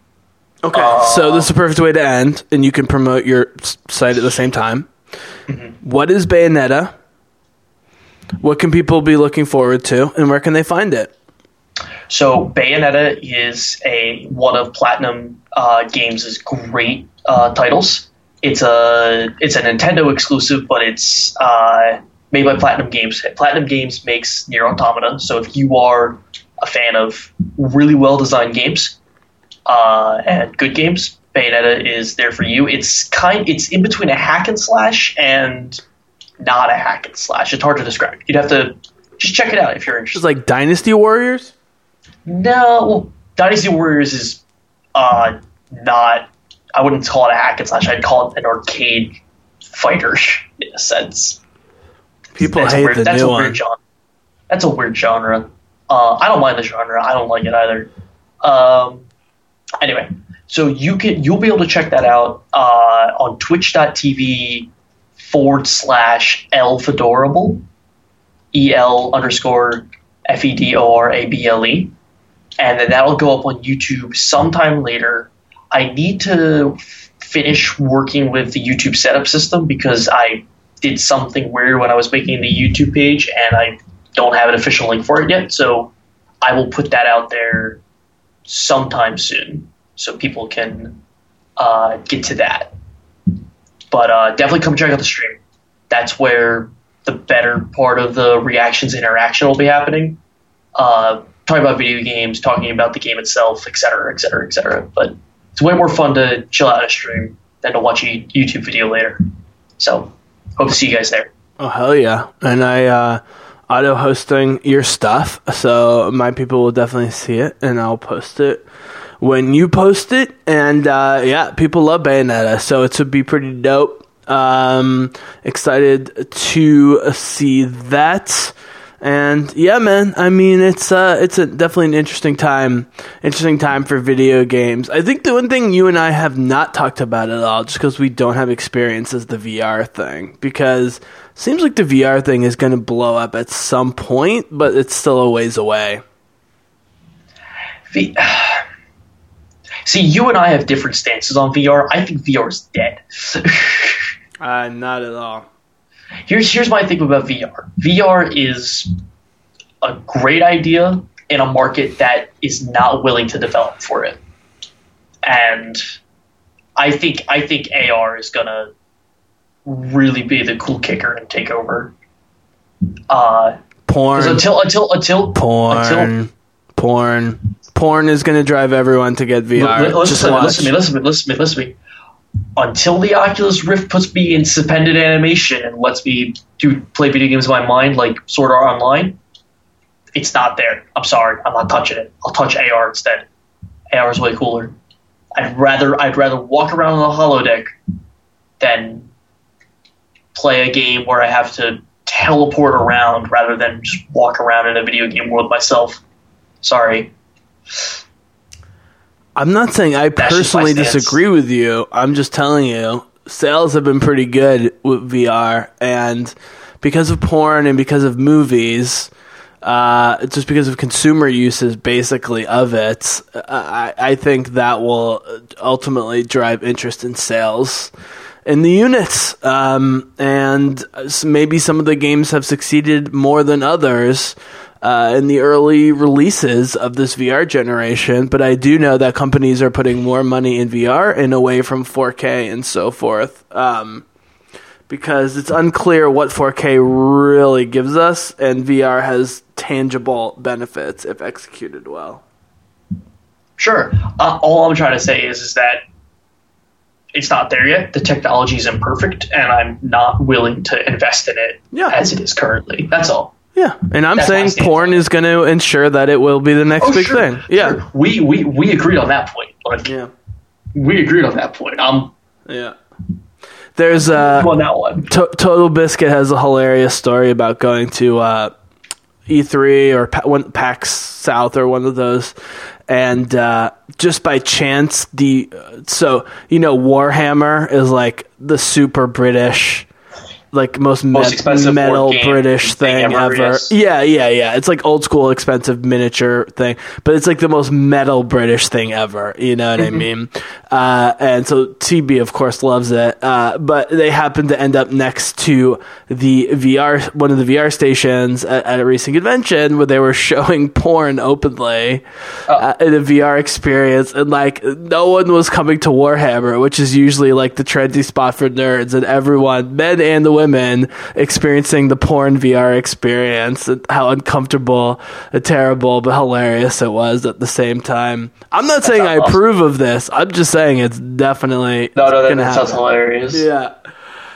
Okay, uh, so this is the perfect way to end, and you can promote your site at the same time. Mm-hmm. What is Bayonetta? What can people be looking forward to, and where can they find it? So Bayonetta is a one of Platinum uh, Games' great uh, titles. It's a it's a Nintendo exclusive, but it's uh, made by Platinum Games. Platinum Games makes Nier Automata, so if you are a fan of really well-designed games uh, and good games, Bayonetta is there for you. It's kind it's in between a hack and slash and not a hack and slash. It's hard to describe. You'd have to just check it out if you're interested. It's like Dynasty Warriors? No. Well, Dynasty Warriors is uh, not... I wouldn't call it a hack and slash. I'd call it an arcade fighter, in a sense. People that's hate weird, the that's new a weird one. Genre. That's a weird genre. Uh, I don't mind the genre. I don't like it either. Um, anyway, so you can, you'll be able to check that out uh, on twitch dot t v forward slash elfedorable, E-L underscore F E D O R A B L E, and then that'll go up on YouTube sometime later. I need to f- finish working with the YouTube setup system because I did something weird when I was making the YouTube page, and I don't have an official link for it yet, so I will put that out there sometime soon so people can uh, get to that. But uh, definitely come check out the stream. That's where the better part of the reactions interaction will be happening. Uh, talking about video games, talking about the game itself, et cetera, et cetera, et cetera. But it's way more fun to chill out a stream than to watch a YouTube video later. So hope to see you guys there. Oh, hell yeah. And I uh, auto-hosting your stuff, so my people will definitely see it, and I'll post it when you post it. And uh, yeah, people love Bayonetta, so it should be pretty dope. Um, excited to see that. And yeah, man, I mean, it's uh, it's a, definitely an interesting time, interesting time for video games. I think the one thing you and I have not talked about at all, just because we don't have experience, is the V R thing. Because it seems like the V R thing is going to blow up at some point, but it's still a ways away. The... See, you and I have different stances on V R. I think V R is dead. uh, not at all. Here's here's my thing about V R. V R is a great idea in a market that is not willing to develop for it. And I think I think A R is gonna really be the cool kicker and take over. Uh, porn. Until until until porn. Until, porn. porn is going to drive everyone to get V R. L- listen, Just listen to me, listen to me, listen to me, listen to me. Until the Oculus Rift puts me in suspended animation and lets me do play video games in my mind, like Sword Art Online, it's not there. I'm sorry, I'm not touching it. I'll touch A R instead. A R is way cooler. I'd rather I'd rather walk around on a holodeck than play a game where I have to teleport around rather than just walk around in a video game world myself. Sorry. I'm not saying I That's personally disagree with you. I'm just telling you, sales have been pretty good with V R, and because of porn and because of movies, uh, just because of consumer uses basically of it, I, I think that will ultimately drive interest in sales in the units. Um, and maybe some of the games have succeeded more than others Uh, in the early releases of this V R generation, but I do know that companies are putting more money in V R and away from four K and so forth, um, because it's unclear what four K really gives us, and V R has tangible benefits if executed well. Sure. Uh, all I'm trying to say is, is that it's not there yet. The technology is imperfect, and I'm not willing to invest in it yeah. as it is currently. That's all. Yeah, and I'm That's saying porn is going to ensure that it will be the next oh, big sure, thing. Yeah, sure. we we we agreed on that point. Like, yeah, we agreed on that point. Um, yeah, there's uh, on that one. T- Total Biscuit has a hilarious story about going to uh, E three or pa- one, PAX South or one of those, and uh, just by chance, the so you know Warhammer is like the super British. Like most, most me- metal British thing, thing ever. ever. Yeah, yeah, yeah. It's like old school expensive miniature thing, but it's like the most metal British thing ever. You know what I mean? Uh, and so T B, of course, loves it. Uh, but they happened to end up next to the V R, one of the V R stations at, at a recent convention where they were showing porn openly oh. uh, in a V R experience. And like no one was coming to Warhammer, which is usually like the trendy spot for nerds, and everyone, men and the women, experiencing the porn V R experience, and how uncomfortable and terrible but hilarious it was at the same time. I'm not that saying I awesome. approve of this. I'm just saying it's definitely no, no, that, that sounds hilarious. Yeah.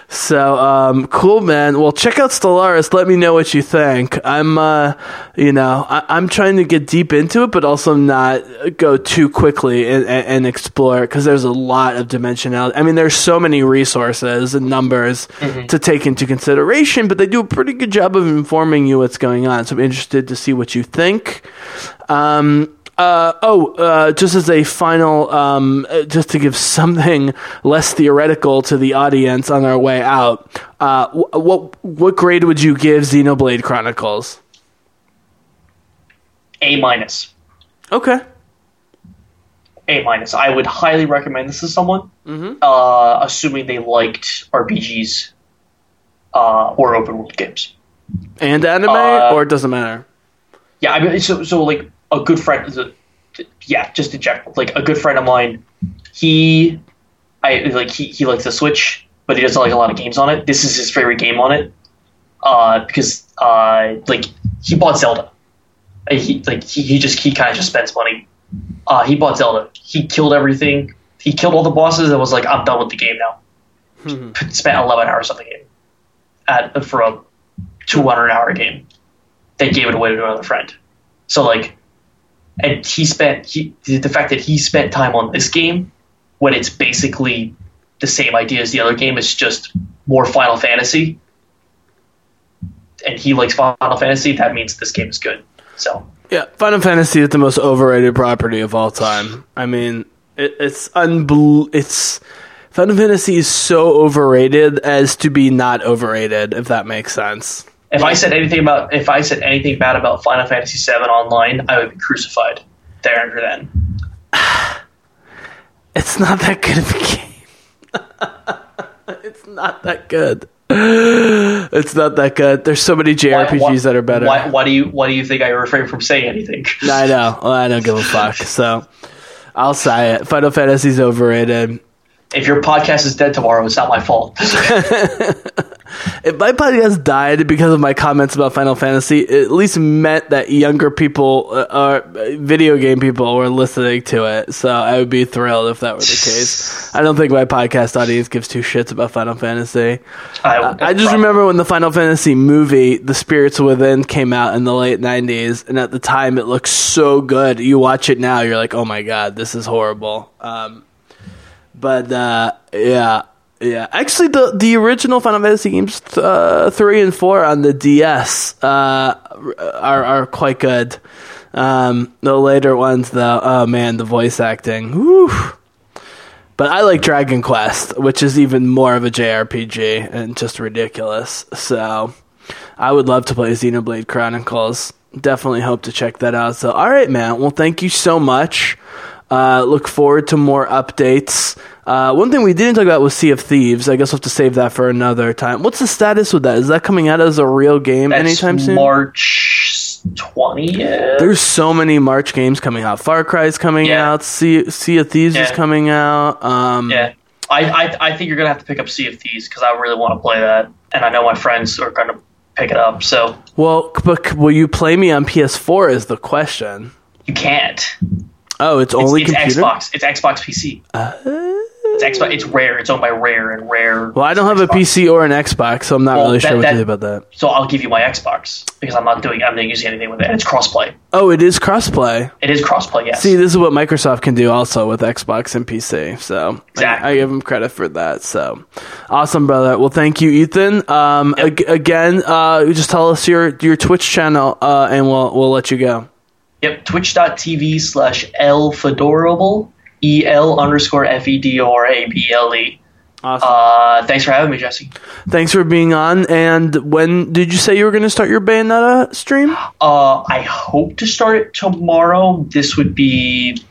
So, um, cool, man. Well, check out Stellaris. Let me know what you think. I'm, uh, you know, I- I'm trying to get deep into it, but also not go too quickly and, and, and explore, because there's a lot of dimensionality. I mean, there's so many resources and numbers mm-hmm. to take into consideration, but they do a pretty good job of informing you what's going on. So I'm interested to see what you think. Um, Uh, oh, uh, just as a final, um, just to give something less theoretical to the audience on our way out, uh, wh- what what grade would you give Xenoblade Chronicles? A minus. Okay. A minus. I would highly recommend this to someone, mm-hmm. uh, assuming they liked R P Gs uh, or open world games. And anime, uh, or it doesn't matter? Yeah, I mean, so, so like, a good friend, yeah, just in general, like a good friend of mine, he, I like he, he likes the Switch, but he doesn't like a lot of games on it. This is his favorite game on it, uh, because uh, like he bought Zelda, he like he, he just he kind of just spends money. Uh, he bought Zelda. He killed everything. He killed all the bosses and was like, I'm done with the game now. Mm-hmm. Spent eleven hours on the game, at for a two hundred hour game. They gave it away to another friend. So like. And he spent he, the fact that he spent time on this game when it's basically the same idea as the other game. It's just more Final Fantasy, and he likes Final Fantasy. That means this game is good. So yeah, Final Fantasy is the most overrated property of all time. I mean, it, it's unbel- It's Final Fantasy is so overrated as to be not overrated, if that makes sense. If I said anything about if I said anything bad about Final Fantasy seven Online, I would be crucified there and then. It's not that good of a game. It's not that good. It's not that good. There's so many J R P Gs why, why, that are better. Why, why do you Why do you think I refrain from saying anything? I know. Well, I don't give a fuck. So I'll say it. Final Fantasy's overrated. If your podcast is dead tomorrow, it's not my fault. If my podcast died because of my comments about Final Fantasy, it at least meant that younger people uh, or video game people were listening to it. So I would be thrilled if that were the case. I don't think my podcast audience gives two shits about Final Fantasy. I, uh, I just problem. remember when the Final Fantasy movie, The Spirits Within, came out in the late nineties. And at the time, it looked so good. You watch it now, you're like, oh my God, this is horrible. Um, But, uh, yeah, yeah. Actually, the the original Final Fantasy games uh, three and four on the D S uh, are, are quite good. Um, the later ones, though, oh, man, the voice acting. Whew. But I like Dragon Quest, which is even more of a J R P G and just ridiculous. So I would love to play Xenoblade Chronicles. Definitely hope to check that out. So, all right, man. Well, thank you so much. Uh, look forward to more updates. Uh, one thing we didn't talk about was Sea of Thieves. I guess we'll have to save that for another time. What's the status with that? Is that coming out as a real game That's anytime soon? March twentieth. There's so many March games coming out. Far Cry's coming yeah. out. Sea, sea of Thieves yeah. is coming out. Um, yeah. I, I I think you're going to have to pick up Sea of Thieves because I really want to play that. And I know my friends are going to pick it up. So Well, but will you play me on P S four is the question. You can't. Oh, it's only it's, it's computer? Xbox. It's Xbox P C. Uh, it's Xbox. It's Rare. It's owned by Rare and Rare. Well, I don't have Xbox. a P C or an Xbox, so I'm not well, really that, sure what that, to do about that. So I'll give you my Xbox because I'm not doing. I'm not using anything with it. And it's crossplay. Oh, it is crossplay. It is crossplay. Yes. See, this is what Microsoft can do also with Xbox and P C. So exactly. I, I give them credit for that. So awesome, brother. Well, thank you, Ethan. Um, yep. ag- again, uh, just tell us your your Twitch channel, uh, and we'll we'll let you go. Yep, twitch.tv slash lfedorable, E-L underscore F E D O R A B L E. Awesome. Uh, thanks for having me, Jesse. Thanks for being on. And when did you say you were going to start your Bayonetta stream? Uh, I hope to start it tomorrow. This would be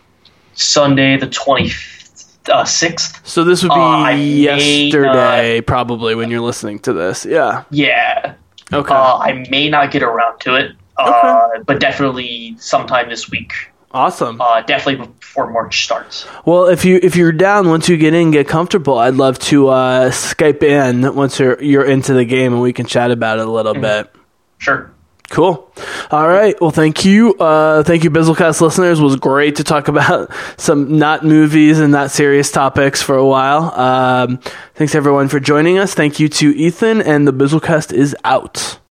Sunday the twenty-sixth. So this would be uh, yesterday, not, probably, when you're listening to this. Yeah. Yeah. Okay. Uh, I may not get around to it. Okay. Uh, but definitely sometime this week. Awesome. Uh, definitely before March starts. Well, if you if you're down, once you get in, get comfortable. I'd love to uh, Skype in once you're you're into the game, and we can chat about it a little mm-hmm. bit. Sure. Cool. All right. Well, thank you. Uh, thank you, Bizzlecast listeners. It was great to talk about some not movies and not serious topics for a while. Um, thanks everyone for joining us. Thank you to Ethan, and the Bizzlecast is out.